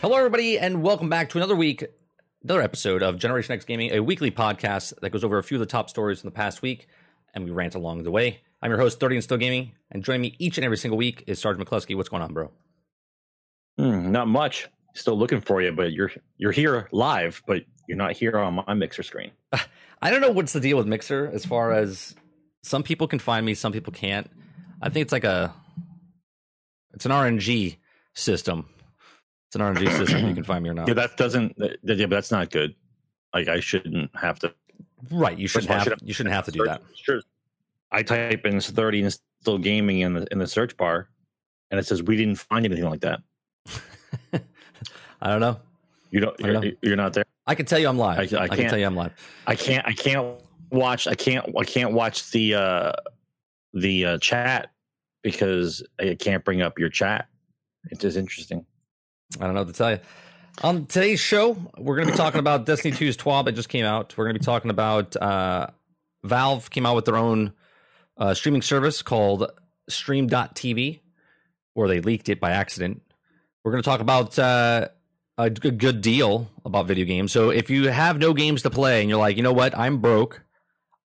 Hello, everybody, and welcome back to another episode of Generation X Gaming, a weekly podcast that goes over a few of the top stories from the past week, and we rant along the way. I'm your host, 30 and Still Gaming, and joining me each and every single week is Sarge McCluskey. What's going on, bro? Not much. Still looking for you, but you're here live, but you're not here on my Mixer screen. I don't know what's the deal with Mixer as far as some people can find me, some people can't. I think it's like an RNG system. It's an RNG system. You can find me or not. Yeah, but that's not good. Like, I shouldn't have to. Right, you shouldn't have to do that. Sure. I type in 30 and Still Gaming in the search bar, and it says we didn't find anything like that. I don't know. You're not there. I can tell you I'm live. I can tell you I'm live. I can't watch the chat because I can't bring up your chat. It is interesting. I don't know what to tell you. On today's show, we're going to be talking about Destiny 2's TWAB. It just came out. We're going to be talking about Valve came out with their own streaming service called Stream.tv, or they leaked it by accident. We're going to talk about a good deal about video games. So if you have no games to play and you're like, you know what, I'm broke.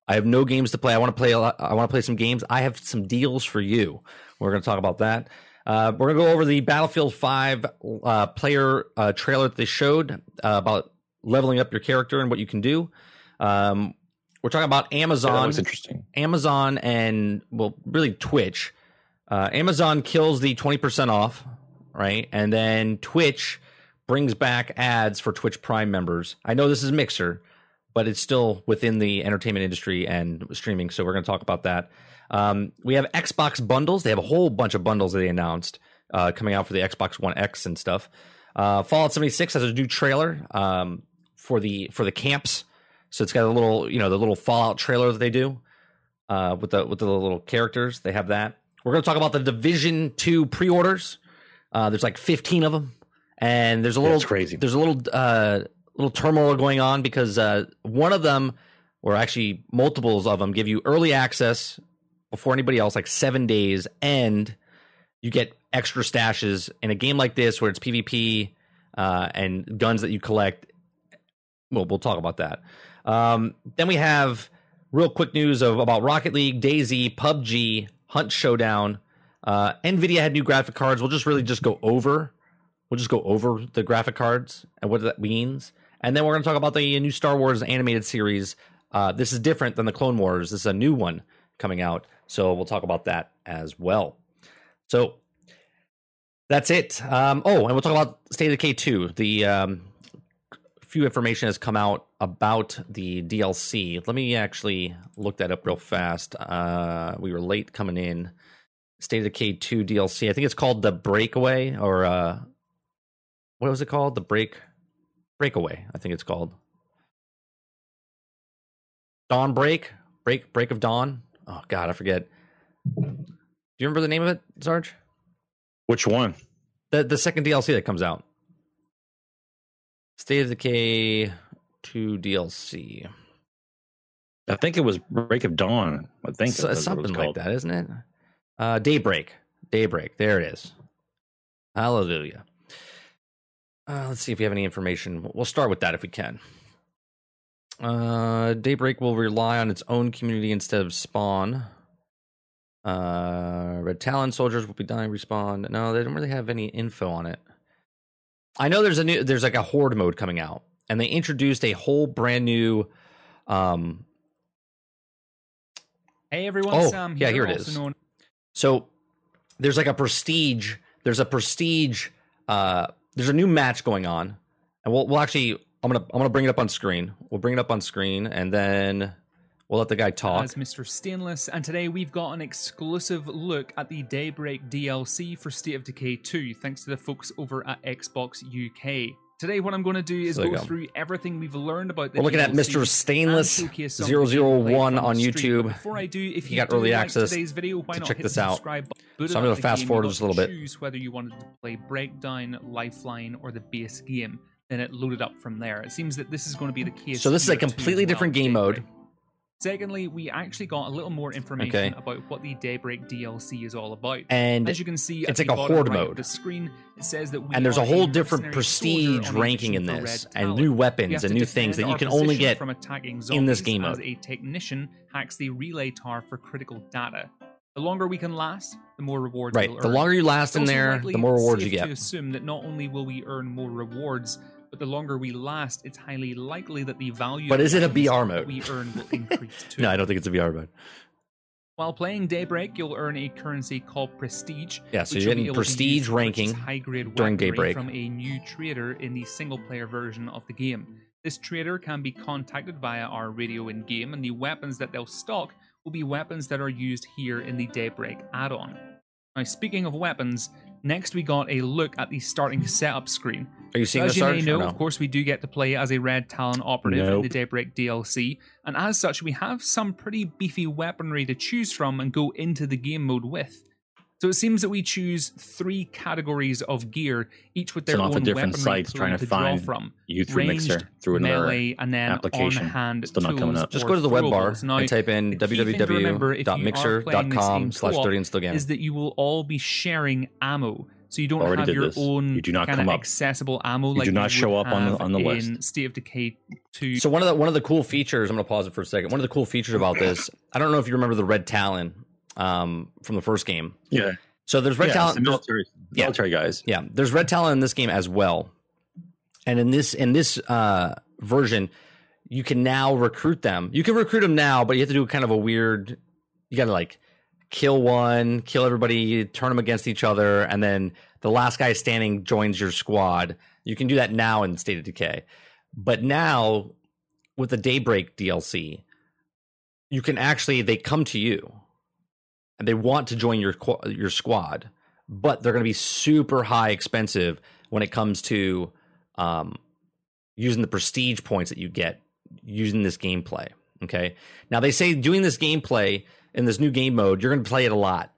I have no games to play. I want to play some games. I have some deals for you. We're going to talk about that. We're going to go over the Battlefield 5 player trailer that they showed about leveling up your character and what you can do. We're talking about Amazon. Yeah, that was interesting. Amazon and, well, really Twitch. Amazon kills the 20% off, right? And then Twitch brings back ads for Twitch Prime members. I know this is Mixer, but it's still within the entertainment industry and streaming, so we're going to talk about that. We have Xbox bundles. They have a whole bunch of bundles that they announced coming out for the Xbox One X and stuff. Fallout 76 has a new trailer for the camps. So it's got a little, the little Fallout trailer that they do with the little characters. They have that. We're going to talk about the Division 2 pre-orders. There's like 15 of them, and there's a little crazy. There's a little turmoil going on because one of them, or actually multiples of them, give you early access before anybody else, like 7 days, and you get extra stashes in a game like this where it's PvP and guns that you collect. Well, we'll talk about that. Then we have real quick news about Rocket League, DayZ, PUBG, Hunt Showdown. NVIDIA had new graphic cards. We'll just go over the graphic cards and what that means. And then we're going to talk about the new Star Wars animated series. This is different than the Clone Wars. This is a new one coming out. So we'll talk about that as well. So that's it. And we'll talk about State of Decay 2. The few information has come out about the DLC. Let me actually look that up real fast. We were late coming in. State of Decay 2 DLC. I think it's called the Breakaway, or what was it called? The Breakaway. I think it's called Break of Dawn. Oh, God, I forget. Do you remember the name of it, Sarge? Which one? The second DLC that comes out. State of Decay 2 DLC. I think it was Break of Dawn. I think something like that, isn't it? Daybreak. There it is. Hallelujah. Let's see if we have any information. We'll start with that if we can. Daybreak will rely on its own community instead of spawn. Red Talon soldiers will be dying respawn. No, they don't really have any info on it. I know there's like a horde mode coming out, and they introduced a whole brand new. Hey everyone! Yeah, here it is. So there's like a prestige. There's a new match going on, and we'll actually. I'm gonna bring it up on screen. We'll bring it up on screen, and then We'll let the guy talk. As Mr. Stainless, and today we've got an exclusive look at the Daybreak DLC for State of Decay 2, thanks to the folks over at Xbox UK. Today what I'm going to do is go through everything we've learned about the We're looking at Mr. Stainless 001 on YouTube. Before I do, if you got early access today's video, why not check this out. So I'm going to fast forward just a little bit. Choose whether you wanted to play Breakdown, Lifeline, or the base game, then it loaded up from there. It seems that this is going to be the case. So this is a completely different game mode. Secondly, we actually got a little more information about what the Daybreak DLC is all about. And as you can see, it's like a horde mode. Of the screen, it says that we and there's a whole different prestige ranking in this, and new weapons and new things that you can only get from attacking zombies in this game mode. As a technician hacks the relay tower for critical data. The longer we can last, the more rewards we'll earn. The longer you last in there, the more rewards you get. It's safe to assume that not only will we earn more rewards, but the longer we last, it's highly likely that the value But is it a VR mode? We earn will increase too. No, I don't think it's a VR mode. While playing Daybreak, you'll earn a currency called Prestige. Yeah, so you're getting Prestige ranking during Daybreak from a new trader in the single-player version of the game. This trader can be contacted via our radio in-game, and the weapons that they'll stock will be weapons that are used here in the Daybreak add-on. Now, speaking of weapons, next we got a look at the starting setup screen. Are you seeing the start? As you may know, of course, we do get to play as a Red Talon operative in the Daybreak DLC, and as such, we have some pretty beefy weaponry to choose from and go into the game mode with. So it seems that we choose three categories of gear, each with their own weaponry to draw from. You through Mixer, through another melee, and then application. On-hand still not coming up. Just go to the web bar and type in www.mixer.com/30andstillgaming. Is that you will all be sharing ammo. So you don't have your own kind of accessible ammo. You do not show up on the list in State of Decay 2. So one of the cool features, I'm going to pause it for a second. One of the cool features about this, I don't know if you remember the Red Talon from the first game. Yeah. So there's Red Talon. It's the military guys. Yeah. There's Red Talon in this game as well. And in this version, you can now recruit them. You can recruit them now, but you have to do kind of a weird. You got to like. Kill everybody, turn them against each other, and then the last guy standing joins your squad. You can do that now in State of Decay. But now, with the Daybreak DLC, you can actually, they come to you, and they want to join your squad, but they're going to be super high expensive when it comes to using the prestige points that you get using this gameplay. Okay? Now, they say doing this gameplay in this new game mode, you're going to play it a lot.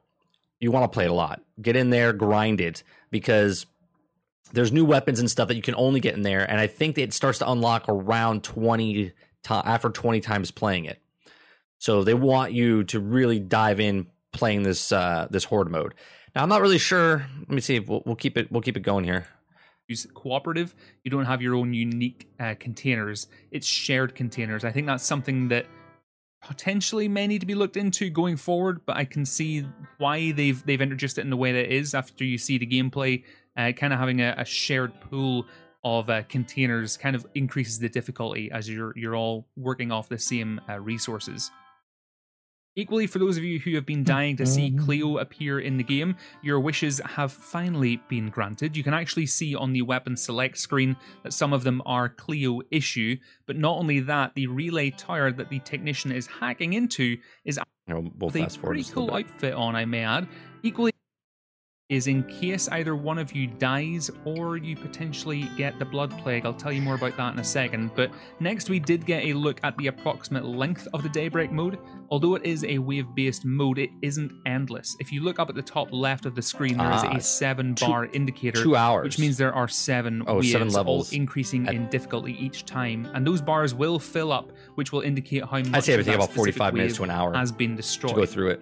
You want to play it a lot. Get in there, grind it, because there's new weapons and stuff that you can only get in there, and I think it starts to unlock around 20 times playing it. So they want you to really dive in playing this this horde mode. Now I'm not really sure. Let me see. We'll keep it going here. Use cooperative. You don't have your own unique containers. It's shared containers. I think that's something that potentially may need to be looked into going forward, but I can see why they've introduced it in the way that it is after you see the gameplay. Kind of having a shared pool of containers kind of increases the difficulty as you're all working off the same resources. Equally, for those of you who have been dying to see Cleo appear in the game, your wishes have finally been granted. You can actually see on the weapon select screen that some of them are Cleo issue, but not only that, the relay tower that the technician is hacking into is a pretty cool outfit on, I may add. Equally, is in case either one of you dies or you potentially get the blood plague. I'll tell you more about that in a second, but next we did get a look at the approximate length of the Daybreak mode. Although it is a wave-based mode, it isn't endless. If you look up at the top left of the screen, there is a 7-bar indicator, 2 hours, which means there are 7 waves, 7 levels, all increasing in difficulty each time, and those bars will fill up, which will indicate how much. I'd say everything about 45 minutes to an hour has been destroyed to go through it.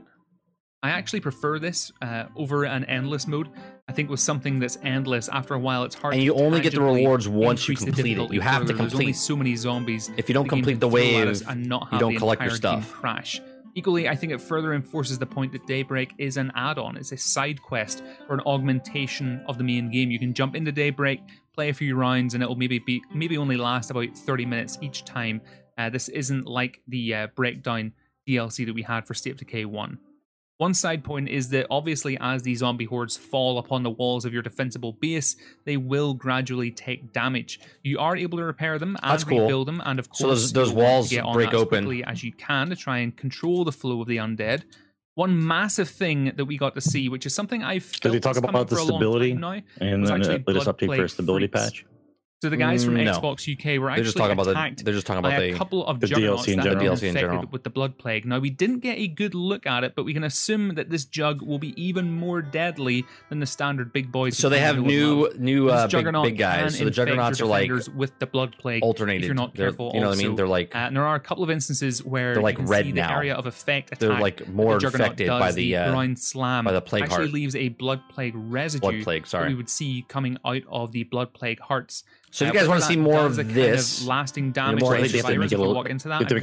I actually prefer this over an endless mode. I think with something that's endless, after a while, it's hard. And you only get the rewards once you complete it. You have to complete. There's only so many zombies. If you don't complete the wave, you don't collect your stuff. Crash. Equally, I think it further enforces the point that Daybreak is an add-on. It's a side quest or an augmentation of the main game. You can jump into Daybreak, play a few rounds, and it will maybe only last about 30 minutes each time. This isn't like the Breakdown DLC that we had for State of Decay 1. One side point is that obviously as these zombie hordes fall upon the walls of your defensible base, they will gradually take damage. You are able to repair them and rebuild them, and of course, so those walls get on break open as quickly as you can to try and control the flow of the undead. One massive thing that we got to see, which is something I've felt is coming for a long time now, was actually blood plague freaks. So the guys from Xbox UK were actually attacked by a couple of juggernauts that are infected with the blood plague. Now, we didn't get a good look at it, but we can assume that this jug will be even more deadly than the standard big boys. So they have new big guys. So the juggernauts are like with the blood plague alternated. If you're not careful, you know what I mean? They're like, and there are a couple of instances where they're like red now. The area of effect, they're like more infected by the groin slam. By the plague heart, actually leaves a blood plague residue. Blood plague, sorry, we would see coming out of the blood plague hearts. So if you guys want to see more of this, kind of lasting damage, more, I think they have to make it a little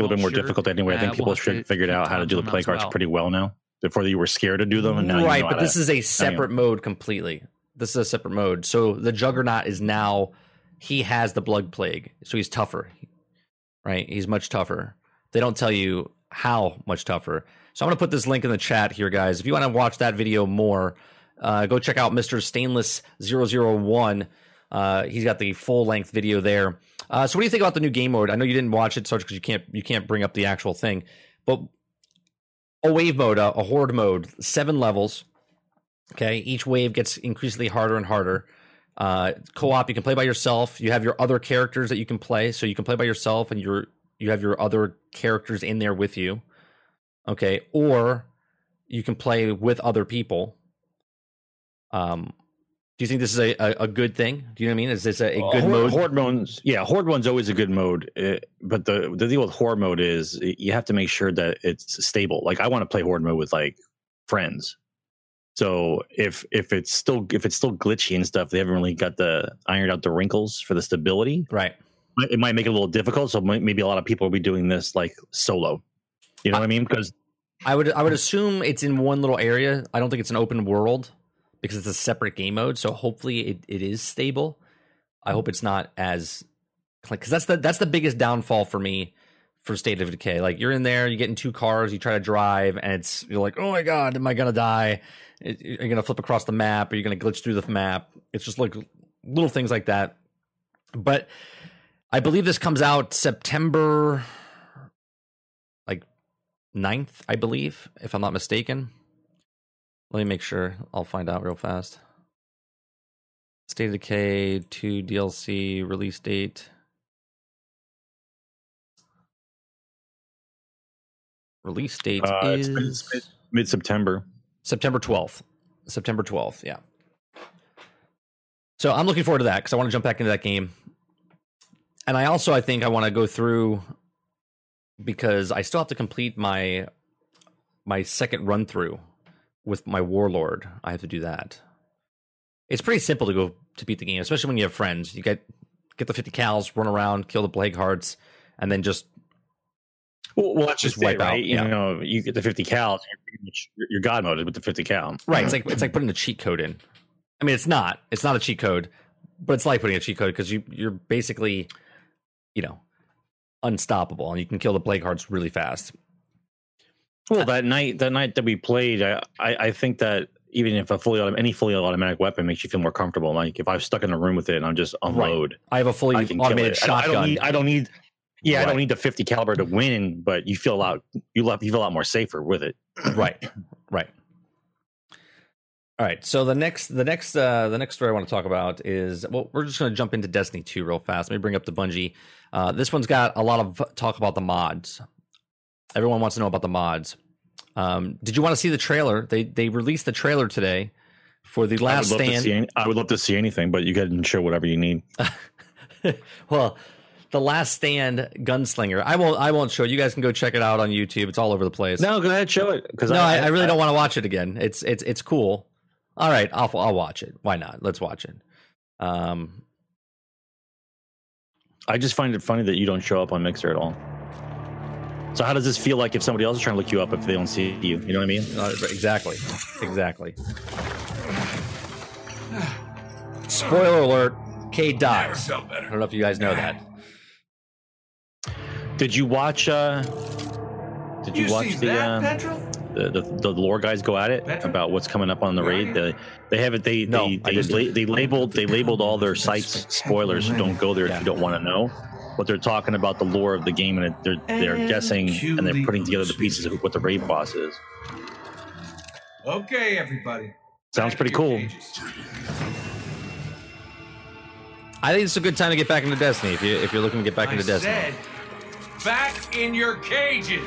bit more difficult anyway. I think people should figured out how to do the plague arts pretty well now. Before you were scared to do them, and now you know but this is a separate mode completely. This is a separate mode. So the Juggernaut is now, he has the blood plague, so he's tougher, right? He's much tougher. They don't tell you how much tougher. So I'm going to put this link in the chat here, guys. If you want to watch that video more, go check out Mr. Stainless 001. He's got the full length video there. So what do you think about the new game mode? I know you didn't watch it, Sarge, because you can't bring up the actual thing. But a wave mode, a horde mode, 7 levels. Okay, each wave gets increasingly harder and harder. Co-op, you can play by yourself. You have your other characters that you can play, so you can play by yourself, and you have your other characters in there with you. Okay, or you can play with other people. Do you think this is a good thing? Do you know what I mean? Is this a good mode? Horde mode's, yeah, horde mode's always a good mode. But the deal with horde mode is you have to make sure that it's stable. Like I want to play horde mode with like friends. So if it's still glitchy and stuff, they haven't really got the ironed out the wrinkles for the stability. Right. It might make it a little difficult. So maybe a lot of people will be doing this like solo. You know what I mean? Because I would assume it's in one little area. I don't think it's an open world, because it's a separate game mode, so hopefully it is stable. I hope it's not as... Because that's the biggest downfall for me for State of Decay. Like, you're in there, you get in 2 cars, you try to drive, and you're like, oh my god, am I going to die? You're going to flip across the map, or you're going to glitch through the map. It's just like little things like that. But I believe this comes out September 9th, I believe, if I'm not mistaken. Let me make sure. I'll find out real fast. State of Decay 2 DLC release date. Release date is... It's mid-September. September 12th. September 12th, yeah. So I'm looking forward to that because I want to jump back into that game. And I also, I think I want to go through because I still have to complete my second run-through. With my warlord, I have to do that. It's pretty simple to beat the game, especially when you have friends. You get the 50 cals, run around, kill the plague hearts, and then just wipe out. Right? Yeah. You know, you get the 50 cals, you're god mode with the 50 cal. Right. It's like putting a cheat code in. I mean, it's not a cheat code, but it's like putting a cheat code because you're basically, you know, unstoppable, and you can kill the plague hearts really fast. Well, that night that we played, I think that even if any fully automatic weapon makes you feel more comfortable. Like if I'm stuck in a room with it and I'm just unload. Right. I have a fully automated shotgun. I don't need the 50 caliber to win, but you feel a lot more safer with it. Right. Right. All right. So the next story I want to talk about is, well, we're just going to jump into Destiny 2 real fast. Let me bring up the Bungie. This one's got a lot of talk about the mods. Everyone wants to know about the mods. Did you want to see the trailer? They released the trailer today for The Last Stand. I would love to see anything, but you can show whatever you need. Well, The Last Stand Gunslinger. I won't show it. You guys can go check it out on YouTube. It's all over the place. No, go ahead, show it. No, I really don't want to watch it again. It's cool. All right, I'll watch it. Why not? Let's watch it. I just find it funny that you don't show up on Mixer at all. So how does this feel like if somebody else is trying to look you up if they don't see you? You know what I mean? Exactly. Spoiler alert, Cade dies. I don't know if you guys know that. Did you watch the... the lore guys go at it about what's coming up on the raid. They labeled all their sites spoilers, so don't go there if you don't want to know. But they're talking about the lore of the game, and they're guessing, and they're putting together the pieces of what the raid boss is. Okay, everybody. Sounds pretty cool. I think it's a good time to get back into Destiny if you're looking to get back into Destiny. I said, back in your cages.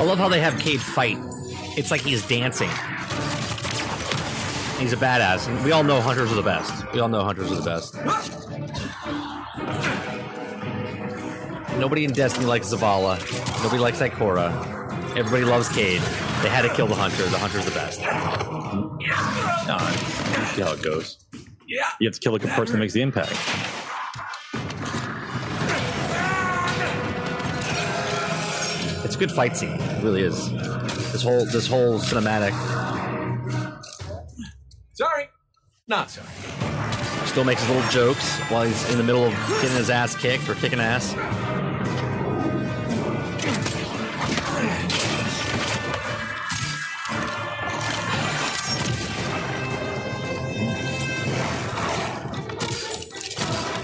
I love how they have Cade fight. It's like he's dancing. He's a badass. And we all know hunters are the best. Nobody in Destiny likes Zavala. Nobody likes Ikora. Everybody loves Cade. They had to kill the hunter. The hunter's the best. See how it goes. Yeah. You have to kill a person that makes the impact. It's a good fight scene. It really is. This whole cinematic. Sorry. Not sorry. Still makes his little jokes while he's in the middle of getting his ass kicked or kicking ass.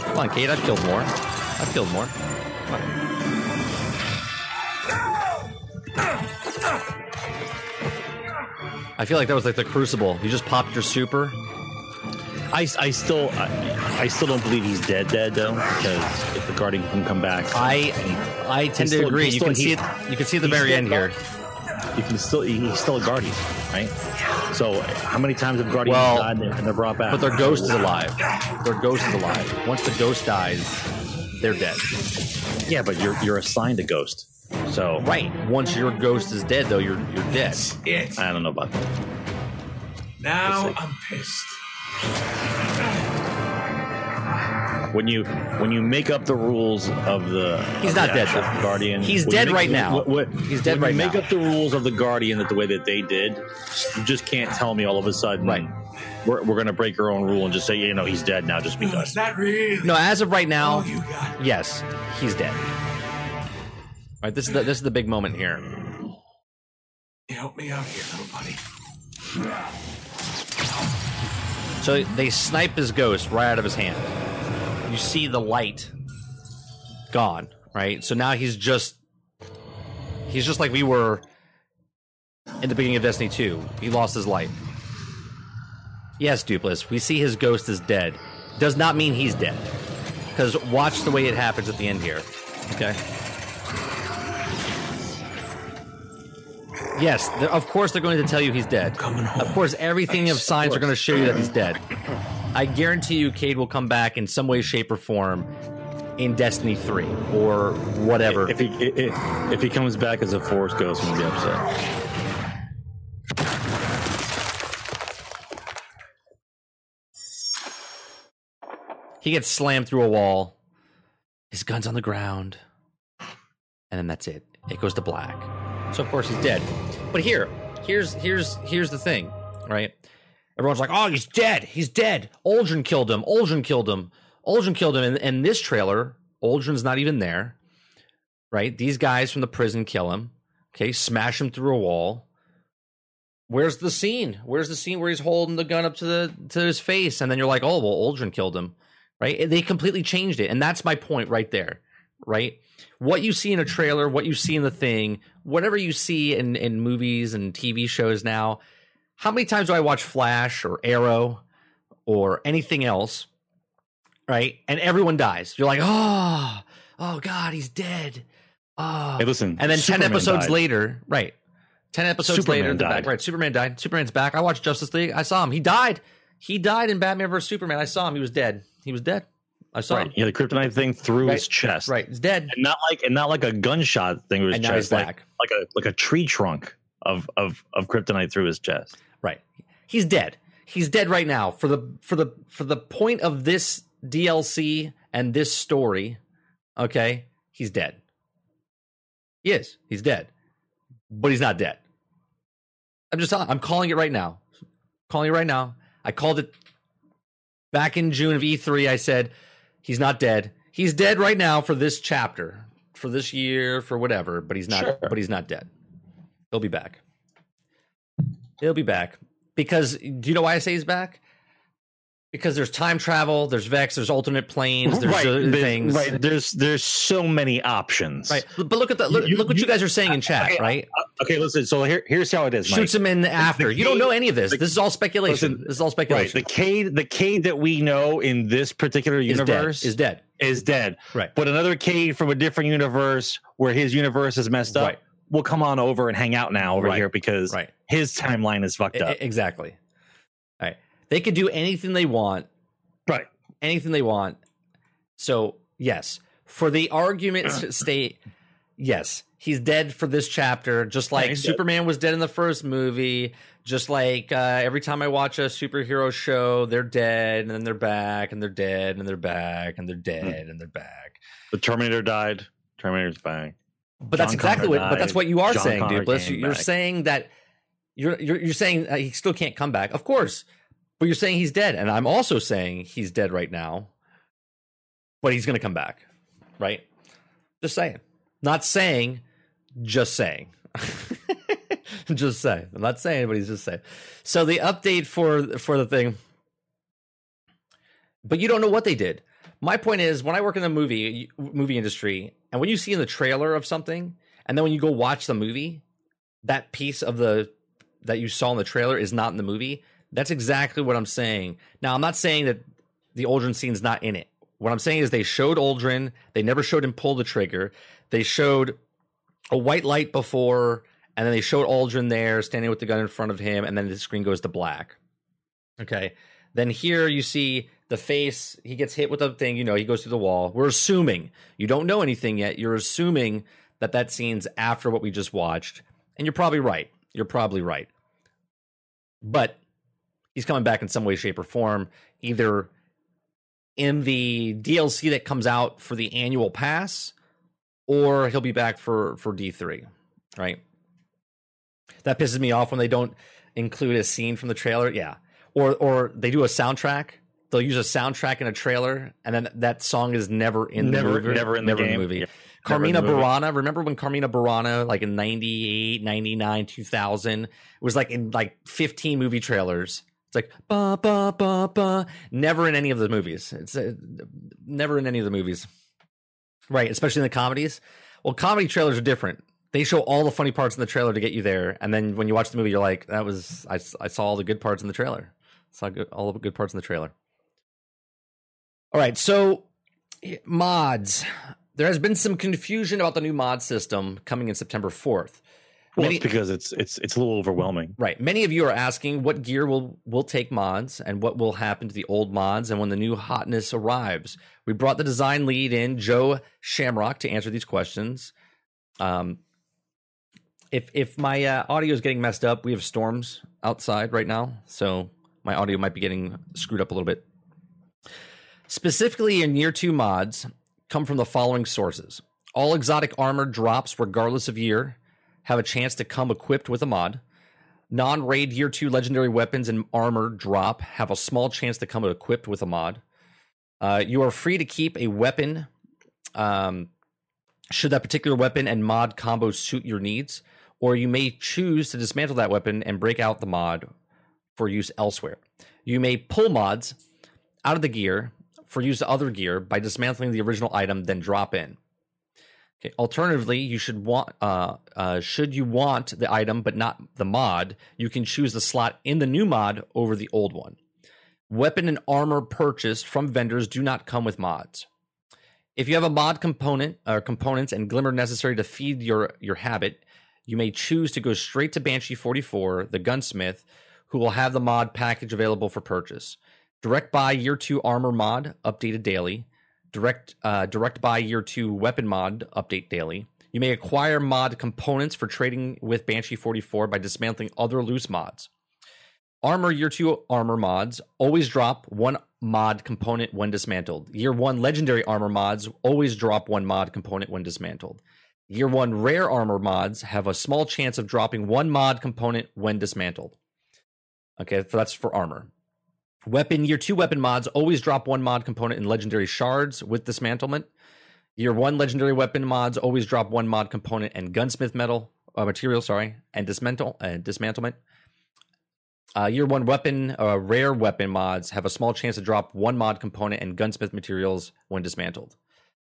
Come on, Cade. I've killed more. Come on. I feel like that was like the Crucible. You just popped your super. I still don't believe he's dead though, because if the Guardian can come back, I tend to agree. You can see at the very end here. He's still a Guardian, right? So how many times have Guardians died and they're brought back? But their ghost is alive. Once the ghost dies, they're dead. Yeah, but you're assigned a ghost. So right, once your ghost is dead, though, you're dead. That's it. I don't know about that. Now I'm pissed. When you make up the rules of the he's not dead though. Guardian, he's dead right now. He's dead right now. When you make up the rules of the Guardian that the way that they did, you just can't tell me all of a sudden. Right. We're gonna break our own rule and just say he's dead now just because. It's not real. No, as of right now, yes, he's dead. All right, this is the big moment here. Help me out here, little buddy. So they snipe his ghost right out of his hand. You see the light gone, right? So now he's just like we were in the beginning of Destiny 2. He lost his light. Yes, Dupless, we see his ghost is dead. Does not mean he's dead. Because watch the way it happens at the end here. Okay. Yes, of course they're going to tell you he's dead. Of course, everything of signs are going to show you that he's dead. I guarantee you Cade will come back in some way, shape, or form in Destiny 3 or whatever. If he comes back as a Force Ghost, I'm going to be upset. He gets slammed through a wall. His gun's on the ground. And then that's it. It goes to black. So of course he's dead. But here's the thing, right? Everyone's like, oh, he's dead. He's dead. Uldren killed him. And in this trailer, Uldren's not even there, right? These guys from the prison kill him. Okay, smash him through a wall. Where's the scene? Where's the scene where he's holding the gun up to his face? And then you're like, oh, well, Uldren killed him, right? They completely changed it. And that's my point right there, right? What you see in a trailer, what you see in the thing, whatever you see in movies and TV shows now, how many times do I watch Flash or Arrow or anything else, right? And everyone dies. You're like, oh God, he's dead. Oh. Hey, listen. And then Superman 10 episodes died. Later, right? 10 episodes Superman later, they're back. Right? Superman died. Superman's back. I watched Justice League. I saw him. He died in Batman vs Superman. I saw him. He was dead. I saw him. Yeah, the kryptonite thing through his chest. Right, he's dead. And not like a gunshot thing through his chest. Like a tree trunk of kryptonite through his chest. Right. He's dead. He's dead right now. For the point of this DLC and this story, okay, he's dead. He is. He's dead. But he's not dead. I'm calling it right now. I called it back in June of E3. I said, he's not dead. He's dead right now for this chapter. for this year, for whatever, but he's not. Sure. But he's not dead. He'll be back. He'll be back. Because do you know why I say he's back? Because there's time travel, there's Vex, there's alternate planes, there's things. Right. There's so many options. Right. But look at that. Look what you guys are saying in chat, right? Okay, listen. So here's how it is. Shoots him in after. You don't know any of this. This is all speculation. Right. The Cade that we know in this particular universe is dead. Right. But another Cade from a different universe where his universe is messed up will come on over and hang out now over here because his timeline is fucked up. Exactly. All right. They could do anything they want. Right. Anything they want. So, yes. For the argument's sake, yes. He's dead for this chapter, just like Superman was dead in the first movie, just like every time I watch a superhero show, they're dead, and then they're back, and they're dead, and they're back, and they're dead, and they're back. The Terminator died. Terminator's back. But John that's what you are saying, dude. You're saying that you're saying he still can't come back. Of course. But you're saying he's dead, and I'm also saying he's dead right now, but he's going to come back, right? Just saying. Not saying, just saying. Just saying. I'm not saying, but he's just saying. So the update for the thing, but you don't know what they did. My point is, when I work in the movie industry, and when you see in the trailer of something, and then when you go watch the movie, that piece of that you saw in the trailer is not in the movie. That's exactly what I'm saying. Now, I'm not saying that the Uldren scene's not in it. What I'm saying is they showed Uldren. They never showed him pull the trigger. They showed a white light before, and then they showed Uldren there standing with the gun in front of him, and then the screen goes to black. Okay. Then here you see the face. He gets hit with a thing. You know, he goes through the wall. We're assuming. You don't know anything yet. You're assuming that scene's after what we just watched, and you're probably right. But he's coming back in some way, shape, or form, either in the DLC that comes out for the annual pass, or he'll be back for D3, right? That pisses me off when they don't include a scene from the trailer, yeah. Or they do a soundtrack. They'll use a soundtrack in a trailer, and then that song is never in the movie. Never in the movie. Yeah. Carmina Burana, remember when Carmina Burana, like in 98, 99, 2000, was like in like 15 movie trailers. It's like ba ba ba ba. Never in any of the movies. It's never in any of the movies, right? Especially in the comedies. Well, comedy trailers are different. They show all the funny parts in the trailer to get you there, and then when you watch the movie, you're like, "That was I saw all the good parts in the trailer. All right, so mods. There has been some confusion about the new mod system coming in September 4th. Well, it's because it's a little overwhelming. Right. Many of you are asking what gear will take mods and what will happen to the old mods and when the new hotness arrives. We brought the design lead in, Joe Shamrock, to answer these questions. If my audio is getting messed up, we have storms outside right now, so my audio might be getting screwed up a little bit. Specifically in year 2 mods come from the following sources. All exotic armor drops, regardless of year, have a chance to come equipped with a mod. Non-raid year 2 legendary weapons and armor drop have a small chance to come equipped with a mod. You are free to keep a weapon should that particular weapon and mod combo suit your needs, or you may choose to dismantle that weapon and break out the mod for use elsewhere. You may pull mods out of the gear for use to other gear by dismantling the original item, then drop in. Okay. Alternatively, you should you want the item but not the mod, you can choose the slot in the new mod over the old one. Weapon and armor purchased from vendors do not come with mods. If you have a mod component or components and glimmer necessary to feed your habit, you may choose to go straight to Banshee 44, the gunsmith, who will have the mod package available for purchase. Direct buy year 2 armor mod, updated daily. Direct buy year 2 weapon mod, update daily. You may acquire mod components for trading with Banshee 44 by dismantling other loose mods. Armor year 2 armor mods always drop one mod component when dismantled. Year 1 legendary armor mods always drop one mod component when dismantled. Year 1 rare armor mods have a small chance of dropping one mod component when dismantled. Okay, so that's for armor. Year 2 weapon mods always drop one mod component in legendary shards with dismantlement. Your one legendary weapon mods always drop one mod component and gunsmith metal material, sorry, and dismantlement. Year one weapon, rare weapon mods have a small chance to drop one mod component and gunsmith materials when dismantled.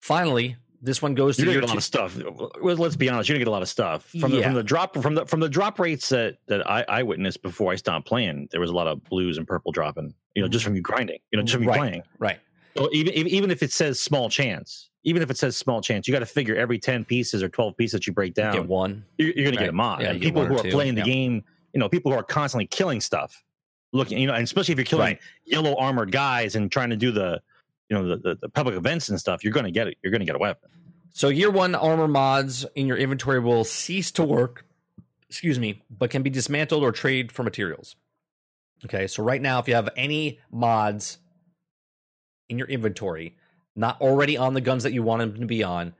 Finally, this one goes to a lot of stuff. Let's be honest, you didn't get a lot of stuff from the drop rates that I witnessed before I stopped playing. There was a lot of blues and purple dropping, just from you grinding, just from you playing. Right. So even if it says small chance, you got to figure every 10 pieces or 12 pieces that you break down, get one. You're going to get a mod. Yeah, and people who are playing the game, people who are constantly killing stuff, looking, and especially if you're killing yellow armored guys and trying to do the public events and stuff, you're going to get it. You're going to get a weapon. So year one armor mods in your inventory will cease to work, but can be dismantled or traded for materials. Okay, so right now, if you have any mods in your inventory, not already on the guns that you want them to be on,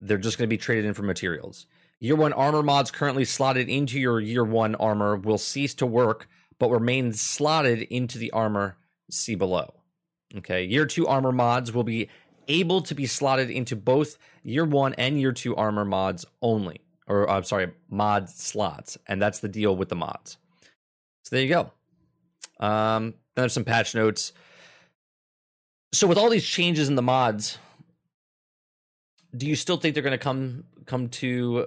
they're just going to be traded in for materials. Year one armor mods currently slotted into your year one armor will cease to work, but remain slotted into the armor, see below. Okay, year two armor mods will be able to be slotted into both year one and year two armor mods only, or I'm sorry, mod slots, and that's the deal with the mods. So there you go. Then there's some patch notes. So with all these changes in the mods, do you still think they're going to come to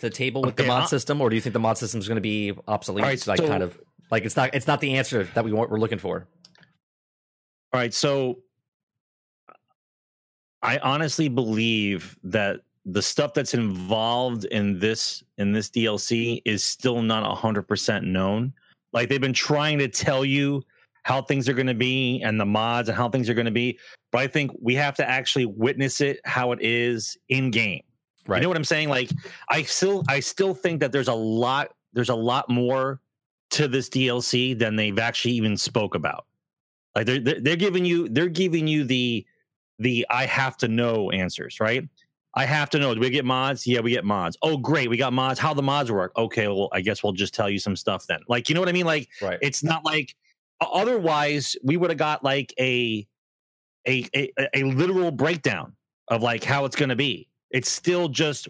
the table with the mod system, or do you think the mod system is going to be obsolete? Right, so, it's not the answer that we're looking for. All right, so I honestly believe that the stuff that's involved in this DLC is still not 100% known. Like, they've been trying to tell you how things are going to be and the mods and how things are going to be, but I think we have to actually witness it how it is in game. Right. You know what I'm saying? Like, I still think that there's a lot more to this DLC than they've actually even spoke about. Like, they're giving you the I have to know answers, right? I have to know. Do we get mods? Yeah, we get mods. Oh, great, we got mods. How the mods work? Okay, well, I guess we'll just tell you some stuff then. Like, you know what I mean? Like, right. It's not like otherwise we would have got like a literal breakdown of like how it's going to be. It's still just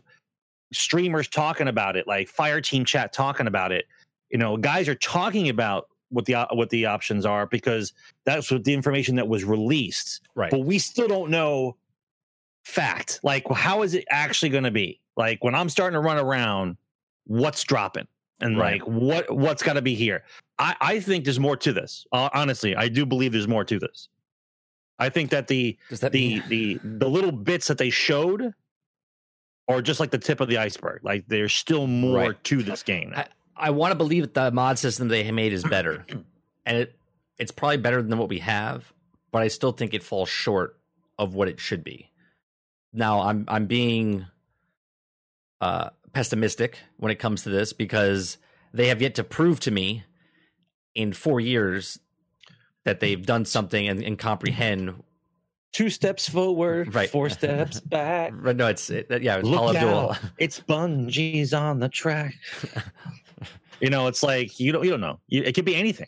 streamers talking about it, like Fire Team Chat talking about it. You know, guys are talking about what the options are because that's what the information that was released. Right. But we still don't know fact. Like, how is it actually going to be? Like, when I'm starting to run around, what's dropping and right. Like what's got to be here? I think there's more to this. Honestly, I do believe there's more to this. I think that the little bits that they showed. Or just like the tip of the iceberg. Like, there's still more to this game. I want to believe that the mod system they made is better. And it's probably better than what we have. But I still think it falls short of what it should be. Now, I'm being pessimistic when it comes to this. Because they have yet to prove to me in 4 years that they've done something and comprehend. 2 steps forward, right. 4 steps back. No, it's Call of Duty. It's Bungie's on the track. It's like you don't know. It could be anything.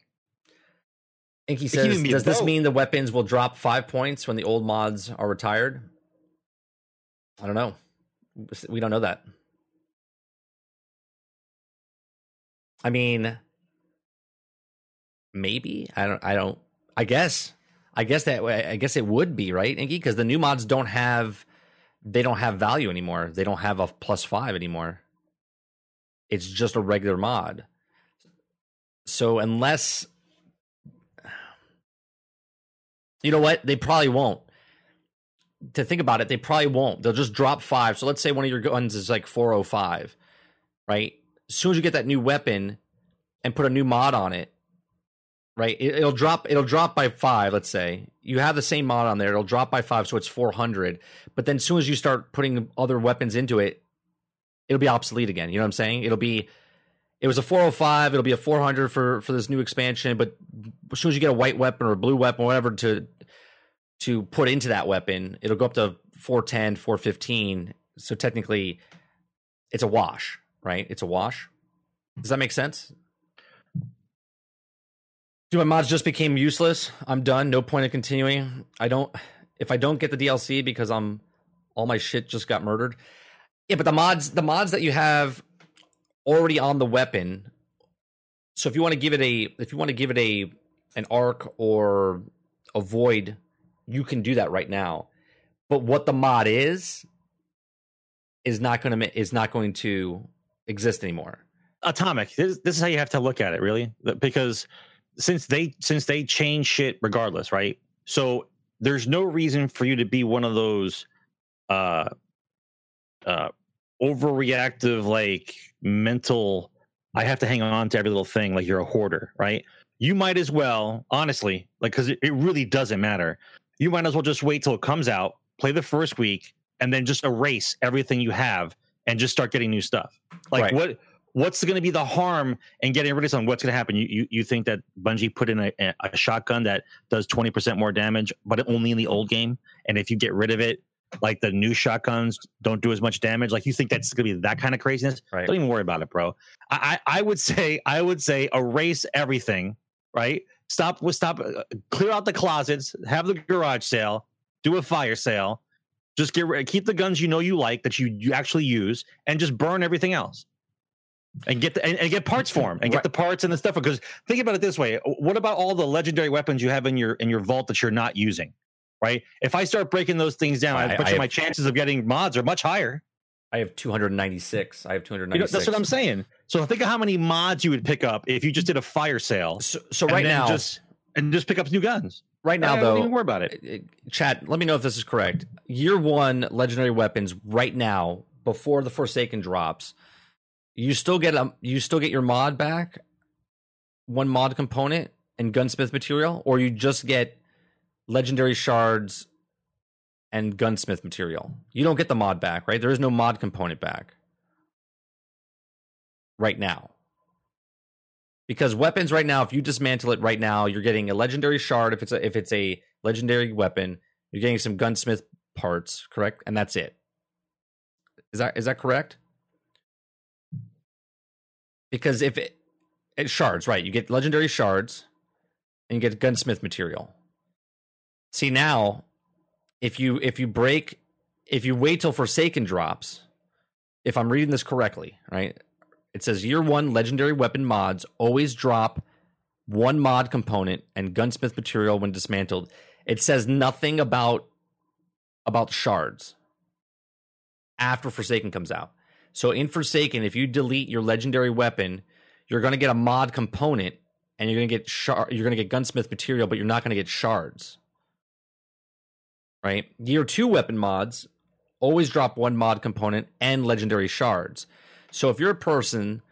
Inky says, "Does this mean the weapons will drop 5 points when the old mods are retired?" I don't know. We don't know that. I mean, maybe I don't. I guess it would be right, Inky, because the new mods don't have value anymore. They don't have a +5 anymore. It's just a regular mod. So unless they probably won't. To think about it, they probably won't. They'll just drop 5. So let's say one of your guns is like 405, right? As soon as you get that new weapon and put a new mod on it. Right, it'll drop by 5. Let's say you have the same mod on there, it'll drop by 5, so it's 400. But then, as soon as you start putting other weapons into it, it'll be obsolete again. You know what I'm saying? It was a 405. It'll be a 400 for this new expansion. But as soon as you get a white weapon or a blue weapon, or whatever to put into that weapon, it'll go up to 410, 415. So technically, it's a wash, right? It's a wash. Does that make sense? Dude, my mods just became useless. I'm done. No point in continuing. I don't. if I don't get the DLC because I'm all my shit just got murdered. Yeah, but the mods that you have already on the weapon. So if you want to give it an arc or a void, you can do that right now. But what the mod is not going to exist anymore. Atomic. This is how you have to look at it, really, because since they change shit regardless, right? So there's no reason for you to be one of those overreactive, like mental. I have to hang on to every little thing, like you're a hoarder, right? You might as well, honestly, like, because it really doesn't matter. You might as well just wait till it comes out, play the first week, and then just erase everything you have and just start getting new stuff. Like, right. What's going to be the harm in getting rid of something? What's going to happen? You think that Bungie put in a shotgun that does 20% more damage, but only in the old game? And if you get rid of it, like the new shotguns don't do as much damage. Like, you think that's going to be that kind of craziness? Right. Don't even worry about it, bro. I would say erase everything, right? Stop. Clear out the closets. Have the garage sale. Do a fire sale. Just keep the guns you know you like that you actually use, and just burn everything else. And get get parts for them, and get the parts and the stuff. Because think about it this way: what about all the legendary weapons you have in your vault that you're not using? Right? If I start breaking those things down, my chances of getting mods are much higher. I have 296. That's what I'm saying. So think of how many mods you would pick up if you just did a fire sale. So right now, just pick up new guns. Right now, though, don't even worry about it. Chat, let me know if this is correct. Year one legendary weapons right now, before the Forsaken drops, you still get your mod back, one mod component and gunsmith material, or you just get legendary shards and gunsmith material. You don't get the mod back, right? There is no mod component back right now. Because weapons right now, if you dismantle it right now, you're getting a legendary shard. If it's a legendary weapon, you're getting some gunsmith parts, correct? And that's it. Is that correct? Because if it's shards, right? You get legendary shards and you get gunsmith material. See, now, if you wait till Forsaken drops, if I'm reading this correctly, right? It says year one legendary weapon mods always drop one mod component and gunsmith material when dismantled. It says nothing about shards after Forsaken comes out. So in Forsaken, if you delete your legendary weapon, you're going to get a mod component and you're going to get gunsmith material, but you're not going to get shards. Right? Year 2 weapon mods always drop one mod component and legendary shards. So if you're a person,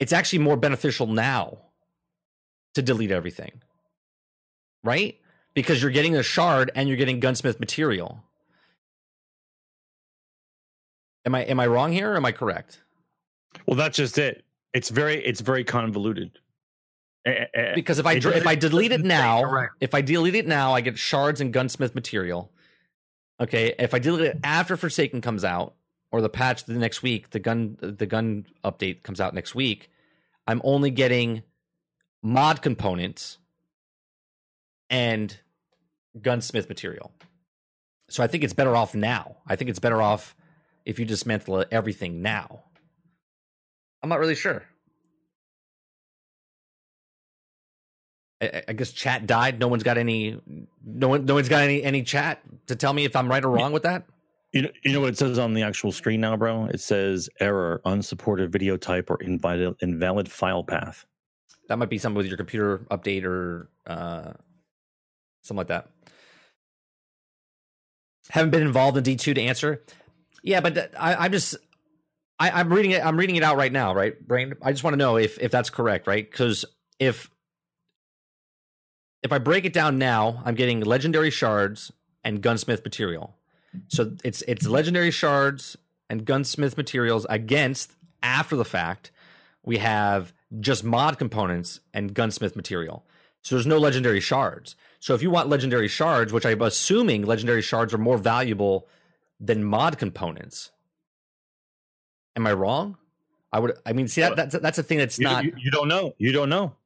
it's actually more beneficial now to delete everything. Right? Because you're getting a shard and you're getting gunsmith material. Am I wrong here or am I correct? Well, that's just it. It's very convoluted. Because if I delete it now, correct. If I delete it now, I get shards and gunsmith material. Okay, if I delete it after Forsaken comes out or the patch the next week, the gun update comes out next week, I'm only getting mod components and gunsmith material. So I think it's better off now. I think it's better off if you dismantle everything now. I'm not really sure. I guess chat died. No one's got any chat to tell me if I'm right or wrong with that. You know what it says on the actual screen now, bro? It says error, unsupported video type, or invalid file path. That might be something with your computer update or something like that. Haven't been involved in D2 to answer. Yeah, but I'm reading it. I'm reading it out right now, right, Brain? I just want to know if that's correct, right? Because if I break it down now, I'm getting legendary shards and gunsmith material. So it's legendary shards and gunsmith materials against, after the fact, we have just mod components and gunsmith material. So there's no legendary shards. So if you want legendary shards, which I'm assuming legendary shards are more valuable than mod components. Am I wrong? I mean, see, that's a thing that's not. You don't know.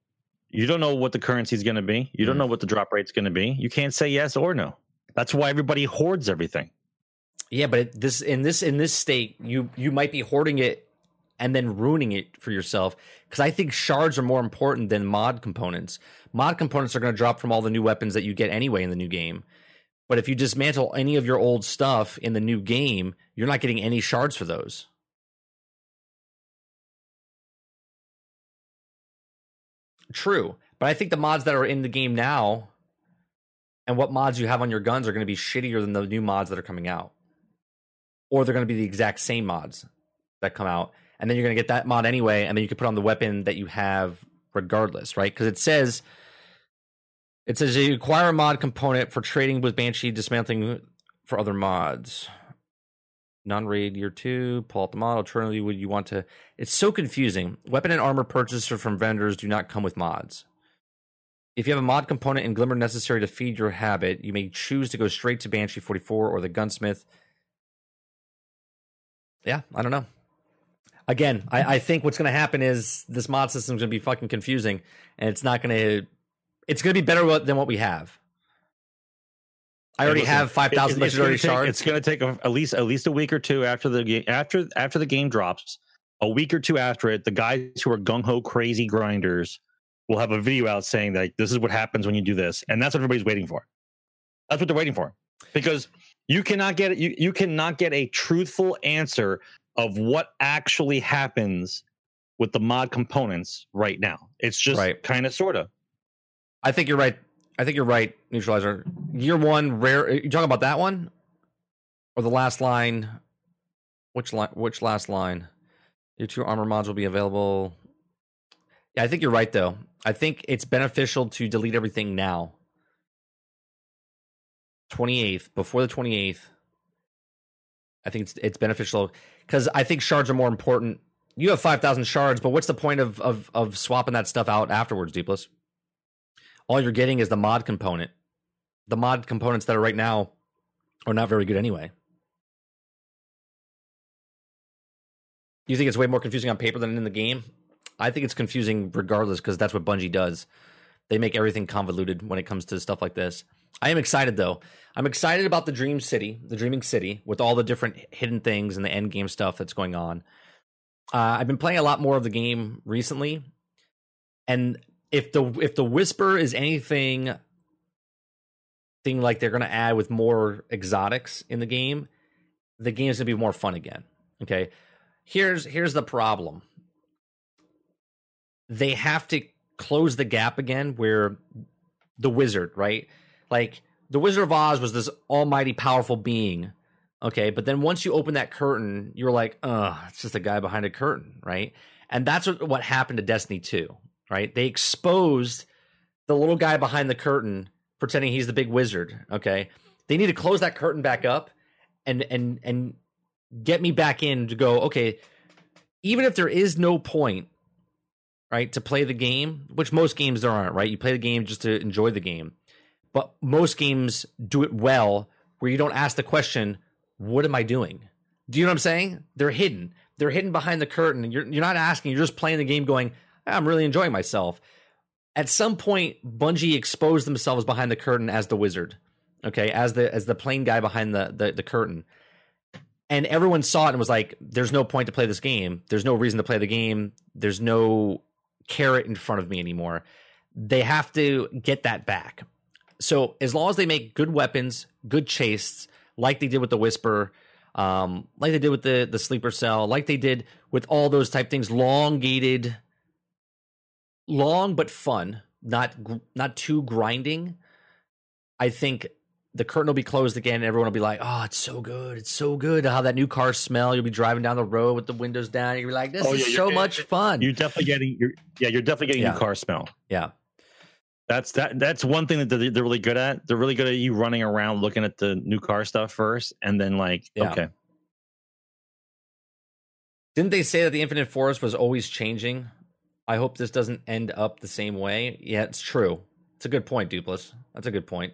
You don't know what the currency is going to be. You don't know what the drop rate's going to be. You can't say yes or no. That's why everybody hoards everything. Yeah, but in this state, you might be hoarding it and then ruining it for yourself, because I think shards are more important than mod components. Mod components are going to drop from all the new weapons that you get anyway in the new game. But if you dismantle any of your old stuff in the new game, you're not getting any shards for those. True, but I think the mods that are in the game now and what mods you have on your guns are going to be shittier than the new mods that are coming out. Or they're going to be the exact same mods that come out. And then you're going to get that mod anyway, and then you can put on the weapon that you have regardless, right? Because it says you acquire a mod component for trading with Banshee, dismantling for other mods. Non-raid year 2, pull out the mod. Alternatively, would you want to... It's so confusing. Weapon and armor purchases from vendors do not come with mods. If you have a mod component and glimmer necessary to feed your habit, you may choose to go straight to Banshee 44 or the Gunsmith. Yeah, I don't know. Again, I think what's going to happen is this mod system is going to be fucking confusing, and it's going to be better than what we have. I already have 5,000 legendary shards. It's going to take at least a week or two after the game drops. A week or two after it, the guys who are gung ho crazy grinders will have a video out saying that, like, this is what happens when you do this, and that's what everybody's waiting for. That's what they're waiting for, because you cannot get you cannot get a truthful answer of what actually happens with the mod components right now. It's just kind of sort of. I think you're right. Neutralizer. Year one, rare. Are you talking about that one? Or the last line? Which line? Which last line? Year two armor mods will be available. Yeah, I think you're right, though. I think it's beneficial to delete everything now. 28th, before the 28th. I think it's beneficial, because I think shards are more important. You have 5,000 shards, but what's the point of swapping that stuff out afterwards, Deepless? All you're getting is the mod component. The mod components that are right now are not very good anyway. You think it's way more confusing on paper than in the game? I think it's confusing regardless, because that's what Bungie does. They make everything convoluted when it comes to stuff like this. I am excited, though. I'm excited about the Dream City, the Dreaming City, with all the different hidden things and the end game stuff that's going on. I've been playing a lot more of the game recently, and if the Whisper is anything like they're going to add with more exotics in the game is going to be more fun again. Okay, here's the problem. They have to close the gap again where the wizard, right? Like, the Wizard of Oz was this almighty powerful being, okay? But then once you open that curtain, you're like, it's just a guy behind a curtain, right? And that's what happened to Destiny 2, right? They exposed the little guy behind the curtain pretending he's the big wizard, okay? They need to close that curtain back up and get me back in to go, okay, even if there is no point, right, to play the game, which most games there aren't, right? You play the game just to enjoy the game. But most games do it well where you don't ask the question, what am I doing? Do you know what I'm saying? They're hidden. They're hidden behind the curtain. And you're not asking. You're just playing the game going, I'm really enjoying myself. At some point, Bungie exposed themselves behind the curtain as the wizard, okay, as the plain guy behind the curtain. And everyone saw it and was like, there's no point to play this game. There's no reason to play the game. There's no carrot in front of me anymore. They have to get that back. So as long as they make good weapons, good chases, like they did with the Whisper, like they did with the Sleeper Cell, like they did with all those type things, long but fun, not too grinding, I think the curtain will be closed again and everyone will be like, oh, it's so good. It's so good. How that new car smell. You'll be driving down the road with the windows down. You'll be like, this is so much fun. You're definitely getting new car smell. Yeah. That's one thing that they're really good at. They're really good at you running around looking at the new car stuff first, and then okay. Didn't they say that the Infinite Forest was always changing? I hope this doesn't end up the same way. Yeah, it's true. It's a good point, Dupless. That's a good point.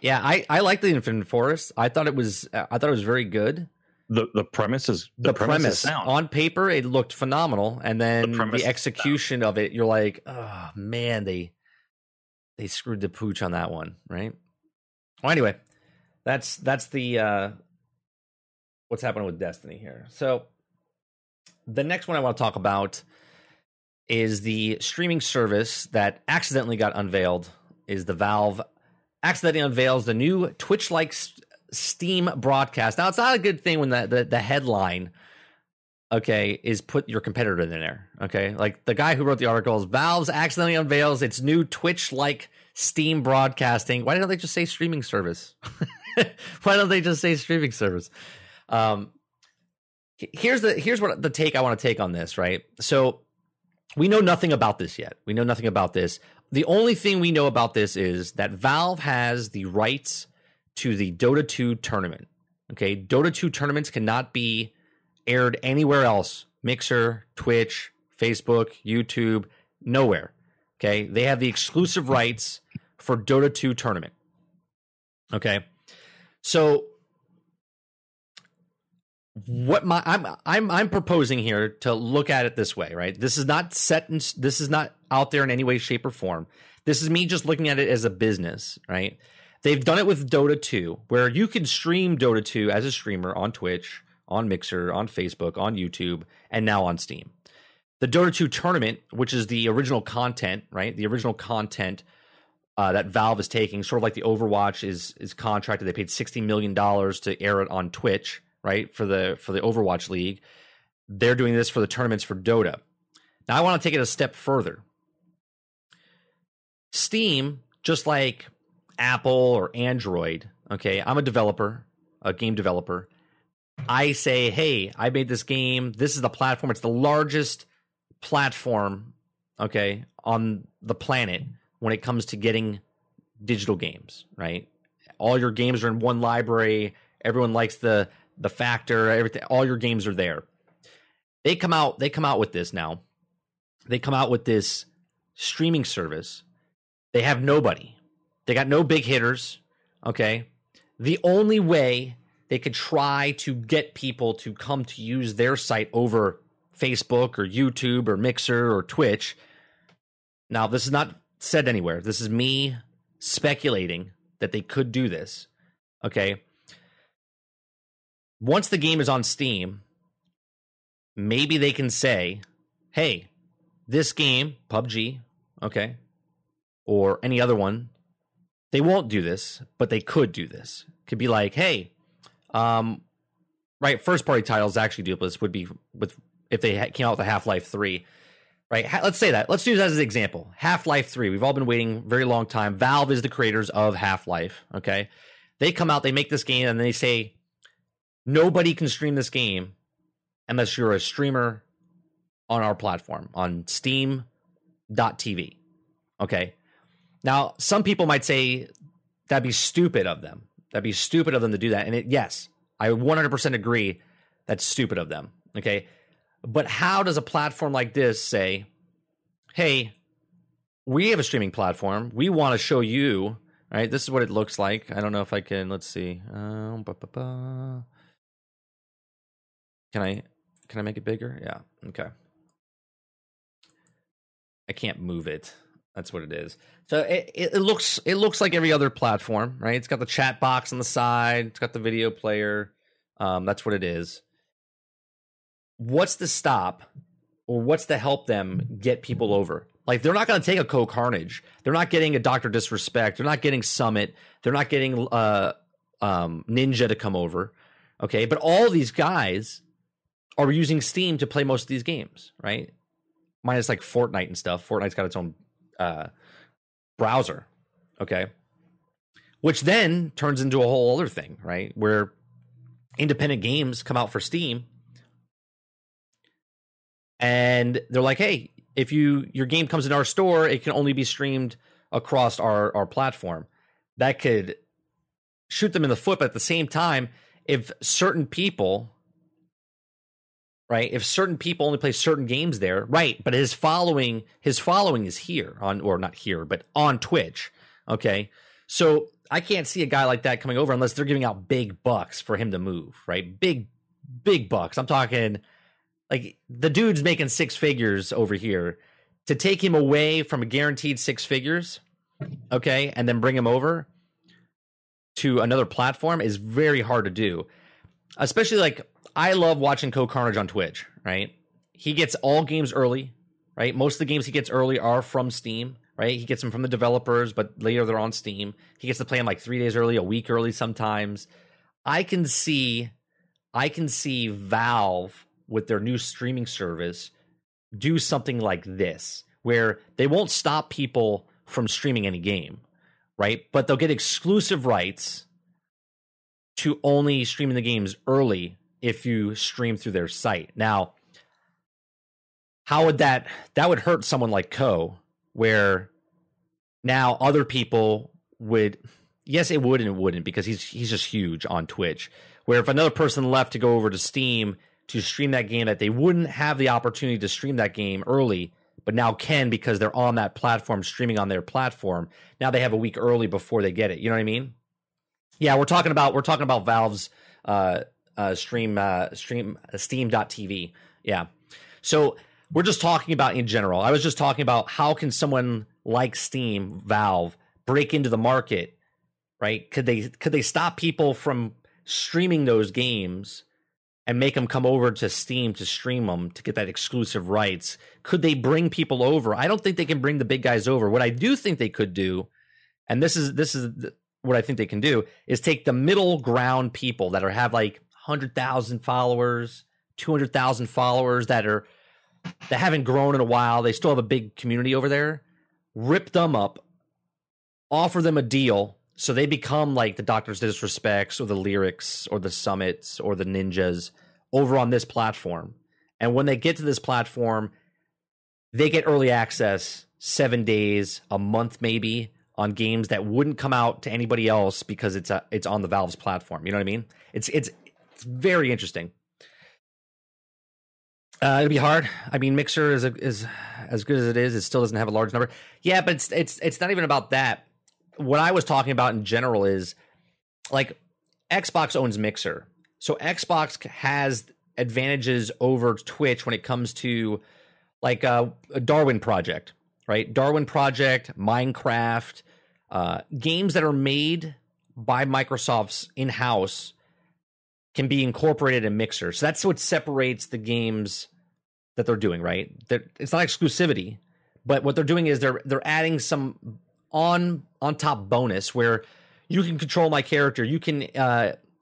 Yeah, I like the Infinite Forest. I thought it was very good. The premise is sound. On paper, it looked phenomenal, and then the execution of it, you're like, oh man, they screwed the pooch on that one, right? Well, anyway, that's the what's happening with Destiny here. So the next one I want to talk about is the streaming service that accidentally got unveiled. Is the Valve accidentally unveils the new Twitch-like Steam broadcast. Now, it's not a good thing when the headline, okay, is put your competitor in there, okay? Like, the guy who wrote the article is, Valve's accidentally unveils its new Twitch-like Steam broadcasting. Why don't they just say streaming service? Why don't they just say streaming service? Here's what the take I want to take on this, right? So we know nothing about this yet. We know nothing about this. The only thing we know about this is that Valve has the rights to the Dota 2 tournament. Okay, Dota 2 tournaments cannot be aired anywhere else. Mixer, Twitch, Facebook, YouTube, nowhere. Okay, they have the exclusive rights for Dota 2 tournament. Okay, so what my I'm proposing here to look at it this way, right? This is not set in, this is not out there in any way, shape, or form. This is me just looking at it as a business, right? They've done it with Dota 2, where you can stream Dota 2 as a streamer on Twitch, on Mixer, on Facebook, on YouTube, and now on Steam. The Dota 2 tournament, which is the original content, right? The original content that Valve is taking, sort of like the Overwatch is contracted. They paid $60 million to air it on Twitch, right, for the Overwatch League. They're doing this for the tournaments for Dota. Now, I want to take it a step further. Steam, just like Apple or Android, okay, I'm a developer, a game developer. I say, hey, I made this game. This is the platform. It's the largest platform, okay, on the planet when it comes to getting digital games, right? All your games are in one library. Everyone likes the factor, everything, all your games are there. They come out with this now. They come out with this streaming service. They have nobody. They got no big hitters, okay? The only way they could try to get people to come to use their site over Facebook or YouTube or Mixer or Twitch. Now, this is not said anywhere. This is me speculating that they could do this, okay? Once the game is on Steam, maybe they can say, hey, this game, PUBG, okay, or any other one, they won't do this, but they could do this. Could be like, hey, right, first-party titles actually do this would be with if they came out with a Half-Life 3, right? Let's say that. Let's use that as an example. Half-Life 3, we've all been waiting a very long time. Valve is the creators of Half-Life, okay? They come out, they make this game, and they say, nobody can stream this game unless you're a streamer on our platform, on Steam.tv, okay? Now, some people might say that'd be stupid of them. That'd be stupid of them to do that. And yes, I 100% agree that's stupid of them, okay? But how does a platform like this say, hey, we have a streaming platform. We want to show you, all right? This is what it looks like. I don't know if I can, let's see. Can I make it bigger? Yeah. Okay. I can't move it. That's what it is. So it looks like every other platform, right? It's got the chat box on the side. It's got the video player. That's what it is. What's the stop, or what's to help them get people over? Like, they're not going to take a Cold Carnage. They're not getting a Dr. Disrespect. They're not getting Summit. They're not getting Ninja to come over. Okay, but all these guys are using Steam to play most of these games, right? Minus like Fortnite and stuff. Fortnite's got its own browser, okay, which then turns into a whole other thing, right, where independent games come out for Steam and they're like, hey, if your game comes in our store, it can only be streamed across our platform. That could shoot them in the foot. But at the same time, if certain people, right, if certain people only play certain games there, right, but his following is here on, or not here, but on Twitch, okay? So I can't see a guy like that coming over unless they're giving out big bucks for him to move, right? Big, big bucks. I'm talking like the dude's making six figures over here. To take him away from a guaranteed six figures, okay, and then bring him over to another platform is very hard to do. Especially like I love watching Code Carnage on Twitch, right? He gets all games early, right? Most of the games he gets early are from Steam, right? He gets them from the developers, but later they're on Steam. He gets to play them like 3 days early, a week early sometimes. I can see Valve with their new streaming service do something like this, where they won't stop people from streaming any game, right? But they'll get exclusive rights to only streaming the games early if you stream through their site. Now, how would that would hurt someone like Ko, where now other people would, yes, it would and it wouldn't, because he's just huge on Twitch, where if another person left to go over to Steam to stream that game that they wouldn't have the opportunity to stream that game early, but now can because they're on that platform, streaming on their platform. Now they have a week early before they get it. You know what I mean? Yeah, we're talking about Valve's Steam.tv. Yeah. So we're just talking about in general. I was just talking about how can someone like Steam, Valve, break into the market, right? Could they stop people from streaming those games and make them come over to Steam to stream them to get that exclusive rights? Could they bring people over? I don't think they can bring the big guys over. What I do think they could do, and this is what I think they can do, is take the middle ground people that have like 100,000 followers, 200,000 followers that haven't grown in a while. They still have a big community over there. Rip them up, offer them a deal, so they become like the Doctors Disrespects or the Lyrics or the Summits or the Ninjas over on this platform. And when they get to this platform, they get early access 7 days, a month maybe, on games that wouldn't come out to anybody else because it's on the Valve's platform. You know what I mean? It's very interesting. It'll be hard. I mean, Mixer is as good as it is. It still doesn't have a large number. Yeah, but it's not even about that. What I was talking about in general is like Xbox owns Mixer. So Xbox has advantages over Twitch when it comes to like a Darwin Project, right? Darwin Project, Minecraft, games that are made by Microsoft's in-house can be incorporated in Mixer. So that's what separates the games that they're doing, right? It's not exclusivity, but what they're doing is they're adding some on top bonus where you can control my character, you can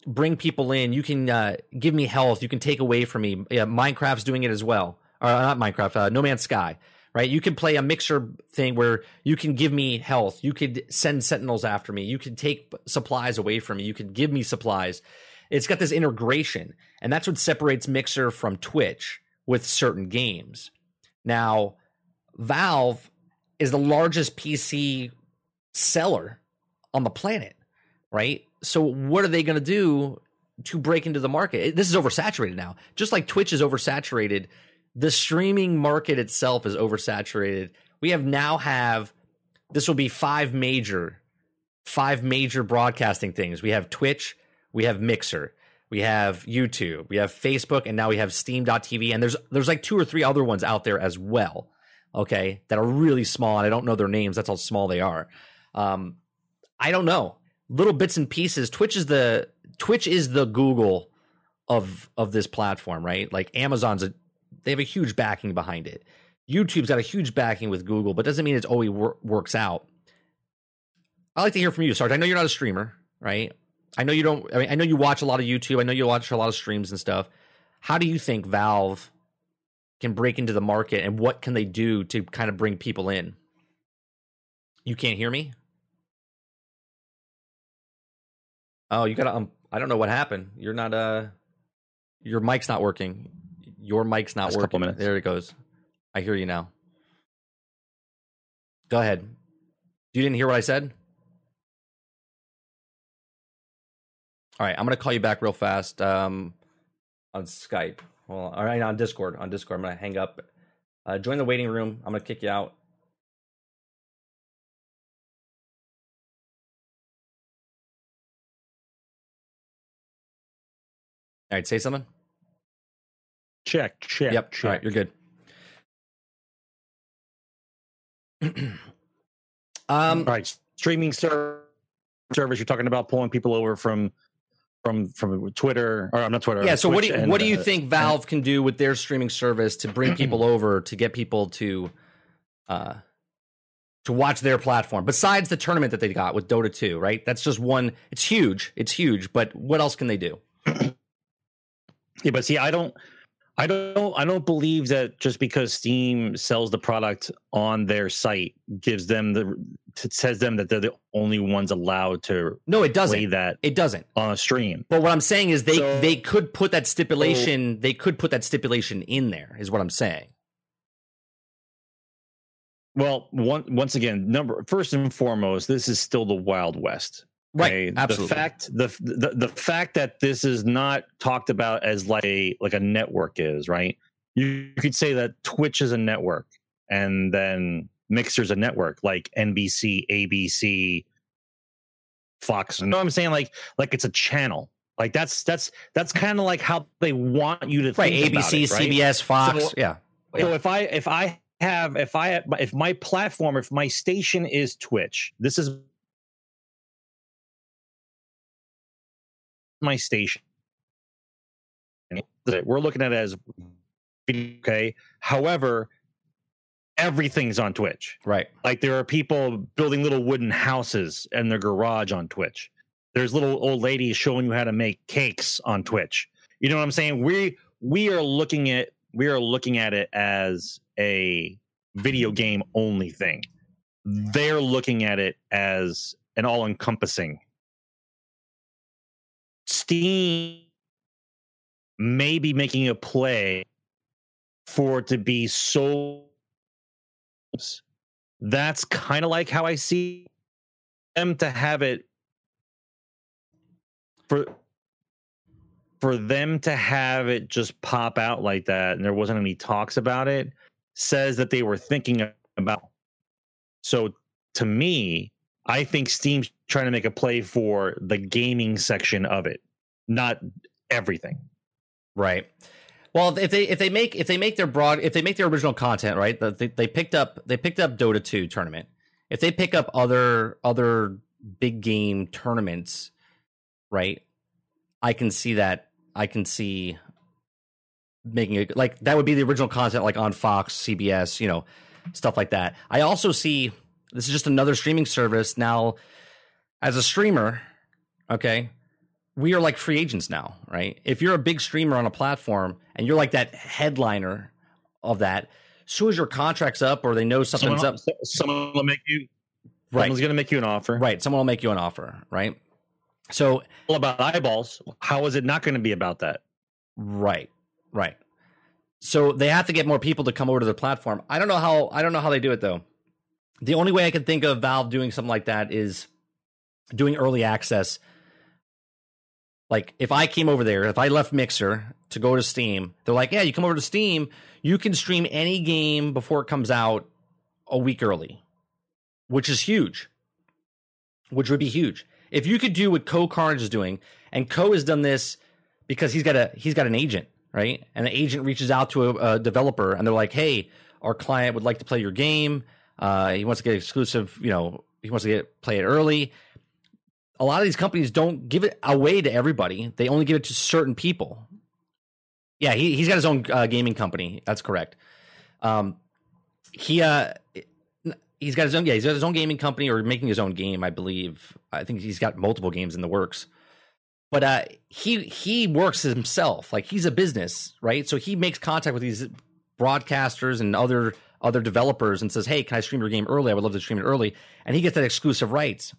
bring people in, you can give me health, you can take away from me. Yeah, Minecraft's doing it as well, or not Minecraft, No Man's Sky, right? You can play a Mixer thing where you can give me health, you could send sentinels after me, you can take supplies away from me, you can give me supplies. It's got this integration, and that's what separates Mixer from Twitch with certain games. Now, Valve is the largest PC seller on the planet, right? So what are they going to do to break into the market? This is oversaturated now. Just like Twitch is oversaturated, the streaming market itself is oversaturated. We have this will be five major broadcasting things. We have Twitch, we have Mixer, we have YouTube, we have Facebook, and now we have Steam.tv, and there's like two or three other ones out there as well, okay, that are really small, and I don't know their names. That's how small they are. I don't know. Little bits and pieces. Twitch is the Google of this platform, right? Like Amazon's they have a huge backing behind it. YouTube's got a huge backing with Google, but doesn't mean it's always works out. I'd like to hear from you, Sarge. I know you're not a streamer, right? I know you watch a lot of YouTube. I know you watch a lot of streams and stuff. How do you think Valve can break into the market, and what can they do to kind of bring people in? You can't hear me? Oh, you gotta I don't know what happened. You're not your mic's not working. That's working. A couple minutes. There it goes. I hear you now. Go ahead. You didn't hear what I said? All right, I'm gonna call you back real fast on Skype. Well, all right, on Discord, I'm going to hang up. Join the waiting room. I'm going to kick you out. All right, say something. Check. Yep. Check. All right, you're good. All right, streaming service. You're talking about pulling people over from Twitter, or not Twitter. Yeah. So Twitch, what do you think Valve can do with their streaming service to bring people over, to get people to watch their platform? Besides the tournament that they got with Dota 2, right? That's just one. It's huge. But what else can they do? Yeah, but see, I don't believe that just because Steam sells the product on their site gives them says that they're the only ones allowed to. No, it doesn't. Play that it doesn't on a stream. But what I'm saying is they could put that stipulation. They could put that stipulation in there. Is what I'm saying. Well, once again, first and foremost, this is still the Wild West. Okay. Right, absolutely. The fact that this is not talked about as like a network is, right? You could say that Twitch is a network, and then Mixer's a network, like NBC, ABC, Fox. You know what I'm saying? Like it's a channel. Like that's kind of like how they want you to think about it, right? ABC, CBS, Fox. So if my platform, if my station is Twitch, this is my station. We're looking at it as okay. However, everything's on Twitch, right? Like there are people building little wooden houses in their garage on Twitch. There's little old ladies showing you how to make cakes on Twitch. You know what I'm saying? We are looking at it as a video game only thing. They're looking at it as an all encompassing. Steam may be making a play for it to be so. That's kind of like how I see them to have it for them to have it just pop out like that, and there wasn't any talks about it. Says that they were thinking about. So to me, I think Steam's trying to make a play for the gaming section of it, not everything. Right. Well, if they make their original content, right? They picked up Dota 2 tournament. If they pick up other big game tournaments, right? I can see making it like that would be the original content, like on Fox, CBS, stuff like that. I also see. This is just another streaming service. Now, as a streamer, okay, we are like free agents now, right? If you're a big streamer on a platform and you're like that headliner of that, as soon as your contract's up or they know something's up, someone will make you. Right. Someone's going to make you an offer. Right. Someone will make you an offer. Right. So all about eyeballs. How is it not going to be about that? Right. Right. So they have to get more people to come over to their platform. I don't know how they do it though. The only way I can think of Valve doing something like that is doing early access. Like if I came over there, if I left Mixer to go to Steam, they're like, yeah, you come over to Steam, you can stream any game before it comes out a week early, which is huge, which would be huge. If you could do what Co Carnage is doing, and Co has done this because he's got an agent, right? And the agent reaches out to a developer and they're like, hey, our client would like to play your game. He wants to get exclusive, he wants to play it early. A lot of these companies don't give it away to everybody. They only give it to certain people. Yeah, he's got his own gaming company. That's correct. He's got his own gaming company or making his own game, I believe. I think he's got multiple games in the works. But he works himself. Like he's a business, right? So he makes contact with these broadcasters and other developers and says, hey, can I stream your game early? I would love to stream it early. And he gets that exclusive rights.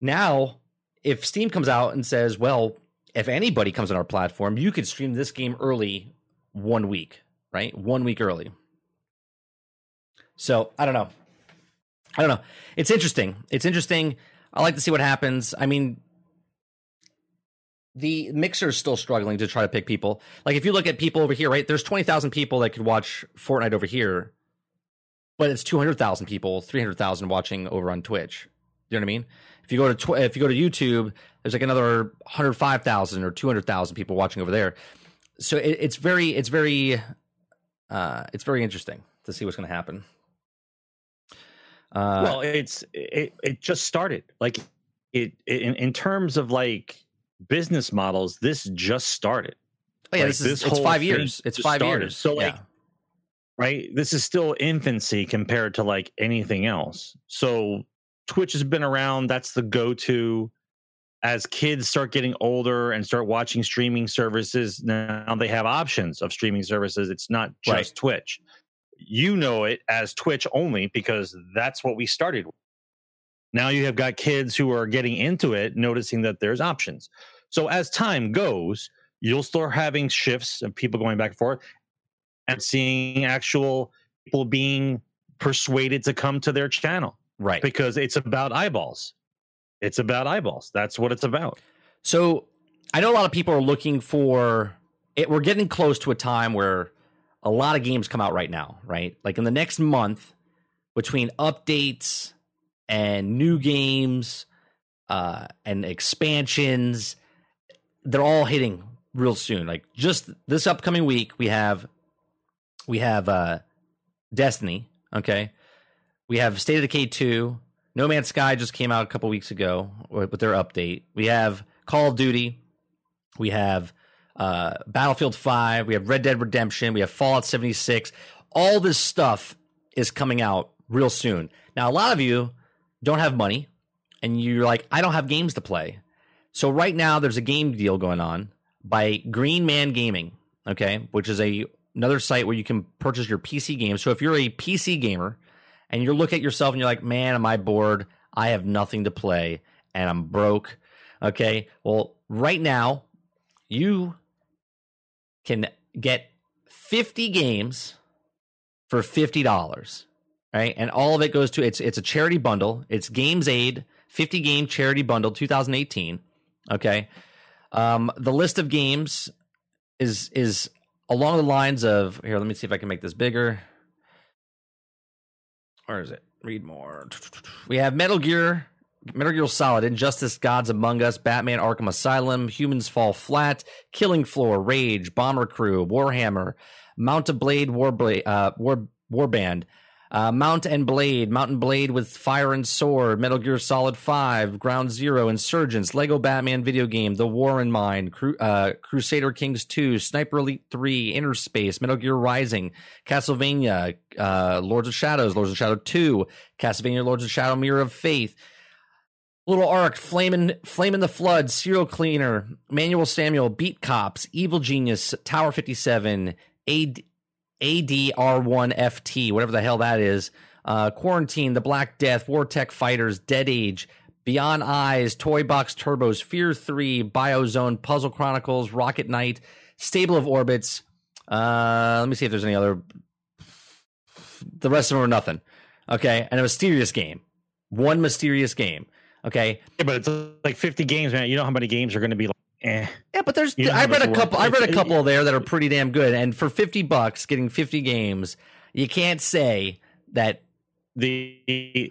Now, if Steam comes out and says, well, if anybody comes on our platform, you could stream this game early 1 week, right? 1 week early. So I don't know. It's interesting. I like to see what happens. I mean, the Mixer is still struggling to try to pick people. Like if you look at people over here, right, there's 20,000 people that could watch Fortnite over here. But it's 200,000 people, 300,000 watching over on Twitch. You know what I mean? If you go to YouTube, there's like another 105,000 or 200,000 people watching over there. So it's very interesting to see what's going to happen. Well, it just started. Like in terms of like business models, this just started. Oh yeah, like it's 5 years. It's 5 years. So like, yeah. Right, this is still infancy compared to like anything else. So Twitch has been around. That's the go-to. As kids start getting older and start watching streaming services, now they have options of streaming services. It's not just right. Twitch. You know it as Twitch only because that's what we started with. Now you have got kids who are getting into it, noticing that there's options. So as time goes, you'll start having shifts of people going back and forth and seeing actual people being persuaded to come to their channel. Right. Because it's about eyeballs. It's about eyeballs. That's what it's about. So I know a lot of people are looking for it. We're getting close to a time where a lot of games come out right now, right? Like in the next month, between updates and new games and expansions, they're all hitting real soon. Like just this upcoming week, we have Destiny. Okay, we have State of Decay 2. No Man's Sky just came out a couple weeks ago with their update. We have Call of Duty. We have Battlefield 5. We have Red Dead Redemption. We have Fallout 76. All this stuff is coming out real soon. Now, a lot of you don't have money, and you're like, I don't have games to play. So right now, there's a game deal going on by Green Man Gaming, okay, which is another site where you can purchase your PC games. So if you're a PC gamer, and you look at yourself and you're like, man, am I bored? I have nothing to play and I'm broke. Okay, well, right now you can get 50 games for $50, right? And all of it goes to it's a charity bundle. It's Games Aid 50 game charity bundle 2018. Okay, the list of games is along the lines of here. Let me see if I can make this bigger. Where is it? Read more. We have Metal Gear Solid, Injustice, Gods Among Us, Batman, Arkham Asylum, Humans Fall Flat, Killing Floor, Rage, Bomber Crew, Warhammer, Mount and Blade Warband, Mount and Blade with Fire and Sword, Metal Gear Solid 5, Ground Zero, Insurgents, Lego Batman video game, The War in Mind, Crusader Kings 2, Sniper Elite 3, Inner Space, Metal Gear Rising, Castlevania, Lords of Shadow 2, Castlevania, Lords of Shadow, Mirror of Faith, Little Ark, Flame in the Flood, Serial Cleaner, Manual Samuel, Beat Cops, Evil Genius, Tower 57, ADR1FT, whatever the hell that is, Quarantine, The Black Death, WarTech Fighters, Dead Age, Beyond Eyes, Toy Box Turbos, Fear 3, Biozone, Puzzle Chronicles, Rocket Knight, Stable of Orbits. Let me see if there's any other. The rest of them are nothing. Okay, and a mysterious game. One mysterious game. Okay. Yeah, but it's like 50 games, man. You know how many games are going to be like. Eh. Yeah, but there's. I read a couple there that are pretty damn good, and for $50, getting 50 games, you can't say that the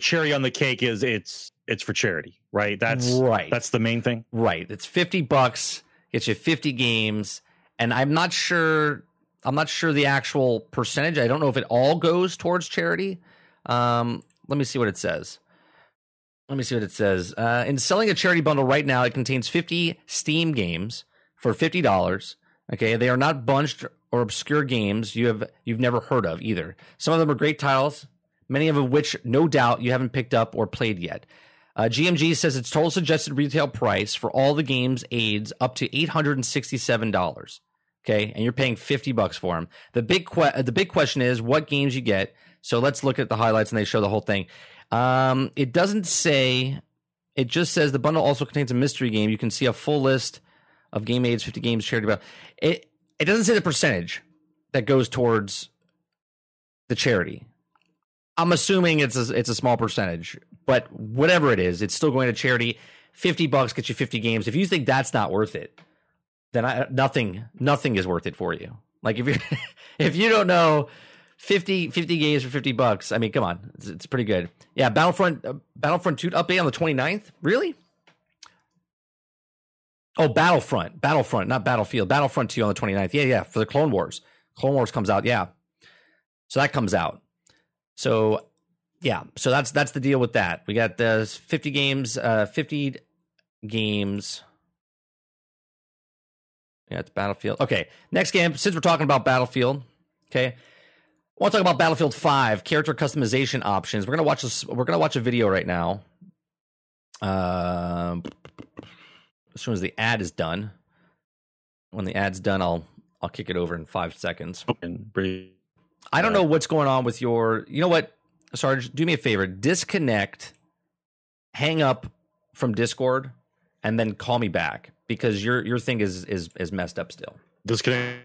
cherry on the cake is it's for charity, right? That's the main thing, right? It's $50 gets you 50 games, and I'm not sure the actual percentage. I don't know if it all goes towards charity. Let me see what it says. In selling a charity bundle right now, it contains 50 Steam games for $50. Okay, they are not bunched or obscure games you've never heard of either. Some of them are great titles, many of which, no doubt, you haven't picked up or played yet. GMG says its total suggested retail price for all the games aids up to $867. Okay, and you're paying $50 for them. The big question is what games you get. So let's look at the highlights, and they show the whole thing. It doesn't say, it just says the bundle also contains a mystery game. You can see a full list of game aids, 50 games, charity bundle. It doesn't say the percentage that goes towards the charity. I'm assuming it's a small percentage, but whatever it is, it's still going to charity. $50 gets you 50 games. If you think that's not worth it, then nothing is worth it for you. Like if you if you don't know 50 games for $50. I mean, come on. It's pretty good. Yeah, Battlefront 2 update on the 29th? Really? Oh, Battlefront, not Battlefield. Battlefront 2 on the 29th. Yeah, for the Clone Wars. Clone Wars comes out, yeah. So that comes out. So, yeah. So that's the deal with that. We got the 50 games. Yeah, it's Battlefield. Okay, next game, since we're talking about Battlefield, okay, I want to talk about Battlefield 5, character customization options. We're going to watch this. We're going to watch a video right now. As soon as the ad is done. When the ad's done, I'll kick it over in 5 seconds. I don't know what's going on with your... You know what, Sarge? Do me a favor. Disconnect, hang up from Discord, and then call me back because your thing is messed up still. Disconnect.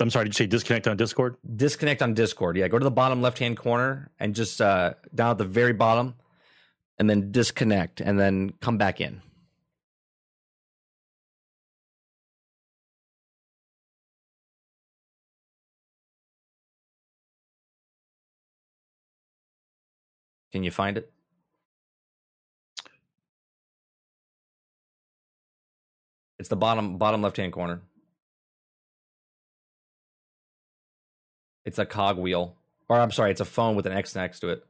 I'm sorry, did you say disconnect on Discord? Disconnect on Discord, yeah. Go to the bottom left-hand corner and just down at the very bottom, and then disconnect, and then come back in. Can you find it? It's the bottom left-hand corner. It's a cogwheel. Or I'm sorry, it's a phone with an X next to it.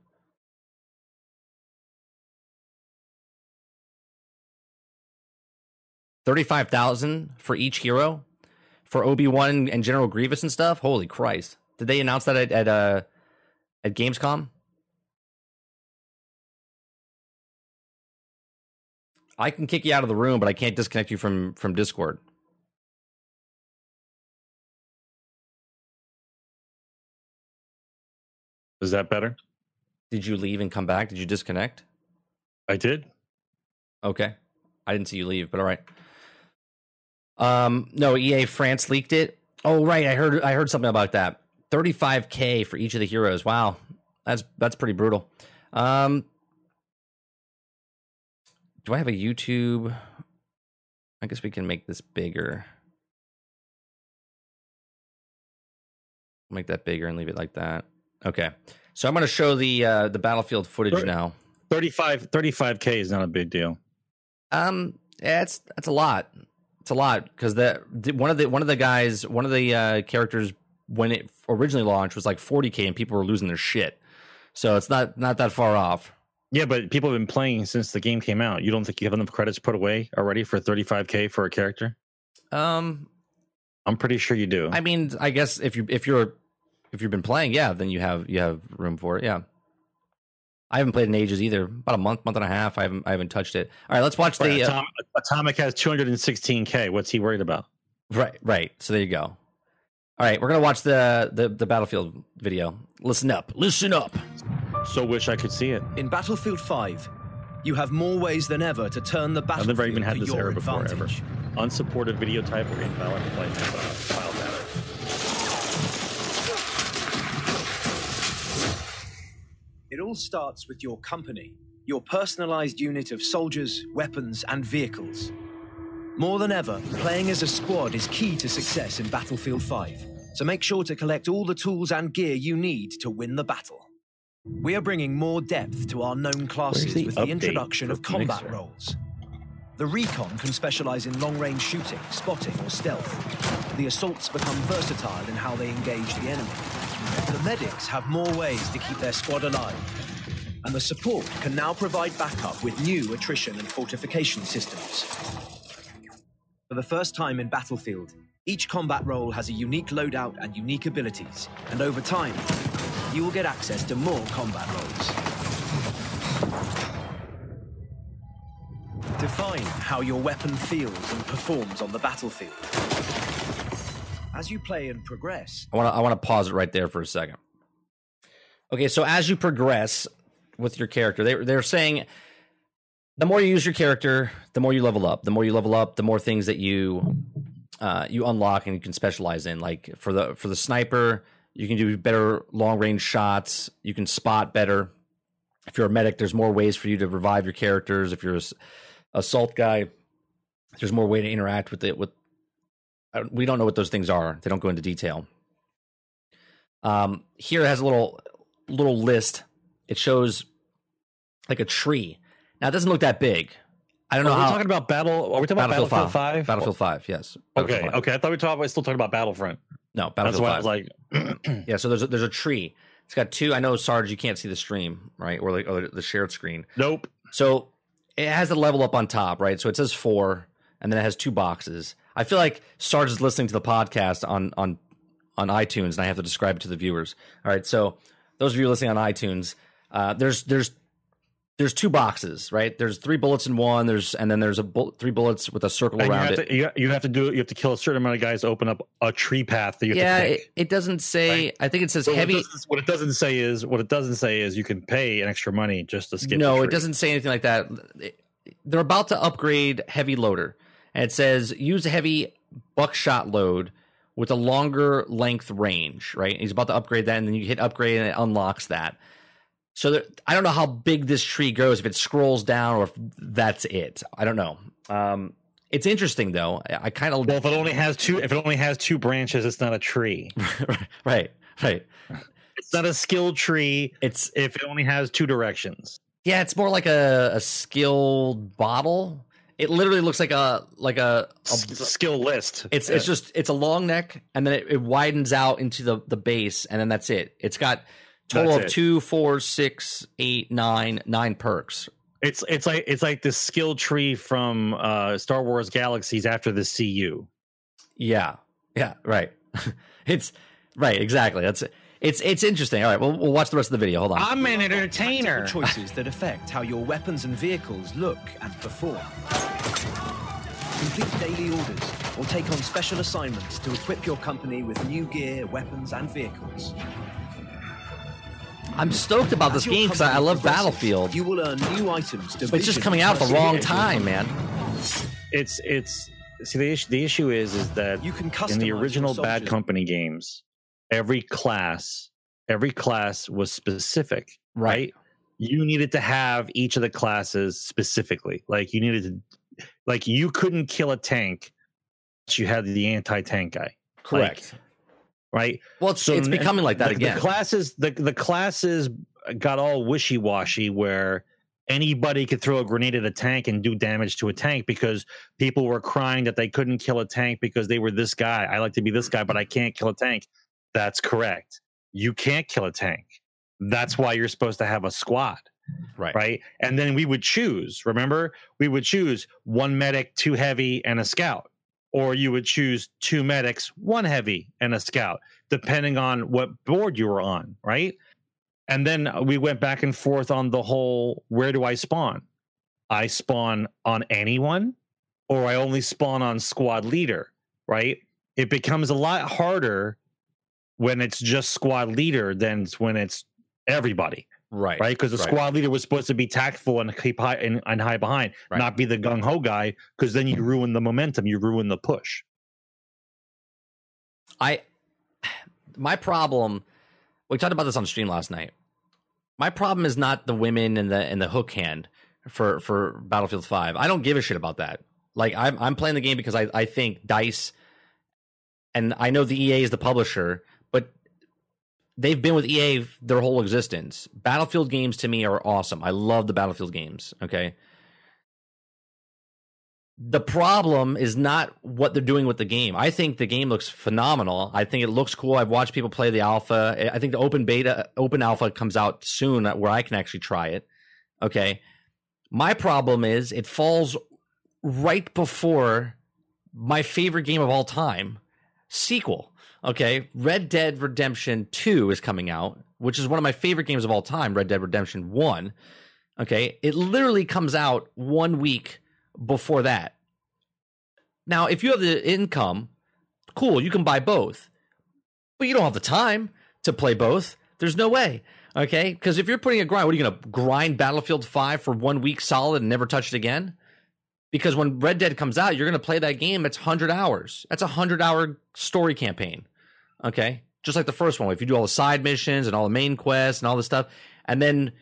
$35,000 for each hero? For Obi-Wan and General Grievous and stuff? Holy Christ. Did they announce that at Gamescom? I can kick you out of the room, but I can't disconnect you from Discord. Is that better? Did you leave and come back? Did you disconnect? I did. Okay. I didn't see you leave, but all right. No, EA France leaked it. Oh, right. I heard something about that. $35K for each of the heroes. Wow. That's pretty brutal. Do I have a YouTube? I guess we can make this bigger. Make that bigger and leave it like that. Okay. So I'm going to show the Battlefield footage now. 35K is not a big deal. Yeah, that's a lot. It's a lot because one of the characters when it originally launched was like 40K and people were losing their shit. So it's not that far off. Yeah, but people have been playing since the game came out. You don't think you have enough credits put away already for 35K for a character? I'm pretty sure you do. I mean, I guess if you've been playing, yeah, then you have room for it. Yeah, I haven't played in ages either. About a month and a half. I haven't touched it. All right, let's watch the Atomic has 216K. What's he worried about? Right. So there you go. All right, we're gonna watch the Battlefield video. Listen up. So wish I could see it. In Battlefield 5, you have more ways than ever to turn the battlefield. I've never even had this error before, ever. Unsupported video type or invalid file matter. It all starts with your company, your personalized unit of soldiers, weapons, and vehicles. More than ever, playing as a squad is key to success in Battlefield 5, so make sure to collect all the tools and gear you need to win the battle. We are bringing more depth to our known classes with the introduction of combat roles. The Recon can specialize in long-range shooting, spotting, or stealth. The Assaults become versatile in how they engage the enemy. The Medics have more ways to keep their squad alive. And the Support can now provide backup with new attrition and fortification systems. For the first time in Battlefield, each combat role has a unique loadout and unique abilities, and over time, you will get access to more combat roles. Define how your weapon feels and performs on the battlefield. As you play and progress... I want to pause it right there for a second. Okay, so as you progress with your character, they're saying the more you use your character, the more you level up. The more you level up, the more things that you unlock and you can specialize in. Like for the sniper... You can do better long-range shots. You can spot better. If you're a medic, there's more ways for you to revive your characters. If you're an assault guy, there's more way to interact with it. We don't know what those things are. They don't go into detail. Here it has a little list. It shows like a tree. Now, it doesn't look that big. I don't know. Are we talking about Battle? Are we talking about Battlefield 5? Battlefield 5, yes. Battlefield 5. Okay. I thought we were still talking about Battlefront. No, Battlefield 5. That's why I was like, yeah. So there's a tree. It's got two. I know, Sarge, you can't see the stream, right, or the shared screen. Nope. So it has the level up on top, right? So it says 4, and then it has two boxes. I feel like Sarge is listening to the podcast on iTunes, and I have to describe it to the viewers. All right. So those of you listening on iTunes, there's two boxes, right? There's 3 bullets in one. There's three bullets with a circle around it. You have to kill a certain amount of guys to open up a tree path. That you have to pick. It doesn't say. Right? I think it says so heavy. What it doesn't say is you can pay an extra money just to skip. No, it doesn't say anything like that. They're about to upgrade heavy loader, and it says use a heavy buckshot load with a longer length range. Right? He's about to upgrade that, and then you hit upgrade, and it unlocks that. So I don't know how big this tree goes, if it scrolls down or if that's it. I don't know. It's interesting, though. I kind of... Well, if it only has two branches, it's not a tree. Right. It's not a skill tree. It's if it only has 2 directions. Yeah, it's more like a skilled bottle. It literally looks like a skill list. It's a long neck, and then it widens out into the base, and then that's it. It's got... Total of 2, 4, 6, 8, 9 perks. It's like the skill tree from Star Wars Galaxies after the CU. Yeah, right. It's right, exactly. That's it. It's interesting. All right, we'll watch the rest of the video. Hold on. I'm an entertainer. Choices that affect how your weapons and vehicles look and perform. Complete daily orders or take on special assignments to equip your company with new gear, weapons, and vehicles. I'm stoked about this game because I love Battlefield. You will earn new items. But it's just coming out at the wrong time, man. The issue is that you can in the original Bad Company games, every class was specific, right? You needed to have each of the classes specifically. Like you couldn't kill a tank, but you had the anti-tank guy. Correct. Right. Well, it's becoming like that again. The classes got all wishy-washy where anybody could throw a grenade at a tank and do damage to a tank because people were crying that they couldn't kill a tank because they were this guy. I like to be this guy, but I can't kill a tank. That's correct. You can't kill a tank. That's why you're supposed to have a squad. Right. And then we would choose. Remember, we would choose 1 medic, 2 heavy, and a scout. Or you would choose 2 medics, 1 heavy, and a scout, depending on what board you were on, right? And then we went back and forth on the whole, where do I spawn? I spawn on anyone, or I only spawn on squad leader, right? It becomes a lot harder when it's just squad leader than when it's everybody. Right. Because the squad leader was supposed to be tactful and keep high and high behind, not be the gung ho guy. Because then you ruin the momentum, you ruin the push. My problem. We talked about this on stream last night. My problem is not the women and the hook hand for Battlefield 5. I don't give a shit about that. Like I'm playing the game because I think DICE, and I know the EA is the publisher. They've been with EA their whole existence. Battlefield games to me are awesome. I love the Battlefield games, okay? The problem is not what they're doing with the game. I think the game looks phenomenal. I think it looks cool. I've watched people play the alpha. I think the open alpha comes out soon where I can actually try it, okay? My problem is it falls right before my favorite game of all time, sequel. Okay, Red Dead Redemption 2 is coming out, which is one of my favorite games of all time, Red Dead Redemption 1. Okay, it literally comes out 1 week before that. Now, if you have the income, cool, you can buy both. But you don't have the time to play both. There's no way, okay? Because if you're putting a grind, what, are you going to grind Battlefield 5 for 1 week solid and never touch it again? Because when Red Dead comes out, you're going to play that game. It's 100 hours. That's a 100-hour story campaign. Okay, just like the first one. If you do all the side missions and all the main quests and all this stuff, and then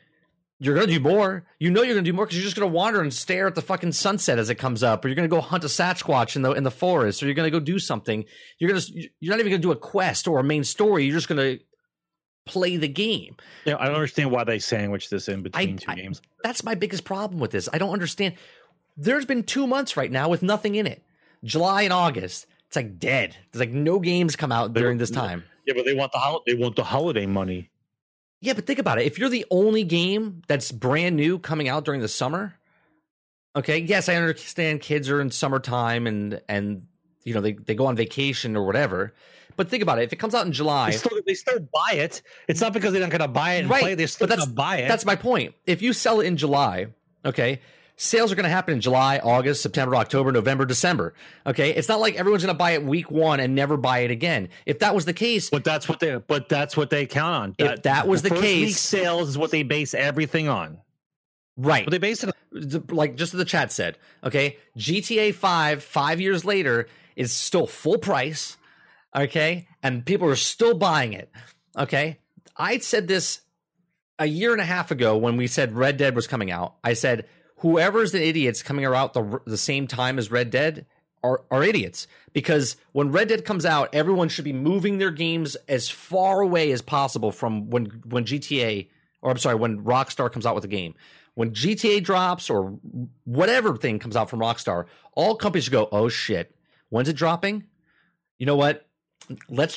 you're going to do more. You know you're going to do more because you're just going to wander and stare at the fucking sunset as it comes up, or you're going to go hunt a Sasquatch in the forest, or you're going to go do something. You're not even going to do a quest or a main story. You're just going to play the game. Yeah, I don't understand why they sandwich this in between two games. That's my biggest problem with this. I don't understand. There's been 2 months right now with nothing in it. July and August, it's like dead. There's like no games come out during this time. Yeah, but they want the holiday money. Yeah, but think about it. If you're the only game that's brand new coming out during the summer, okay, yes, I understand kids are in summertime and you know they go on vacation or whatever. But think about it. If it comes out in July, they still buy it. It's not because they're not going to buy it and right, play it. They're still going to buy it. That's my point. If you sell it in July, okay, sales are going to happen in July, August, September, October, November, December. Okay, it's not like everyone's going to buy it week one and never buy it again. If that was the case, but that's what they count on. If that was the case, week sales is what they base everything on. Right. But they base it on, like just as the chat said. Okay, GTA 5, 5 years later, is still full price. Okay, and people are still buying it. Okay, I said this a year and a half ago when we said Red Dead was coming out. I said whoever's the idiots coming out the same time as Red Dead are idiots, because when Red Dead comes out, everyone should be moving their games as far away as possible from when GTA, or I'm sorry, when Rockstar comes out with a game. When GTA drops or whatever thing comes out from Rockstar, all companies should go, oh shit, when's it dropping? You know what? Let's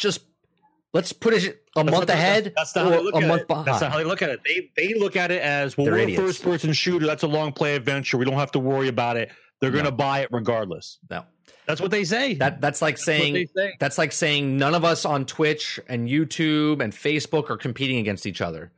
put it a month ahead or a month behind. That's not how they look at it. They look at it as, well, we're a first-person shooter. That's a long-play adventure. We don't have to worry about it. They're going to buy it regardless. No, that's what they say. That's like saying none of us on Twitch and YouTube and Facebook are competing against each other,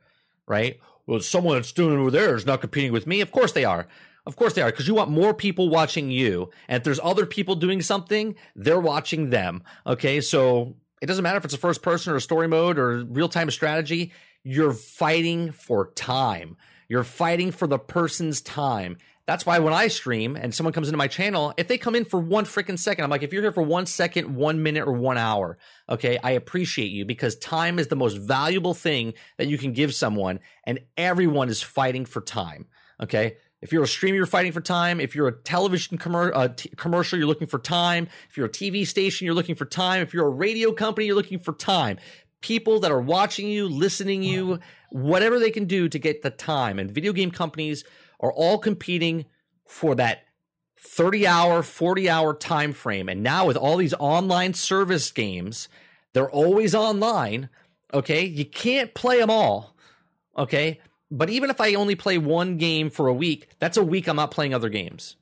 right? Well, someone that's doing it over there is not competing with me. Of course they are. Of course they are, because you want more people watching you. And if there's other people doing something, they're watching them. Okay, so it doesn't matter if it's a first person or a story mode or real-time strategy. You're fighting for time. You're fighting for the person's time. That's why when I stream and someone comes into my channel, if they come in for one freaking second, I'm like, if you're here for 1 second, 1 minute, or 1 hour, okay, I appreciate you, because time is the most valuable thing that you can give someone, and everyone is fighting for time, okay? If you're a streamer, you're fighting for time. If you're a television commercial, you're looking for time. If you're a TV station, you're looking for time. If you're a radio company, you're looking for time. People that are watching you, listening you, whatever they can do to get the time. And video game companies are all competing for that 30-hour, 40-hour time frame. And now with all these online service games, they're always online, okay? You can't play them all, okay? But even if I only play one game for a week, that's a week I'm not playing other games,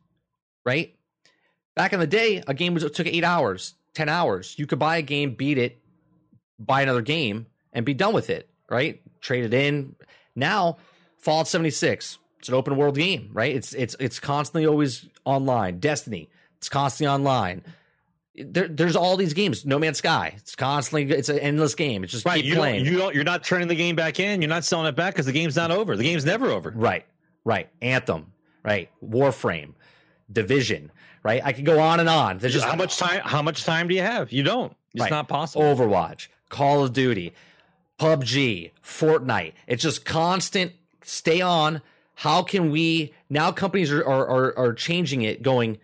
right? Back in the day, a game took 8 hours, 10 hours. You could buy a game, beat it, buy another game, and be done with it, right? Trade it in. Now, Fallout 76, it's an open world game, right? It's constantly always online. Destiny, it's constantly online. There's all these games. No Man's Sky. It's an endless game. It's just right. Keep playing. You're not turning the game back in. You're not selling it back because the game's not over. The game's never over. Right. Anthem. Right. Warframe. Division. Right. I could go on and on. There's just how much time do you have? You don't. It's right. Not possible. Overwatch. Call of Duty. PUBG. Fortnite. It's just constant. Stay on. How can we now? Companies are changing it. Going.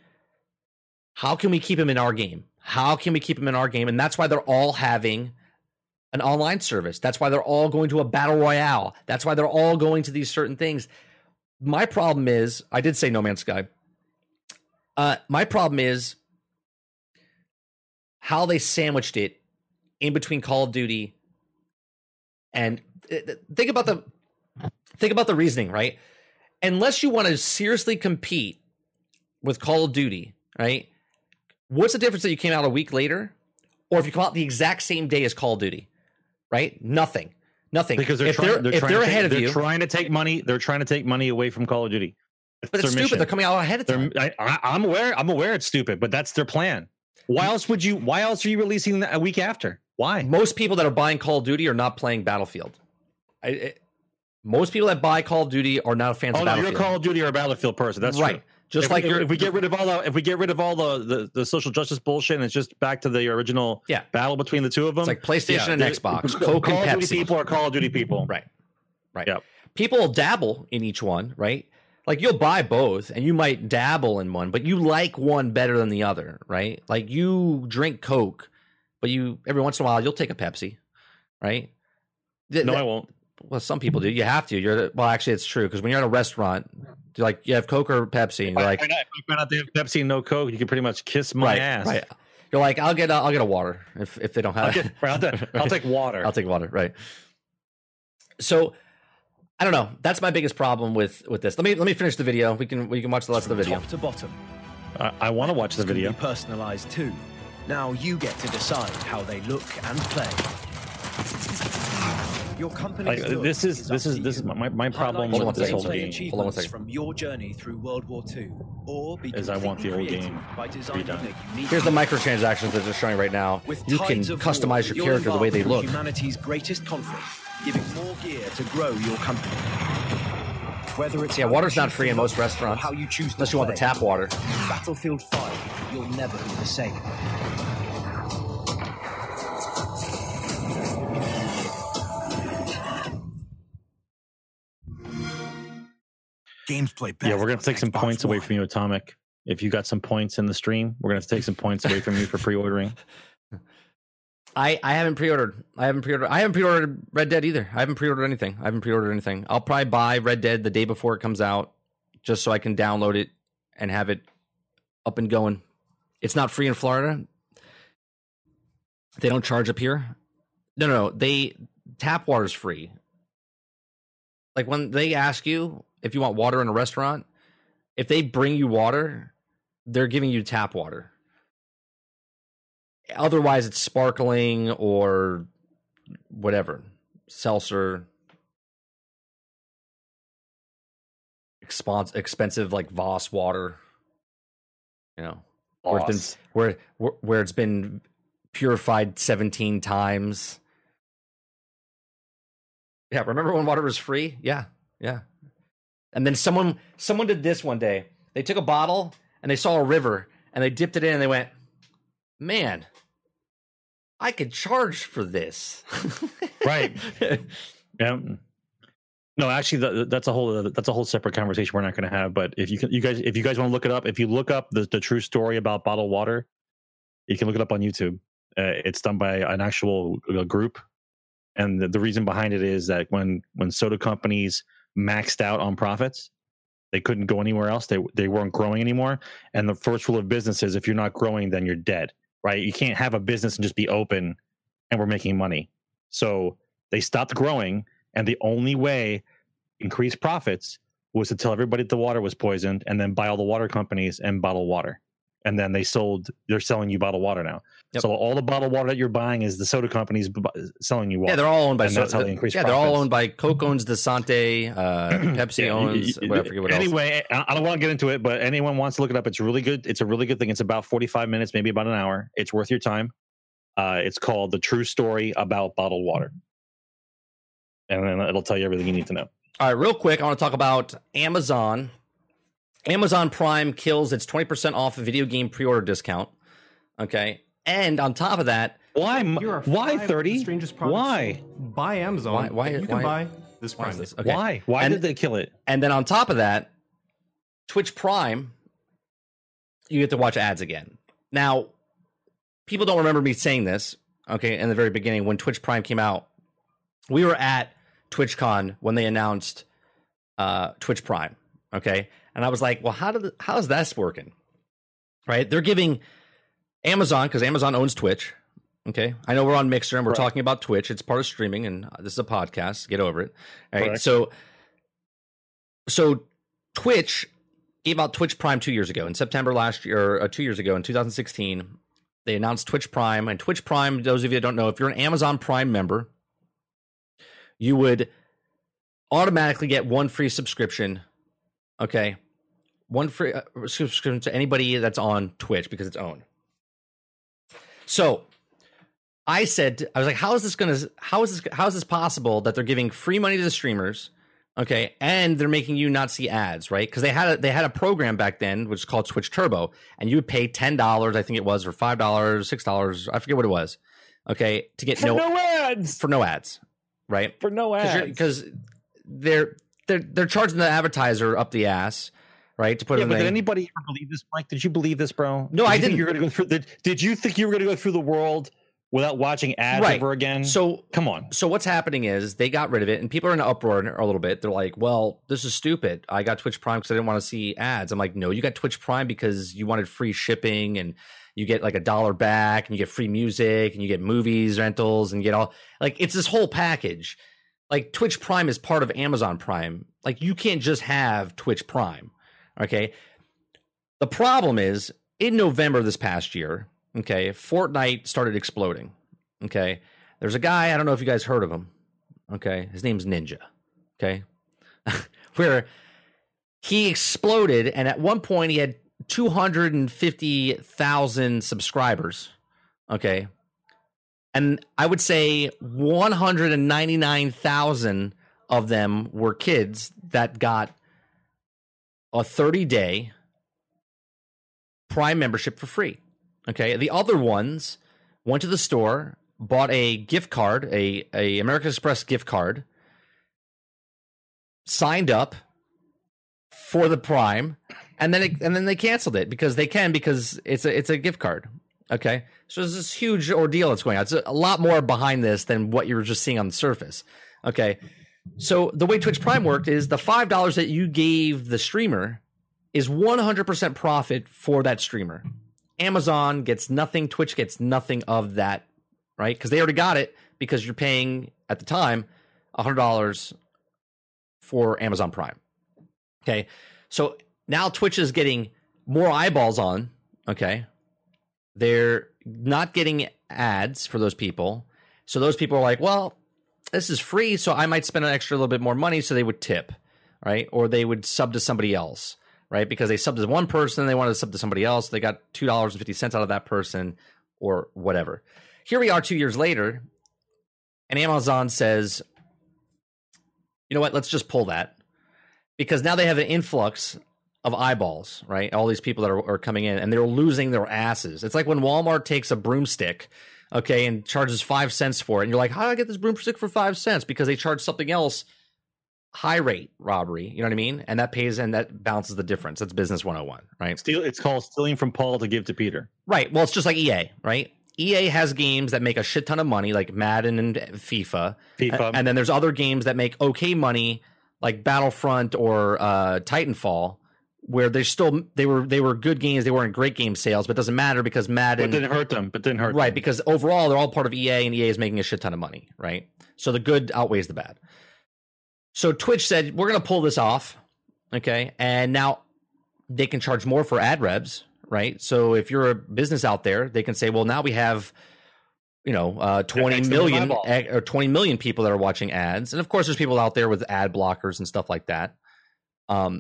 How can we keep him in our game? How can we keep him in our game? And that's why they're all having an online service. That's why they're all going to a battle royale. That's why they're all going to these certain things. My problem is, I did say No Man's Sky. My problem is how they sandwiched it in between Call of Duty. And think about the reasoning, right? Unless you want to seriously compete with Call of Duty, right? What's the difference that you came out a week later or if you come out the exact same day as Call of Duty, right? Nothing. Because they're trying to take money away from Call of Duty. But it's stupid. They're coming out ahead of time. I'm aware it's stupid, but that's their plan. Why else are you releasing that a week after? Why? Most people that are buying Call of Duty are not playing Battlefield. Most people that buy Call of Duty are not fans of Battlefield. You're a Call of Duty or a Battlefield person. That's right. True. Just if, like if we get rid of all the, if we get rid of all the social justice bullshit, and it's just back to the original battle between the two of them. It's like PlayStation and Xbox, Coke and Pepsi. Call of Duty people are Call of Duty people, right? Yeah, people will dabble in each one, right? Like you'll buy both, and you might dabble in one, but you like one better than the other, right? Like you drink Coke, but you every once in a while you'll take a Pepsi, right? No, I won't. Well, some people do. You have to. Well, actually, it's true because when you're at a restaurant. like you have Coke or Pepsi. And you're like, why not they have Pepsi and no Coke? You can pretty much kiss my ass. Right. You're like, I'll get a water if they don't have. I'll take water. I'll take water. Right. So, I don't know. That's my biggest problem with this. Let me finish the video. We can watch the rest of the video. Top to bottom. I want to watch the video. Personalized too. Now you get to decide how they look and play. Your company. This is my problem with this whole game. Hold on one second. From your journey through World War II, or because I want the old game to be done. Here's the microtransactions that they're showing right now. You can customize your character the way they look. Humanity's greatest conflict, giving more gear to grow your company. Whether it's water's not free in most restaurants, how you choose unless you want the tap water. Battlefield 5, you'll never be the same. Games play best. Yeah, we're gonna take some points away from you, Atomic. If you got some points in the stream, we're gonna take some points away from you for pre-ordering. I haven't pre-ordered. I haven't pre-ordered Red Dead either. I haven't pre-ordered anything. I'll probably buy Red Dead the day before it comes out, just so I can download it and have it up and going. It's not free in Florida. They don't charge up here. No. They tap water's free. Like when they ask you if you want water in a restaurant, if they bring you water, they're giving you tap water. Otherwise, it's sparkling or whatever, seltzer, expensive like Voss water, you know, where it's been purified 17 times. Yeah, remember when water was free? Yeah. And then someone did this one day. They took a bottle and they saw a river and they dipped it in and they went, "Man, I could charge for this." Right. Yeah. No, actually, that's a whole separate conversation we're not going to have. But if you guys want to look it up, if you look up the true story about bottled water, you can look it up on YouTube. It's done by an actual group, and the reason behind it is that when soda companies maxed out on profits, they couldn't go anywhere else. They weren't growing anymore. And the first rule of business is if you're not growing, then you're dead. Right? You can't have a business and just be open and we're making money. So they stopped growing, and the only way to increase profits was to tell everybody the water was poisoned and then buy all the water companies and bottle water. And then they're selling you bottled water now. Yep. So all the bottled water that you're buying is the soda companies selling you water. Yeah, they're all owned by soda. That's how they increase profits. They're all owned by Coke owns DeSante, Pepsi owns, I forget what else. Anyway, I don't want to get into it, but anyone wants to look it up, it's really good. It's a really good thing. It's about 45 minutes, maybe about an hour. It's worth your time. It's called The True Story About Bottled Water. And then it'll tell you everything you need to know. All right, real quick, I want to talk about Amazon. Amazon Prime kills its 20% off video game pre-order discount. Okay, and on top of that, why 30? Why buy Amazon? Why buy this Prime? Okay. Why did they kill it? And then on top of that, Twitch Prime, you get to watch ads again. Now, people don't remember me saying this. Okay, in the very beginning when Twitch Prime came out, we were at TwitchCon when they announced Twitch Prime. Okay. And I was like, well, how's this working? Right? They're giving Amazon, because Amazon owns Twitch. Okay. I know we're on Mixer and we're talking about Twitch. It's part of streaming, and this is a podcast. Get over it. All right. So Twitch gave out Twitch Prime 2 years ago. In September last year, or 2 years ago, in 2016, they announced Twitch Prime. And Twitch Prime, those of you that don't know, if you're an Amazon Prime member, you would automatically get one free subscription. Okay, one free subscription to anybody that's on Twitch because it's owned. So I was like, how is this possible that they're giving free money to the streamers? Okay, and they're making you not see ads, right? Because they had a program back then which is called Twitch Turbo, and you would pay $10, I think it was, or $5, $6, I forget what it was. Okay, to get no ads, for no ads, right? For no ads, because they're charging the advertiser up the ass, right? To put it. Yeah, but did anybody ever believe this, Mike? Did you believe this, bro? No, I didn't. Did you think you were going to go through the world without watching ads ever again. So come on. So what's happening is they got rid of it and people are in an uproar a little bit. They're like, well, this is stupid. I got Twitch Prime because I didn't want to see ads. I'm like, no, you got Twitch Prime because you wanted free shipping and you get like $1 back and you get free music and you get movies rentals and you get all like it's this whole package. Like Twitch Prime is part of Amazon Prime. Like you can't just have Twitch Prime. OK, the problem is in November this past year. OK, Fortnite started exploding. OK, there's a guy. I don't know if you guys heard of him. OK, his name's Ninja. OK, where he exploded. And at one point he had 250,000 subscribers. OK, and I would say 199,000 of them were kids that got a 30-day Prime membership for free. Okay, the other ones went to the store, bought a gift card, a American Express gift card, signed up for the Prime, and then they canceled it because they can because it's a gift card. Okay, so there's this huge ordeal that's going on. It's a lot more behind this than what you were just seeing on the surface. Okay, so the way Twitch Prime worked is the $5 that you gave the streamer is 100% profit for that streamer. Amazon gets nothing. Twitch gets nothing of that, right? Because they already got it because you're paying, at the time, $100 for Amazon Prime. Okay, so now Twitch is getting more eyeballs on, okay? They're not getting ads for those people. So those people are like, well, this is free, so I might spend an extra little bit more money, so they would tip, right? Or they would sub to somebody else. Right, because they subbed to one person, they wanted to sub to somebody else. They got $2.50 out of that person or whatever. Here we are 2 years later, and Amazon says, you know what, let's just pull that. Because now they have an influx of eyeballs, right? All these people that are coming in, and they're losing their asses. It's like when Walmart takes a broomstick, okay, and charges 5 cents for it. And you're like, how do I get this broomstick for 5 cents? Because they charge something else. High rate robbery, you know what I mean? And that pays and that bounces the difference. That's business 101, right? It's called stealing from Paul to give to Peter. Right. Well, it's just like EA, right? EA has games that make a shit ton of money, like Madden and FIFA. And then there's other games that make okay money, like Battlefront or Titanfall, where they still they were good games. They weren't great game sales, but it doesn't matter because Madden didn't hurt them. Right, because overall they're all part of EA, and EA is making a shit ton of money, right? So the good outweighs the bad. So Twitch said, we're going to pull this off, okay? And now they can charge more for ad revs, right? So if you're a business out there, they can say, well, now we have, 20 million people that are watching ads. And, of course, there's people out there with ad blockers and stuff like that. But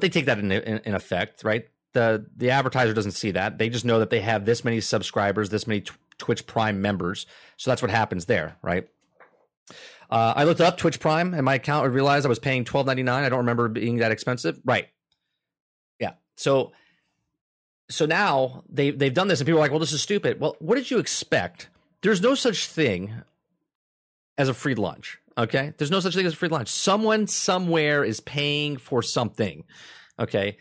they take that in effect, right? The advertiser doesn't see that. They just know that they have this many subscribers, this many Twitch Prime members. So that's what happens there, right? I looked up Twitch Prime and my account. I realized I was paying $12.99. I don't remember being that expensive. Right. Yeah. So now they've done this and people are like, well, this is stupid. Well, what did you expect? There's no such thing as a free lunch. Okay. There's no such thing as a free lunch. Someone somewhere is paying for something. Okay.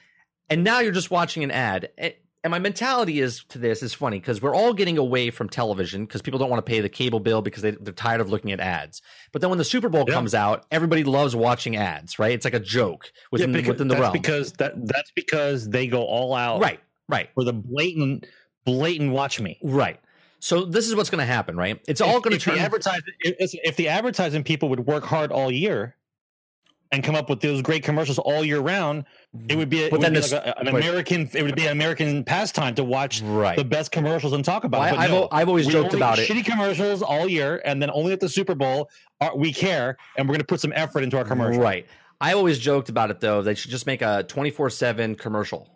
And now you're just watching an ad. And my mentality is funny because we're all getting away from television because people don't want to pay the cable bill because they're tired of looking at ads. But then when the Super Bowl comes out, everybody loves watching ads, right? It's like a joke within the realm. That's because they go all out, right, for the blatant watch me, right. So this is what's going to happen, right? It's all going to turn. If the advertising people would work hard all year and come up with those great commercials all year round, it would be an American pastime to watch the best commercials and talk about it. I've always joked about it. Shitty commercials all year, and then only at the Super Bowl we care, and we're going to put some effort into our commercial. Right. I always joked about it, though. They should just make a 24/7 commercial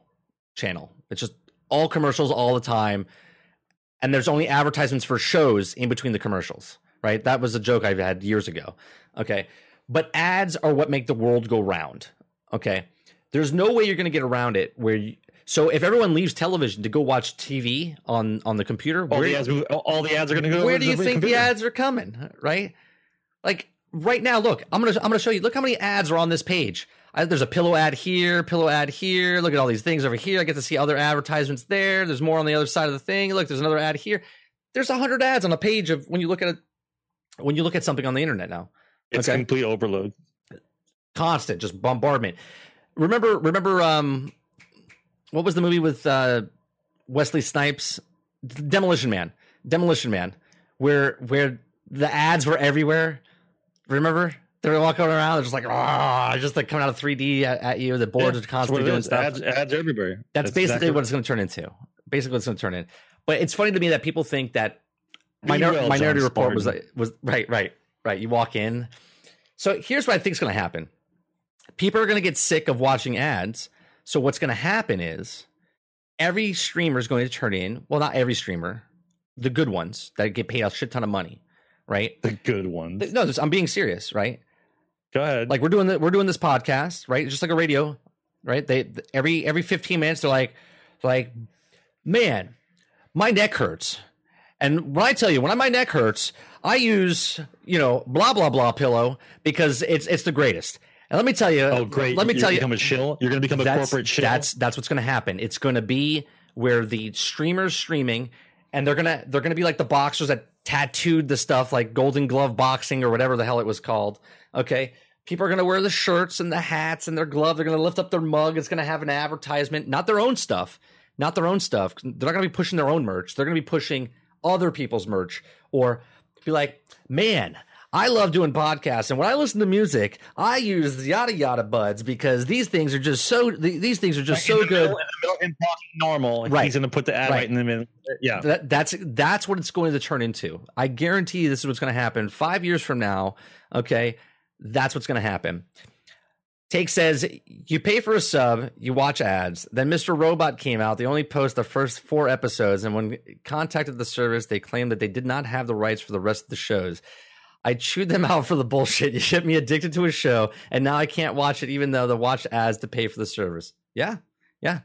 channel. It's just all commercials all the time, and there's only advertisements for shows in between the commercials. Right. That was a joke I've had years ago. Okay. But ads are what make the world go round, okay? There's no way you're going to get around it. So if everyone leaves television to go watch TV on the computer, all the ads are going to go. Where do you think the ads are coming, right? Like right now, look, I'm going to show you. Look how many ads are on this page. There's a pillow ad here. Look at all these things over here. I get to see other advertisements there. There's more on the other side of the thing. Look, there's another ad here. There's 100 ads on a page of when you look at it, when you look at something on the internet now. It's complete overload, constant, just bombardment. Remember, what was the movie with Wesley Snipes? Demolition Man, where the ads were everywhere. Remember, they were walking around, they're just like, ah, just like coming out of 3D at you. The boards are constantly doing stuff. Ads everywhere. That's basically what it's going to turn into. But it's funny to me that people think that Minority Report was right. You walk in. So here's what I think is going to happen. People are going to get sick of watching ads. So what's going to happen is every streamer is going to turn in. Well, not every streamer. The good ones that get paid a shit ton of money, right? The good ones. No, I'm being serious, right? Go ahead. Like we're doing this podcast, right? It's just like a radio, right? They every 15 minutes they're like, man, my neck hurts. And when I tell you, my neck hurts, I use, blah, blah, blah pillow because it's the greatest. And let me tell you. Oh, great. You're going to become a shill. You're going to become a corporate shill. That's what's going to happen. It's going to be where the streamer's streaming and they're going to be like the boxers that tattooed the stuff like Golden Glove Boxing or whatever the hell it was called. Okay. People are going to wear the shirts and the hats and their glove. They're going to lift up their mug. It's going to have an advertisement, not their own stuff. They're not going to be pushing their own merch. They're going to be pushing other people's merch, or be like, man, I love doing podcasts, and when I listen to music, I use the yada yada buds because these things are just so good. And normal, right? He's going to put the ad right in the middle. Yeah, that's what it's going to turn into. I guarantee you, this is what's going to happen 5 years from now. Okay, that's what's going to happen. Take says, you pay for a sub, you watch ads. Then Mr. Robot came out. They only post the first 4 episodes. And when contacted the service, they claimed that they did not have the rights for the rest of the shows. I chewed them out for the bullshit. You shipped me addicted to a show. And now I can't watch it, even though they watch ads to pay for the service. Yeah. Yeah.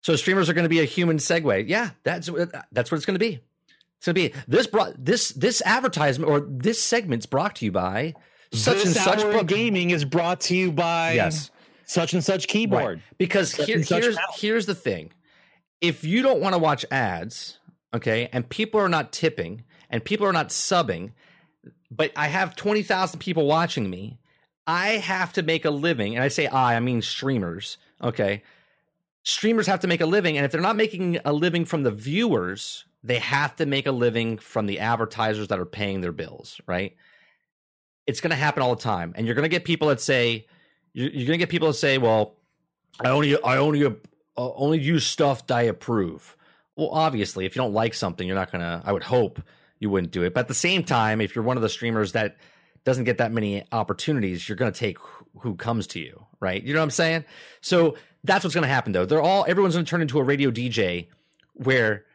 So streamers are going to be a human segue. Yeah. That's what it's going to be. It's going to be this advertisement or this segment's brought to you by such and such. Gaming is brought to you by such and such keyboard. Right. Because here's the thing. If you don't want to watch ads, okay, and people are not tipping and people are not subbing, but I have 20,000 people watching me, I have to make a living. And I say I mean streamers, okay? Streamers have to make a living. And if they're not making a living from the viewers, they have to make a living from the advertisers that are paying their bills, right? It's going to happen all the time, and you're going to get people that say, "Well, I only use stuff that I approve." Well, obviously, if you don't like something, you're not going to. I would hope you wouldn't do it. But at the same time, if you're one of the streamers that doesn't get that many opportunities, you're going to take who comes to you, right? You know what I'm saying? So that's what's going to happen, though. Everyone's going to turn into a radio DJ, where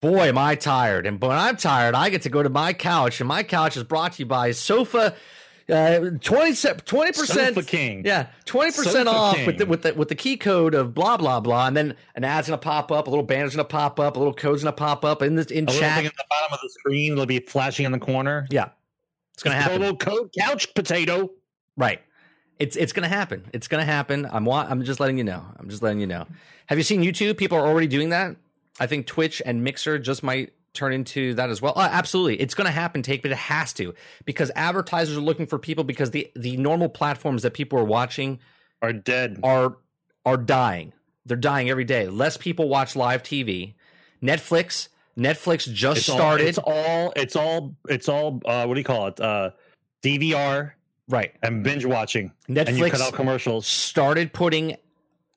boy, am I tired. And when I'm tired, I get to go to my couch. And my couch is brought to you by Sofa 20% Sofa King. Yeah, 20% off King. with the key code of blah, blah, blah. And then an ad's going to pop up. A little banner's going to pop up. A little code's going to pop up. In chat. At the bottom of the screen, it'll be flashing in the corner. Yeah. It's going to happen. Total code couch potato. Right. It's going to happen. It's going to happen. I'm just letting you know. Have you seen YouTube? People are already doing that. I think Twitch and Mixer just might turn into that as well. Oh, absolutely. It's going to happen, but it has to, because advertisers are looking for people, because the normal platforms that people are watching are dead, are dying. They're dying every day. Less people watch live TV. Netflix just started. It's all. What do you call it? DVR. Right. And binge watching. Netflix and you cut out commercials. Started putting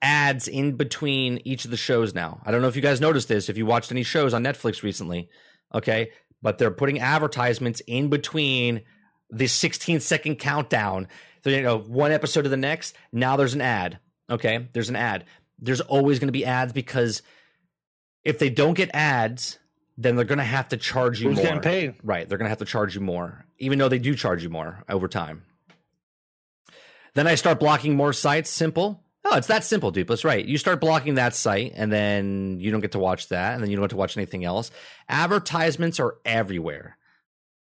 ads in between each of the shows now. I don't know if you guys noticed this, if you watched any shows on Netflix recently, okay? But they're putting advertisements in between the 16-second countdown. So, one episode to the next, now there's an ad, okay? There's an ad. There's always going to be ads, because if they don't get ads, then they're going to have to charge you more. Who's getting paid? Right, they're going to have to charge you more, even though they do charge you more over time. Then I start blocking more sites, simple. Oh, it's that simple, dude. That's right. You start blocking that site, and then you don't get to watch that, and then you don't get to watch anything else. Advertisements are everywhere.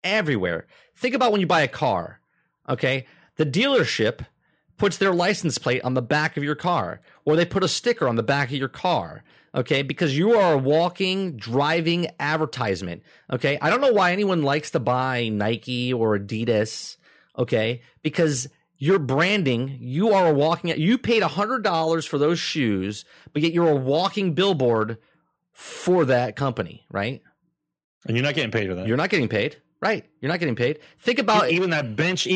Everywhere. Think about when you buy a car, okay? The dealership puts their license plate on the back of your car, or they put a sticker on the back of your car, okay? Because you are a walking, driving advertisement, okay? I don't know why anyone likes to buy Nike or Adidas, okay? Because your branding, you are a walking, you paid $100 for those shoes, but yet you're a walking billboard for that company, right? And you're not getting paid for that. You're not getting paid, right? You're not getting paid. Think about even that bench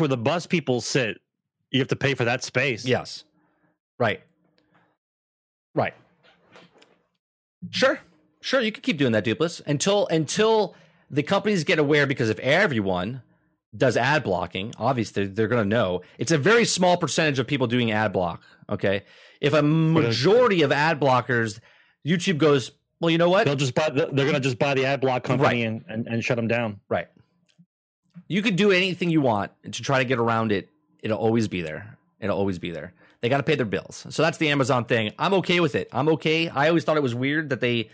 where the bus people sit, you have to pay for that space. Yes. Right. Right. Sure. Sure, you could keep doing that, Dupless, until the companies get aware, because if everyone does ad blocking, obviously they're going to know. It's a very small percentage of people doing ad block, okay? If a majority of ad blockers, YouTube goes, well, you know what? They're going to just buy the ad block company, right, and shut them down. Right. You could do anything you want to try to get around it. It'll always be there. It'll always be there. They got to pay their bills. So that's the Amazon thing. I'm okay with it. I'm okay. I always thought it was weird that they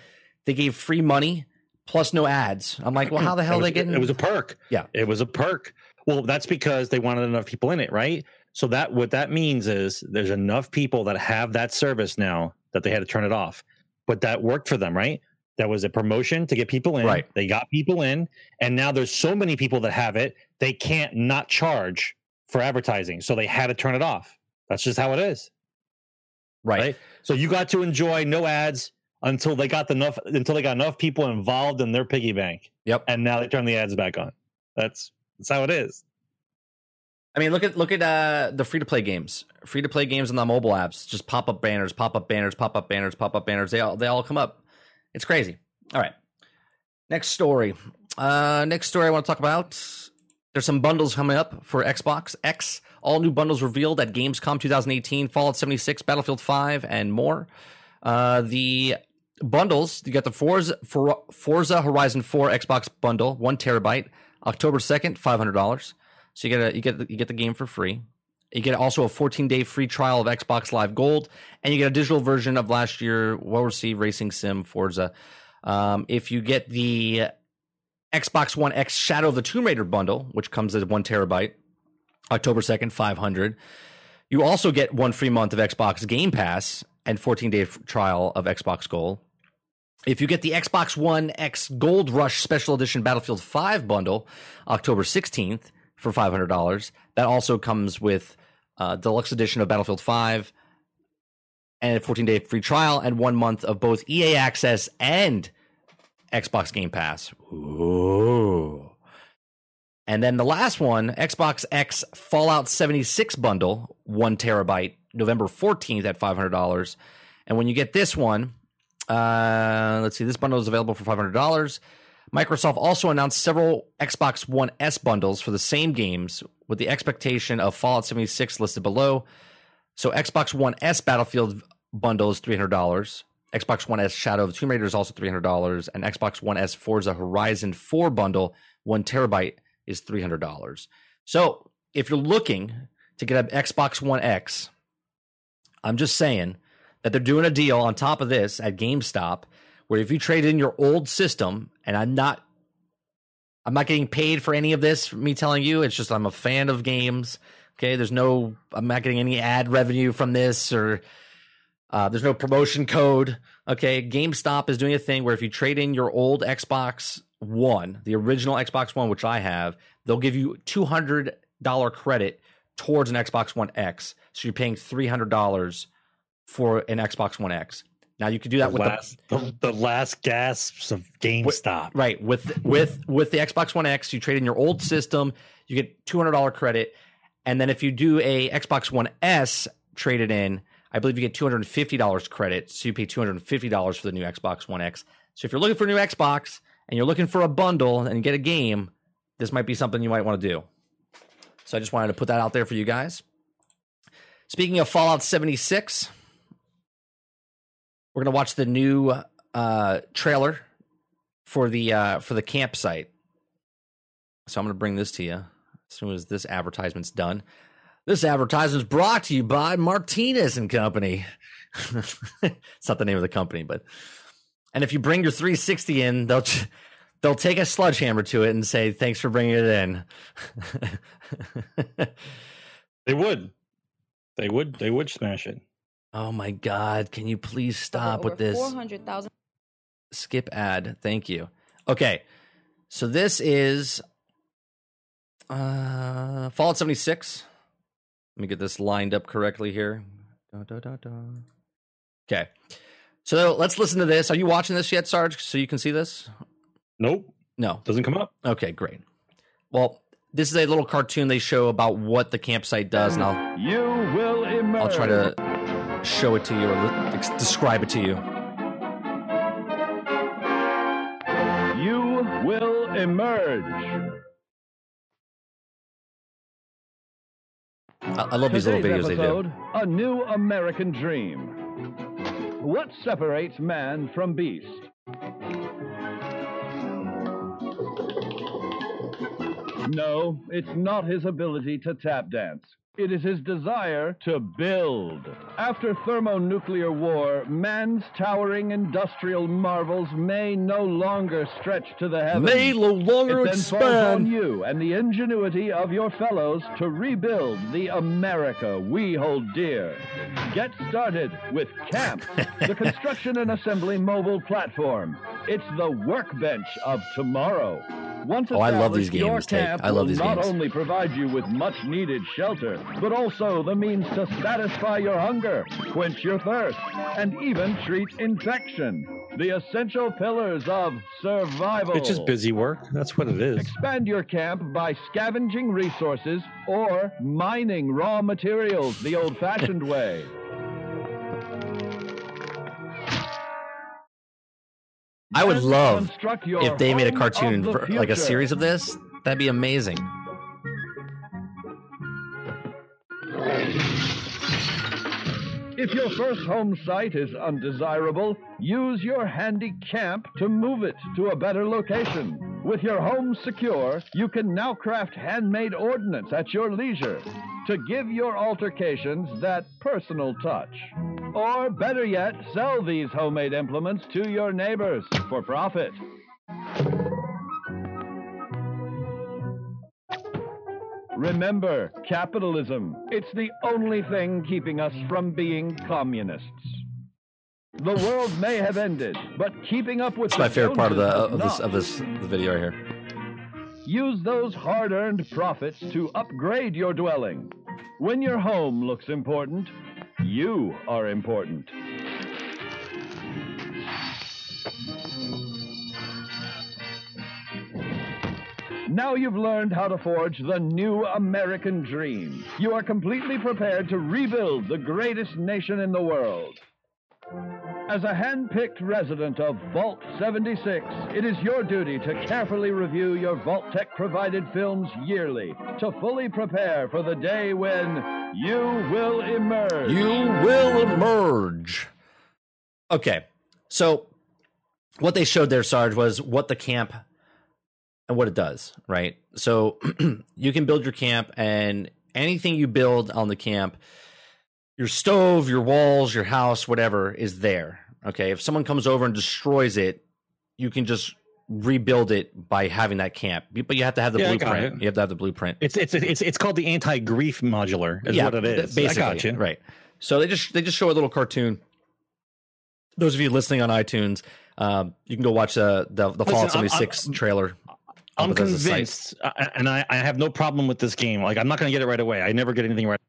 gave free money plus no ads. I'm like, well, how the hell are they getting? It was a perk. Yeah. It was a perk. Well, that's because they wanted enough people in it, right? So that what that means is there's enough people that have that service now that they had to turn it off. But that worked for them, right? That was a promotion to get people in. Right. They got people in. And now there's so many people that have it, they can't not charge for advertising. So they had to turn it off. That's just how it is. Right. So you got to enjoy no ads until they got enough people involved in their piggy bank. Yep. And now they turn the ads back on. That's how it is. I mean, look at the free-to-play games. Free-to-play games on the mobile apps just pop up banners, pop up banners, pop up banners, pop up banners. They all come up. It's crazy. All right. Next story. I want to talk about. There's some bundles coming up for Xbox X. All new bundles revealed at Gamescom 2018, Fallout 76, Battlefield 5, and more. The bundles, you got the Forza Horizon 4 Xbox bundle, 1 terabyte, October 2nd, $500. So you get the game for free. You get also a 14-day free trial of Xbox Live Gold, and you get a digital version of last year well-received racing sim Forza. If you get the Xbox One X Shadow of the Tomb Raider bundle, which comes as 1 terabyte, October 2nd, $500. You also get 1 free month of Xbox Game Pass and 14-day trial of Xbox Gold. If you get the Xbox One X Gold Rush Special Edition Battlefield 5 bundle, October 16th for $500, that also comes with Deluxe Edition of Battlefield 5 and a 14-day free trial and 1 month of both EA Access and Xbox Game Pass. Ooh. And then the last one, Xbox X Fallout 76 bundle, 1 terabyte, November 14th at $500. And when you get this one, let's see, this bundle is available for $500. Microsoft also announced several Xbox One S bundles for the same games with the expectation of Fallout 76 listed below. So Xbox One S Battlefield bundle is $300. Xbox One S Shadow of the Tomb Raider is also $300, and Xbox One S Forza Horizon 4 bundle, 1 terabyte, is $300. So if you're looking to get an Xbox One X, I'm just saying that they're doing a deal on top of this at GameStop where if you trade in your old system, and I'm not getting paid for any of this, me telling you, it's just I'm a fan of games. Okay, I'm not getting any ad revenue from this, or there's no promotion code. Okay, GameStop is doing a thing where if you trade in your old Xbox One, the original Xbox One, which I have, they'll give you $200 credit towards an Xbox One X. So you're paying $300 for an Xbox One X. Now you can do that with the last gasps of GameStop. Right. With the Xbox One X, you trade in your old system, you get $200 credit. And then if you do a Xbox One S trade it in, I believe you get $250 credit, so you pay $250 for the new Xbox One X. So if you're looking for a new Xbox and you're looking for a bundle and get a game, this might be something you might want to do. So I just wanted to put that out there for you guys. Speaking of Fallout 76, we're going to watch the new trailer for the campsite. So I'm going to bring this to you as soon as this advertisement's done. This advertisement is brought to you by Martinez and Company. It's not the name of the company, but... And if you bring your 360 in, they'll take a sledgehammer to it and say, thanks for bringing it in. They would. They would smash it. Oh my God. Can you please stop with this? 400,000. Skip ad. Thank you. Okay. So this is Fallout 76. Let me get this lined up correctly here. Da, da, da, da. Okay. So let's listen to this. Are you watching this yet, Sarge, so you can see this? Nope. No. Doesn't come up. Okay, great. Well, this is a little cartoon they show about what the campsite does, and I'll try to show it to you or describe it to you. You will emerge. I love these little videos they do. A new American dream. What separates man from beast? No, it's not his ability to tap dance. It is his desire to build. After thermonuclear war, man's towering industrial marvels may no longer stretch to the heavens. May no longer expand. It then falls on you and the ingenuity of your fellows to rebuild the America we hold dear. Get started with Camp, the construction and assembly mobile platform. It's the workbench of tomorrow. Once I love these games. I love these games. Not only provide you with much needed shelter, but also the means to satisfy your hunger, quench your thirst, and even treat infection. The essential pillars of survival. It's just busy work. That's what it is. Expand your camp by scavenging resources or mining raw materials the old-fashioned way. I would love if they made a cartoon, like a series of this. That'd be amazing. If your first home site is undesirable, use your handy camp to move it to a better location. With your home secure, you can now craft handmade ordnance at your leisure to give your altercations that personal touch. Or better yet, sell these homemade implements to your neighbors for profit. Remember, capitalism. It's the only thing keeping us from being communists. The world may have ended, but keeping up with... That's my favorite part of this video right here. Use those hard-earned profits to upgrade your dwelling. When your home looks important, you are important. Now you've learned how to forge the new American dream. You are completely prepared to rebuild the greatest nation in the world. As a hand-picked resident of Vault 76, it is your duty to carefully review your Vault Tech-provided films yearly to fully prepare for the day when you will emerge. You will emerge. Okay, so what they showed there, Sarge, was what the camp and what it does, right? So you can build your camp, and anything you build on the camp, your stove, your walls, your house, whatever is there. Okay. If someone comes over and destroys it, you can just rebuild it by having that camp. But you have to have the blueprint. You have to have the blueprint. It's called the anti-grief modular is what it is. Basically. I got you. Right. So they just show a little cartoon. Those of you listening on iTunes, you can go watch the Fallout 76 trailer. I'm convinced, and I have no problem with this game. Like, I'm not going to get it right away. I never get anything right.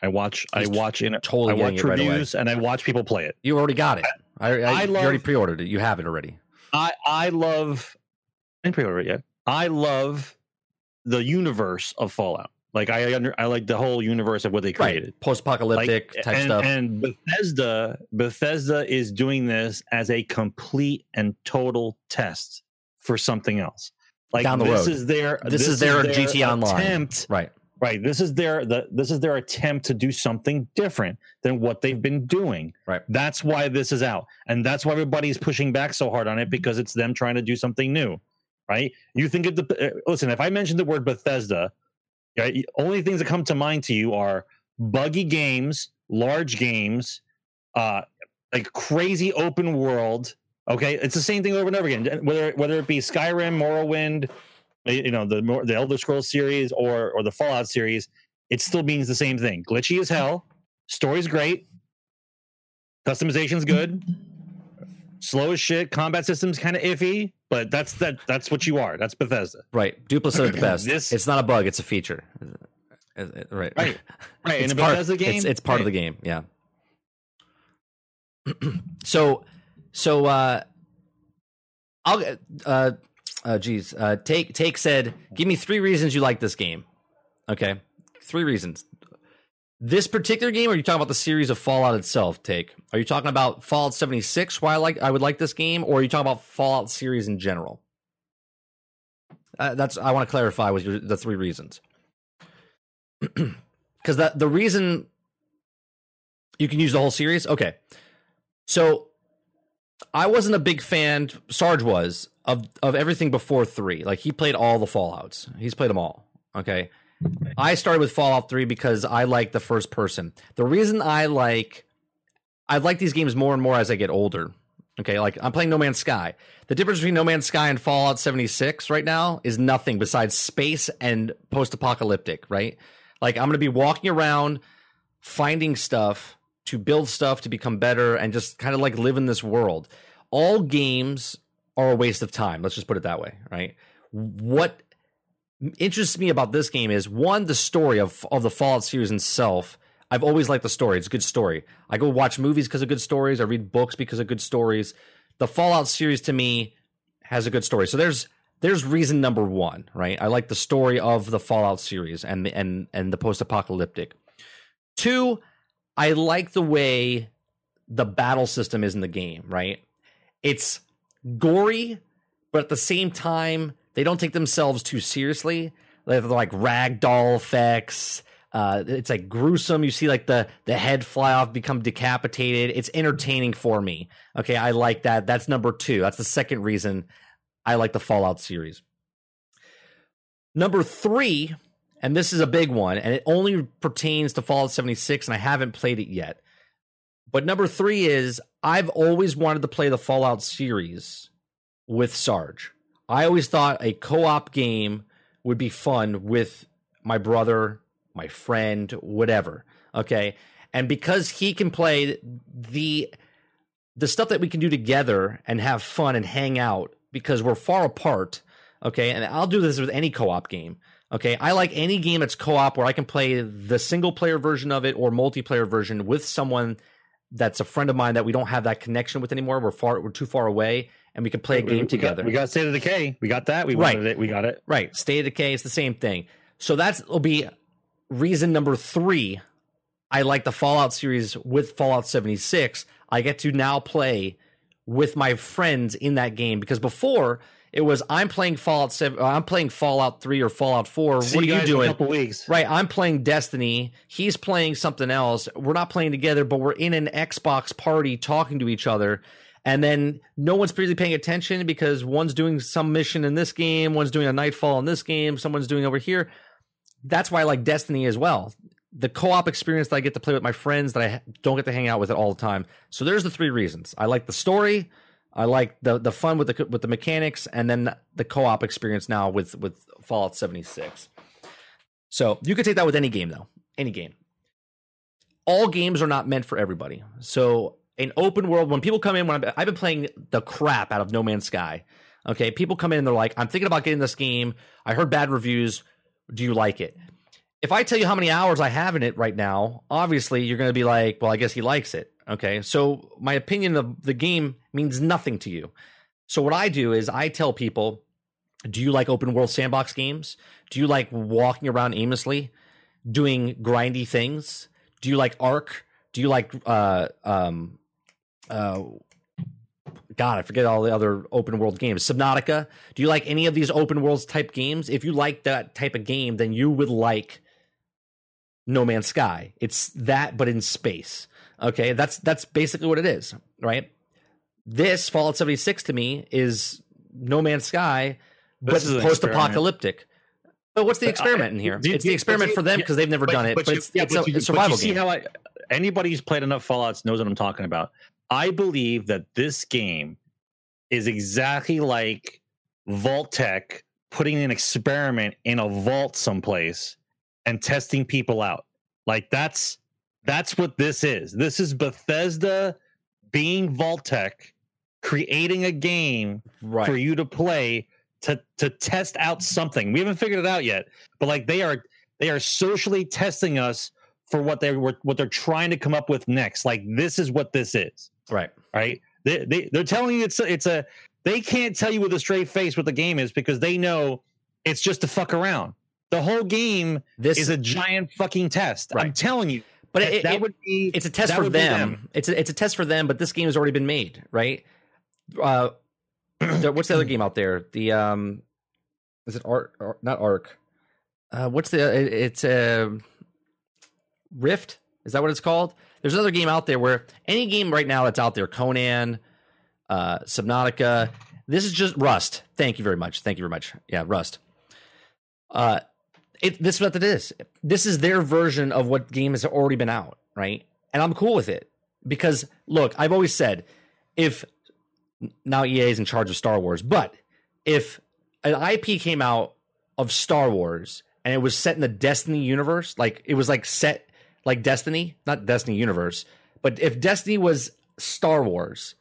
I watch reviews right, and I watch people play it. You already got it. You already pre-ordered it. You have it already. I didn't pre-order it yet. I love the universe of Fallout. Like I like the whole universe of what they created. Right. Post-apocalyptic type stuff. And Bethesda is doing this as a complete and total test for something else. Like down the road. This is their GT Online attempt. Right. Right. This is their attempt to do something different than what they've been doing. Right. That's why this is out. And that's why everybody's pushing back so hard on it, because it's them trying to do something new. Right. You think of listen, if I mention the word Bethesda, right, only things that come to mind to you are buggy games, large games, like crazy open world. OK, it's the same thing over and over again, whether it be Skyrim, Morrowind, you know, the Elder Scrolls series or the Fallout series, it still means the same thing. Glitchy as hell. Story's great. Customization's good. Slow as shit. Combat system's kind of iffy, but that's what you are. That's Bethesda. Right. Duplicit at the best. It's not a bug, it's a feature. Right. Right. Right. In a Bethesda game. It's part of the game, yeah. So I'll Take said, give me 3 reasons you like this game. Okay. 3 reasons. This particular game, or are you talking about the series of Fallout itself, Take? Are you talking about Fallout 76, why I would like this game, or are you talking about Fallout series in general? That's I want to clarify with the 3 reasons. Because the reason you can use the whole series? Okay. So I wasn't a big fan, Sarge was, of everything before 3. Like, he played all the Fallouts. He's played them all, okay? I started with Fallout 3 because I like the first person. The reason I like these games more and more as I get older. Okay, like I'm playing No Man's Sky. The difference between No Man's Sky and Fallout 76 right now is nothing besides space and post-apocalyptic, right? Like I'm going to be walking around, finding stuff to build stuff to become better and just kind of like live in this world. All games are a waste of time. Let's just put it that way, right? What interests me about this game is, one, the story of the Fallout series itself. I've always liked the story. It's a good story. I go watch movies because of good stories. I read books because of good stories. The Fallout series to me has a good story. So there's reason number one, right? I like the story of the Fallout series and the post-apocalyptic. 2, I like the way the battle system is in the game, right? It's gory, but at the same time, they don't take themselves too seriously. They have like ragdoll effects. It's like gruesome. You see like the head fly off, become decapitated. It's entertaining for me. Okay, I like that. That's number 2. That's the second reason I like the Fallout series. Number 3, and this is a big one, and it only pertains to Fallout 76, and I haven't played it yet. But number 3 is I've always wanted to play the Fallout series with Sarge. I always thought a co-op game would be fun with my brother, my friend, whatever, okay? And because he can play the stuff that we can do together and have fun and hang out because we're far apart, okay? And I'll do this with any co-op game, okay? I like any game that's co-op where I can play the single-player version of it or multiplayer version with someone that's a friend of mine that we don't have that connection with anymore. We're too far away. And we can play a game together. We got State of Decay. We got that. We wanted it. We got it. Right. State of Decay is the same thing. So that'll be reason number 3. I like the Fallout series with Fallout 76. I get to now play with my friends in that game because before it was I'm playing Fallout 7. I'm playing Fallout 3 or Fallout 4. See what are you doing? In a couple weeks. Right. I'm playing Destiny. He's playing something else. We're not playing together, but we're in an Xbox party talking to each other. And then no one's really paying attention because one's doing some mission in this game, one's doing a Nightfall in this game, someone's doing over here. That's why I like Destiny as well. The co-op experience that I get to play with my friends that I don't get to hang out with it all the time. So there's the 3 reasons. I like the story, I like the fun with the mechanics, and then the co-op experience now with Fallout 76. So you could take that with any game, though. Any game. All games are not meant for everybody. So an open world, when people come in, I've been playing the crap out of No Man's Sky. Okay, people come in and they're like, I'm thinking about getting this game. I heard bad reviews. Do you like it? If I tell you how many hours I have in it right now, obviously you're going to be like, well, I guess he likes it. Okay, so my opinion of the game means nothing to you. So what I do is I tell people, do you like open world sandbox games? Do you like walking around aimlessly, doing grindy things? Do you like Ark? Do you like... God, I forget all the other open world games. Subnautica. Do you like any of these open worlds type games? If you like that type of game, then you would like No Man's Sky. It's that, but in space. Okay, that's basically what it is, right? This Fallout 76 to me is No Man's Sky, but post-apocalyptic. But what's the experiment in here? It's the experiment for them because they've never done it. But it's a survival game. Anybody who's played enough Fallouts knows what I'm talking about. I believe that this game is exactly like Vault-Tec putting an experiment in a vault someplace and testing people out. Like that's what this is. This is Bethesda being Vault-Tec, creating a game for you to play to test out something. We haven't figured it out yet, but like they are socially testing us for what they're trying to come up with next. Like, this is what this is. Right. Right. They're telling you it's a they can't tell you with a straight face what the game is because they know it's just to fuck around. The whole game is a giant fucking test. Right. I'm telling you. But it's a test for them. It's a test for them, but this game has already been made, right? What's the other game out there? The is it Ark? Not Ark. What's the? It's Rift. Is that what it's called? There's another game out there where any game right now that's out there, Conan, Subnautica. This is just Rust. Thank you very much. Yeah, Rust. This is what it is. This is their version of what game has already been out, right? And I'm cool with it because, look, I've always said if now EA is in charge of Star Wars, but if an IP came out of Star Wars and it was set in the Destiny universe, like it was like set like Destiny, not Destiny universe, but if Destiny was Star Wars,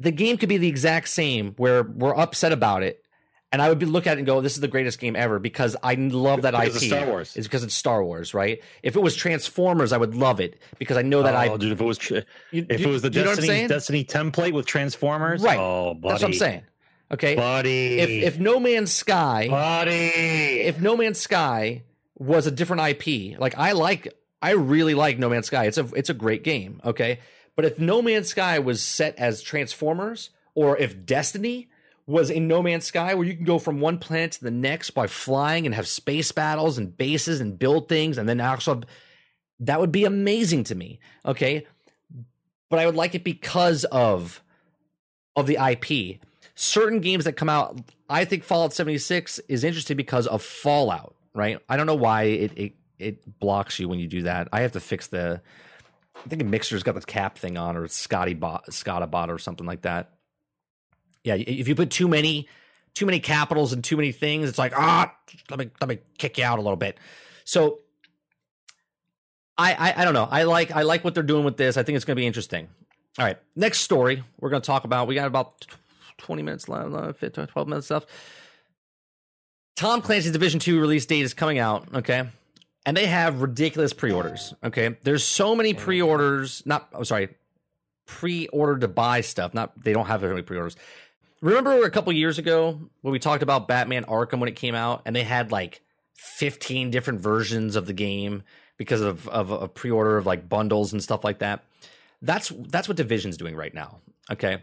the game could be the exact same where we're upset about it. And I would be look at it and go, "This is the greatest game ever," because I love that IP. It's because it's Star Wars, right? If it was Transformers, I would love it because I know that dude, if it was the Destiny template with Transformers, right? Oh, buddy. That's what I'm saying. Okay, buddy. If No Man's Sky, buddy. If No Man's Sky was a different IP, like I really like No Man's Sky. It's a great game. Okay, but if No Man's Sky was set as Transformers, or if Destiny was in No Man's Sky, where you can go from one planet to the next by flying and have space battles and bases and build things, and then actually, that would be amazing to me. Okay, but I would like it because of the IP. Certain games that come out, I think Fallout 76 is interesting because of Fallout. Right? I don't know why it blocks you when you do that. I have to fix the. I think Mixer's got the cap thing on, or it's Scottabot or something like that. Yeah, if you put too many capitals and too many things, it's like, let me kick you out a little bit. So I don't know. I like what they're doing with this. I think it's going to be interesting. All right, next story we're going to talk about. We got about 20 minutes left, 15, 12 minutes left. Tom Clancy's Division 2 release date is coming out, okay? And they have ridiculous pre-orders, okay? There's so many pre-orders. Pre-order to buy stuff. They don't have any pre-orders. Remember a couple years ago when we talked about Batman Arkham when it came out, and they had like 15 different versions of the game because of a pre-order of like bundles and stuff like that. That's what Division's doing right now. Okay,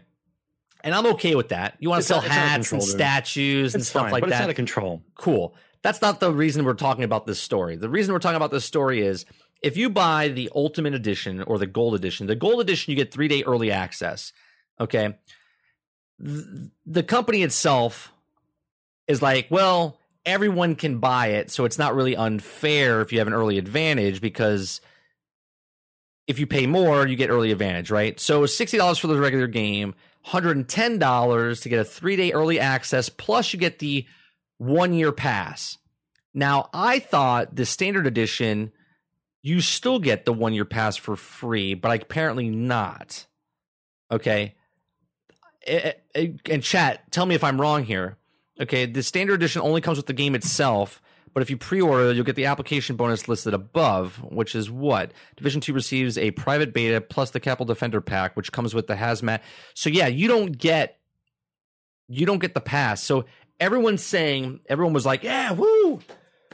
and I'm okay with that. You want to sell hats and statues and stuff like that. But it's out of control. Cool. That's not the reason we're talking about this story. The reason we're talking about this story is, if you buy the Ultimate Edition or the Gold Edition, you get 3-day early access, okay? The company itself is like, well, everyone can buy it, so it's not really unfair if you have an early advantage because if you pay more, you get early advantage, right? So $60 for the regular game, $110 to get a 3-day early access, plus you get the 1-year pass. Now, I thought the Standard Edition, you still get the 1-year pass for free, but apparently not. Okay. And chat, tell me if I'm wrong here. Okay, the Standard Edition only comes with the game itself, but if you pre-order, you'll get the application bonus listed above, which is what? Division 2 receives a private beta plus the Capital Defender pack, which comes with the hazmat. So yeah, you don't get the pass. So everyone was like, yeah, woo,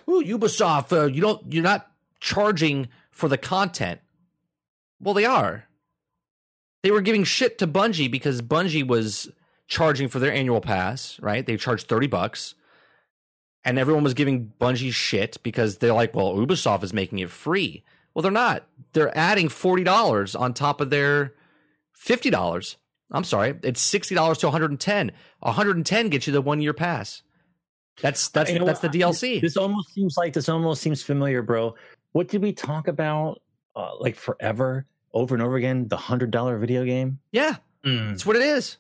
Ubisoft, you're not charging for the content. Well, they are. They were giving shit to Bungie because Bungie was charging for their annual pass, right? They charged $30, and everyone was giving Bungie shit because they're like, well, Ubisoft is making it free. Well, they're not. They're adding $40 on top of their $50. I'm sorry. It's $60 to $110. $110 gets you the 1-year pass. That's the DLC. This almost seems familiar, bro. What did we talk about like forever, over and over again? The $100 video game? Yeah, that's what it is.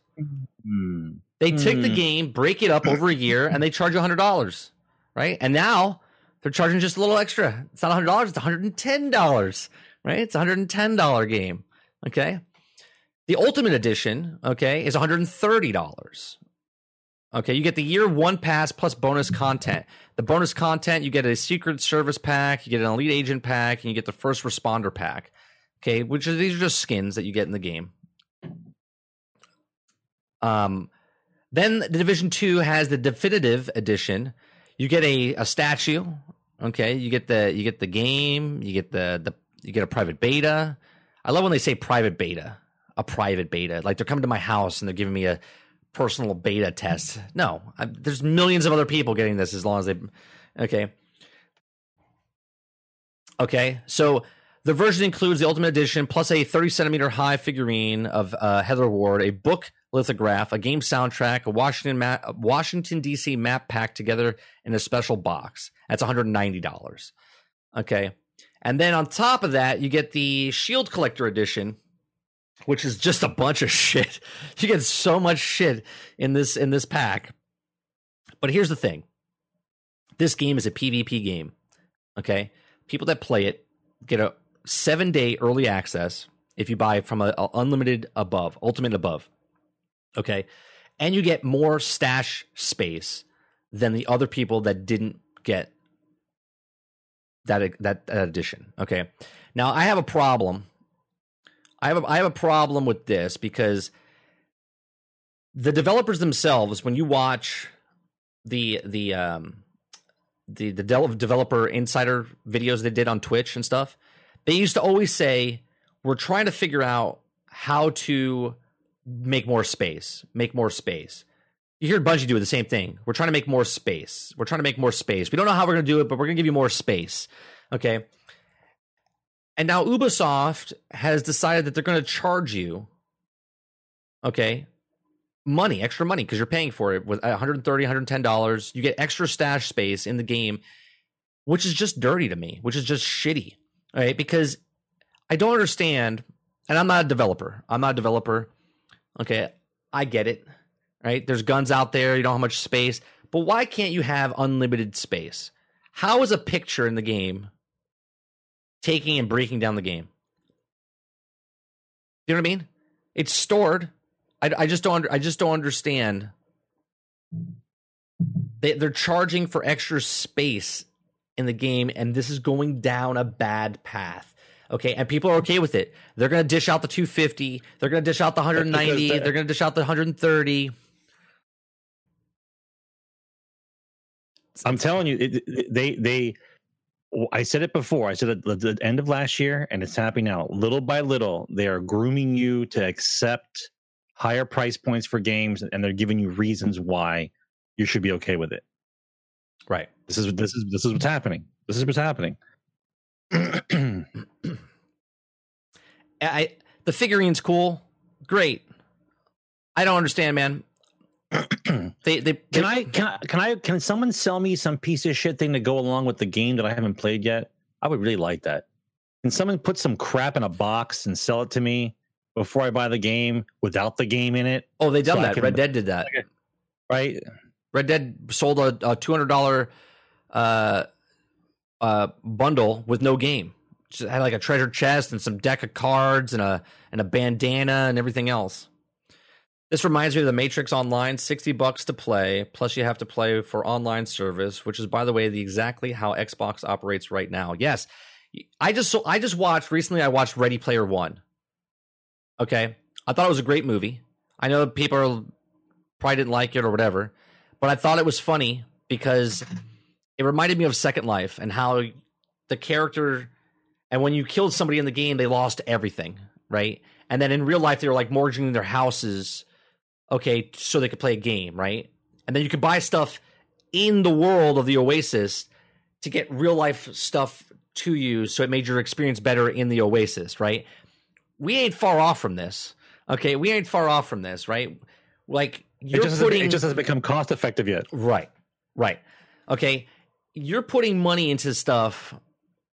They take the game, break it up over a year, and they charge you $100, right? And now they're charging just a little extra. It's not $100, it's $110, right? It's a $110 game, okay? The Ultimate Edition, okay, is $130. Okay, you get the year one pass plus bonus content. The bonus content, you get a Secret Service pack, you get an Elite Agent pack, and you get the First Responder pack. Okay, which are these are just skins that you get in the game. Then the Division 2 has the Definitive Edition. You get a statue. Okay, you get the game, you get the you get a private beta. I love when they say private beta, a private beta. Like they're coming to my house and they're giving me a personal beta test. No, there's millions of other people getting this as long as they. Okay. Okay, so the version includes the Ultimate Edition plus a 30-centimeter high figurine of Heather Ward, a book lithograph, a game soundtrack, a Washington D.C. map packed together in a special box. That's $190. Okay, and then on top of that, you get the Shield Collector Edition, which is just a bunch of shit. You get so much shit in this pack. But here's the thing: this game is a PvP game. Okay, people that play it get a 7-day early access if you buy from a unlimited above, ultimate above. Okay, and you get more stash space than the other people that didn't get that edition. Okay, now I have a problem. I have a problem with this because the developers themselves, when you watch the developer insider videos they did on Twitch and stuff, they used to always say, we're trying to figure out how to make more space, make more space. You hear Bungie do the same thing. We're trying to make more space. We're trying to make more space. We don't know how we're going to do it, but we're going to give you more space. Okay. And now Ubisoft has decided that they're going to charge you, okay, money, extra money, because you're paying for it with $130, $110. You get extra stash space in the game, which is just dirty to me, which is just shitty, all right? Because I don't understand, and I'm not a developer. I'm not a developer, okay? I get it, right? There's guns out there. You don't have much space. But why can't you have unlimited space? How is a picture in the game taking and breaking down the game? You know what I mean? It's stored. I just don't understand. They're charging for extra space in the game, and this is going down a bad path. Okay, and people are okay with it. They're going to dish out the $250. They're going to dish out the $190. They're going to dish out the $130. I'm telling you, they. I said it before. I said it at the end of last year, and it's happening now. Little by little, they are grooming you to accept higher price points for games, and they're giving you reasons why you should be okay with it. Right. This is what's happening. This is what's happening. The figurine's cool. Great. I don't understand, man. Can someone sell me some piece of shit thing to go along with the game that I haven't played yet? I would really like that. Can someone put some crap in a box and sell it to me before I buy the game without the game in it? Oh, they done that. Red Dead did that, right? Red Dead sold a $200 bundle with no game. Just had like a treasure chest and some deck of cards and a bandana and everything else. This reminds me of The Matrix Online, $60 to play, plus you have to play for online service, which is, by the way, exactly how Xbox operates right now. Yes, I just watched recently. I watched Ready Player One. Okay, I thought it was a great movie. I know people probably didn't like it or whatever, but I thought it was funny because it reminded me of Second Life and how the character, and when you killed somebody in the game, they lost everything, right? And then in real life, they were like mortgaging their houses. Okay, so they could play a game, right? And then you could buy stuff in the world of the Oasis to get real-life stuff to you, so it made your experience better in the Oasis, right? We ain't far off from this, okay? We ain't far off from this, right? Like, you're it just hasn't become cost-effective yet. Right. Okay, you're putting money into stuff,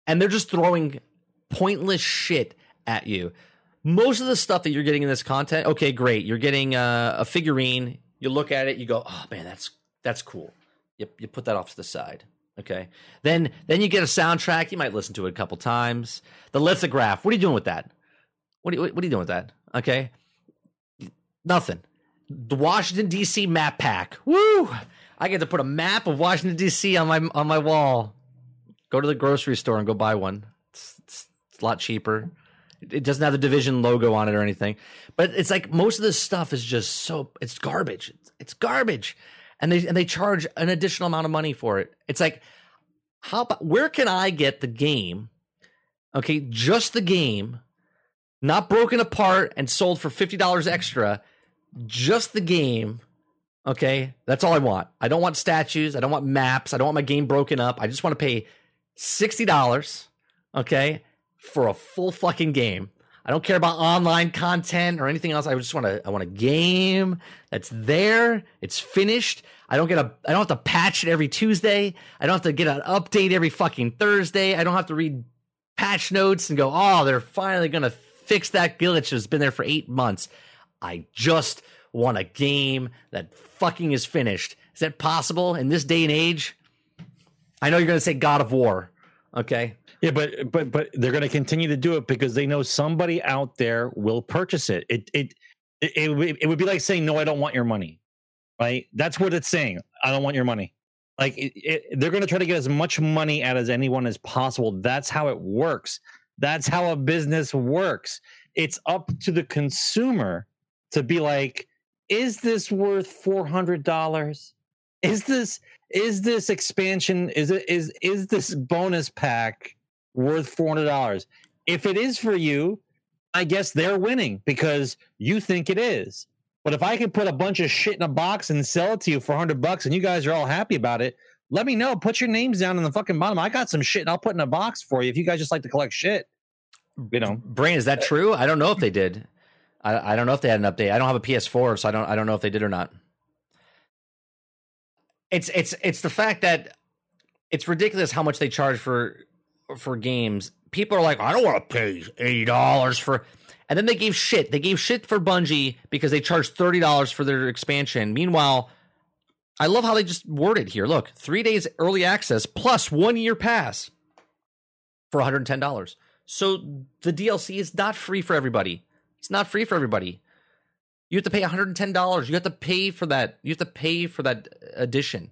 and they're just throwing pointless shit at you. Most of the stuff that you're getting in this content, okay, great. You're getting a figurine. You look at it, you go, oh, man, that's cool. You put that off to the side, okay? Then you get a soundtrack. You might listen to it a couple times. The lithograph, what are you doing with that? What are you doing with that, okay? Nothing. The Washington, D.C. map pack. Woo! I get to put a map of Washington, D.C. on my wall. Go to the grocery store and go buy one. It's a lot cheaper. It doesn't have the Division logo on it or anything. But it's like most of this stuff is just so – it's garbage. It's garbage. And they charge an additional amount of money for it. It's like where can I get the game, okay, just the game, not broken apart and sold for $50 extra, just the game, okay? That's all I want. I don't want statues. I don't want maps. I don't want my game broken up. I just want to pay $60, okay, for a full fucking game. I don't care about online content or anything else. I just want a game that's there. It's finished. I don't have to patch it every Tuesday. I don't have to get an update every fucking Thursday. I don't have to read patch notes and go, oh, they're finally going to fix that glitch that's been there for 8 months. I just want a game that fucking is finished. Is that possible in this day and age? I know you're going to say God of War. Okay. Yeah, but they're going to continue to do it because they know somebody out there will purchase it. It would be like saying, no, I don't want your money, right? That's what it's saying. I don't want your money. Like they're going to try to get as much money out as anyone as possible. That's how it works. That's how a business works. It's up to the consumer to be like, is this worth $400? Is this expansion? Is this bonus pack worth $400? If it is for you, I guess they're winning because you think it is. But if I can put a bunch of shit in a box and sell it to you for $100 and you guys are all happy about it, let me know. Put your names down in the fucking bottom. I got some shit and I'll put in a box for you if you guys just like to collect shit. You know, Brain, is that true? I don't know if they did. I don't know if they had an update. I don't have a PS4, so I don't know if they did or not. It's the fact that it's ridiculous how much they charge for games. People are like, I don't want to pay $80 for, and then they gave shit. They gave shit for Bungie because they charged $30 for their expansion. Meanwhile, I love how they just worded here. Look, 3 days early access plus 1 year pass for $110. So the DLC is not free for everybody. It's not free for everybody. You have to pay $110. You have to pay for that. You have to pay for that addition.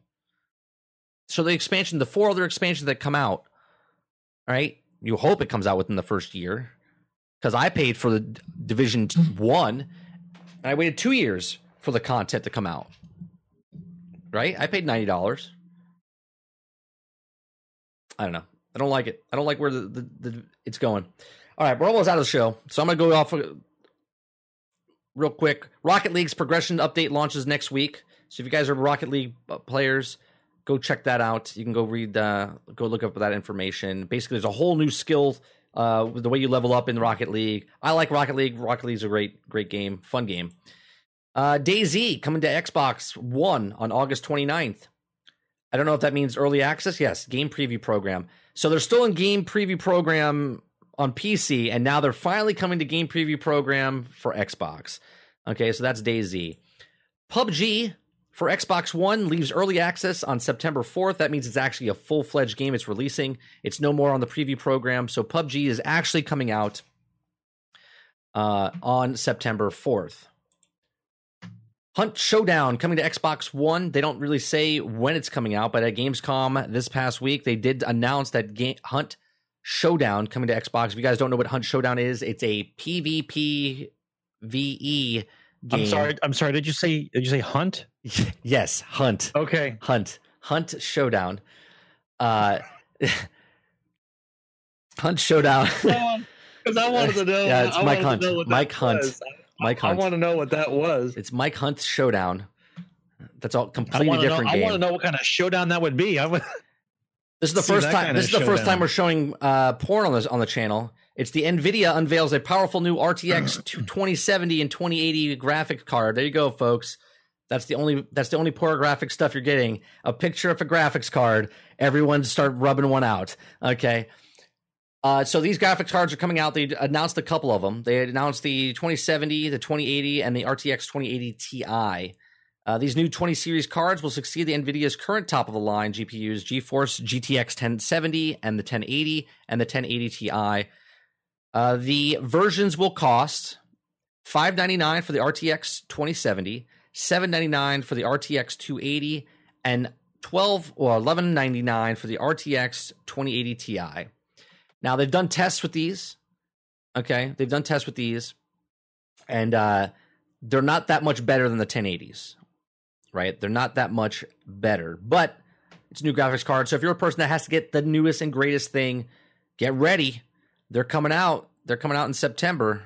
So the expansion, the four other expansions that come out, all right, you hope it comes out within the first year because I paid for the Division 1 and I waited 2 years for the content to come out, right? I paid $90. I don't know. I don't like it. I don't like where it's going. All right, we're almost out of the show, so I'm going to go off real quick. Rocket League's progression update launches next week. So if you guys are Rocket League players, go check that out. You can go read, go look up that information. Basically, there's a whole new skill with the way you level up in Rocket League. I like Rocket League. Rocket League's a great game, fun game. DayZ coming to Xbox One on August 29th. I don't know if that means early access. Yes, game preview program. So they're still in game preview program on PC, and now they're finally coming to game preview program for Xbox. Okay, so that's DayZ. PUBG for Xbox One leaves early access on September 4th. That means it's actually a full-fledged game. It's releasing. It's no more on the preview program, so PUBG is actually coming out on September 4th. Hunt Showdown coming to Xbox One. They don't really say when it's coming out, but at Gamescom this past week, they did announce that Hunt Showdown coming to Xbox. If you guys don't know what Hunt Showdown is, it's a PvPvE game. I'm sorry. Did you say Hunt? Yes, Hunt. Okay. Hunt Showdown. Hunt Showdown. Because I wanted to know. Yeah, it's Mike Hunt. Mike Hunt. I want to know what that was. It's Mike Hunt Showdown. That's all completely different game. I want to know what kind of showdown that would be. This is the first time we're showing porn on the channel. It's the NVIDIA unveils a powerful new RTX 2070 and 2080 graphic card. There you go, folks. That's the only poor graphic stuff you're getting. A picture of a graphics card. Everyone start rubbing one out. Okay. So these graphics cards are coming out. They announced a couple of them. They announced the 2070, the 2080, and the RTX 2080 Ti. These new 20 series cards will succeed the NVIDIA's current top-of-the-line GPUs, GeForce GTX 1070 and the 1080 and the 1080 Ti. The versions will cost $599 for the RTX 2070, $799 for the RTX 280, and $1,199 for the RTX 2080 Ti. Now, they've done tests with these. Okay, they've done tests with these, and they're not that much better than the 1080s, right? They're not that much better, but it's a new graphics card. So if you're a person that has to get the newest and greatest thing, get ready. They're coming out. They're coming out in September.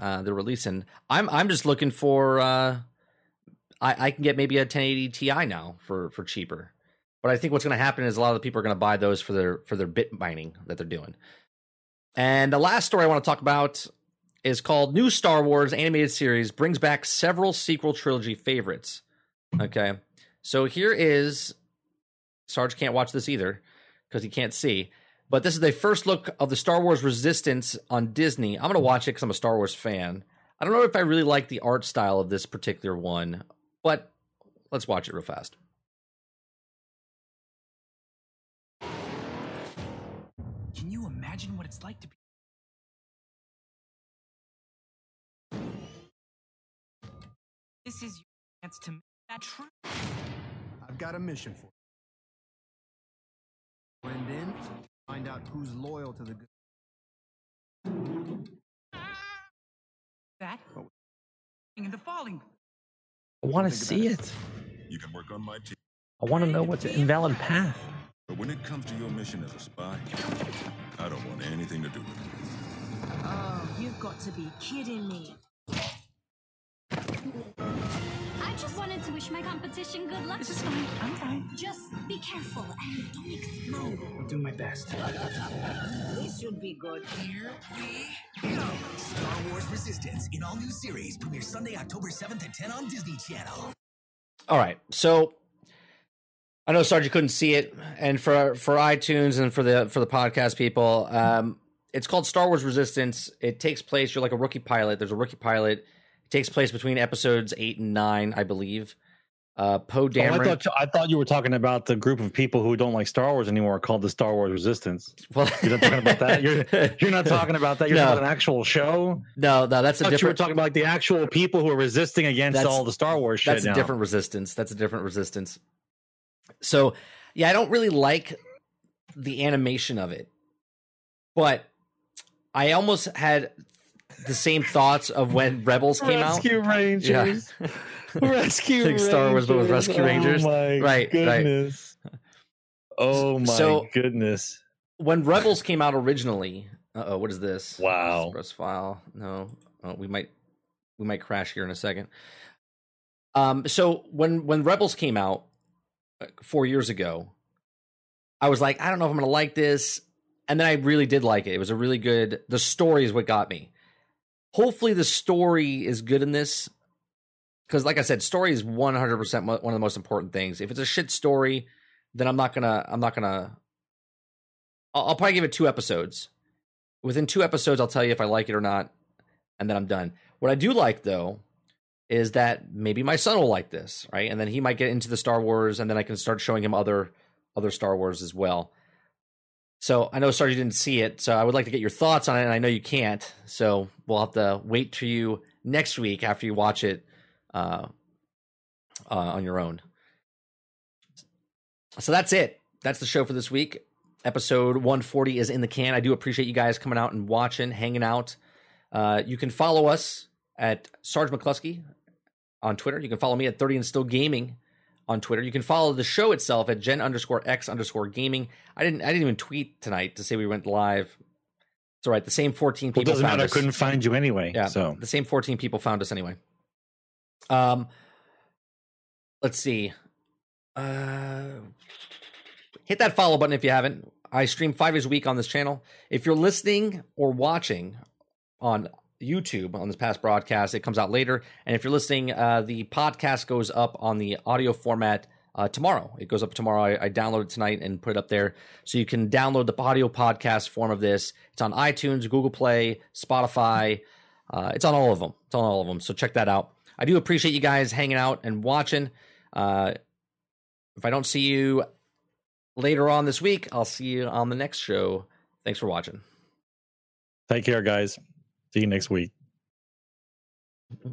They're releasing. I'm just looking for. I can get maybe a 1080 Ti now for cheaper, but I think what's going to happen is a lot of the people are going to buy those for their bit mining that they're doing. And the last story I want to talk about is called New Star Wars Animated Series Brings Back Several Sequel Trilogy Favorites. Okay, so here is... Sarge can't watch this either because he can't see. But this is the first look of the Star Wars Resistance on Disney. I'm going to watch it because I'm a Star Wars fan. I don't know if I really like the art style of this particular one, but let's watch it real fast. Can you imagine what it's like to be... This is your chance to make that true. I've got a mission for you. Blend in, find out who's loyal to the good. That? Oh. In the falling. I want to see it. You can work on my team. I want to know what's an invalid path. But when it comes to your mission as a spy, I don't want anything to do with it. Oh, you've got to be kidding me. I just wanted to wish my competition good luck. This is fine. I'm fine. Just be careful and don't explode. I'll do my best. This should be good. Here we go. Star Wars Resistance, an all-new series, premieres Sunday, October 7th at 10 on Disney Channel. All right, so... I know Sarge couldn't see it, and for iTunes and for the podcast people, it's called Star Wars Resistance. It takes place. You're like a rookie pilot. There's a rookie pilot. It takes place between episodes 8 and 9, I believe. Poe Dameron. Oh, I thought you were talking about the group of people who don't like Star Wars anymore, called the Star Wars Resistance. Well, you're not talking about that. You're not talking about that. You're talking about an actual show. No, that's a different. You were talking about like the actual people who are resisting against all the Star Wars shit. That's a different resistance. That's a different resistance. So, yeah, I don't really like the animation of it, but I almost had the same thoughts of when Rebels came out. Rangers. Yeah. Rescue Rangers. Star Wars, but with Rescue Rangers. Oh, my goodness. Oh, my goodness. When Rebels came out originally, uh-oh, what is this? Wow. Express file. No, oh, we might crash here in a second. So when Rebels came out, 4 years ago, I was like, I don't know if I'm going to like this. And then I really did like it. It was a really good... The story is what got me. Hopefully the story is good in this. Because like I said, story is 100% one of the most important things. If it's a shit story, then I'm not going to... I'll probably give it 2 episodes. Within 2 episodes, I'll tell you if I like it or not. And then I'm done. What I do like, though... is that maybe my son will like this, right? And then he might get into the Star Wars, and then I can start showing him other Star Wars as well. So I know, Sarge, you didn't see it, so I would like to get your thoughts on it, and I know you can't. So we'll have to wait to you next week after you watch it on your own. So that's it. That's the show for this week. Episode 140 is in the can. I do appreciate you guys coming out and watching, hanging out. You can follow us at Sarge McCluskey on Twitter. You can follow me at 30 and Still Gaming on Twitter. You can follow the show itself at Gen_X_Gaming. I didn't even tweet tonight to say we went live. It's all right. The same 14 people found us. It doesn't matter. I couldn't find you anyway. Yeah, so the same 14 people found us anyway. Let's see. Hit that follow button if you haven't. I stream 5 days a week on this channel. If you're listening or watching on YouTube on this past broadcast, it comes out later, and if you're listening, the podcast goes up on the audio format tomorrow. It goes up tomorrow. I downloaded it tonight and put it up there, so you can download the audio podcast form of this. It's on iTunes, Google Play, Spotify. It's on all of them. So check that out. I do appreciate you guys hanging out and watching. If I don't see you later on this week, I'll see you on the next show. Thanks for watching. Take care, guys. See you next week. They're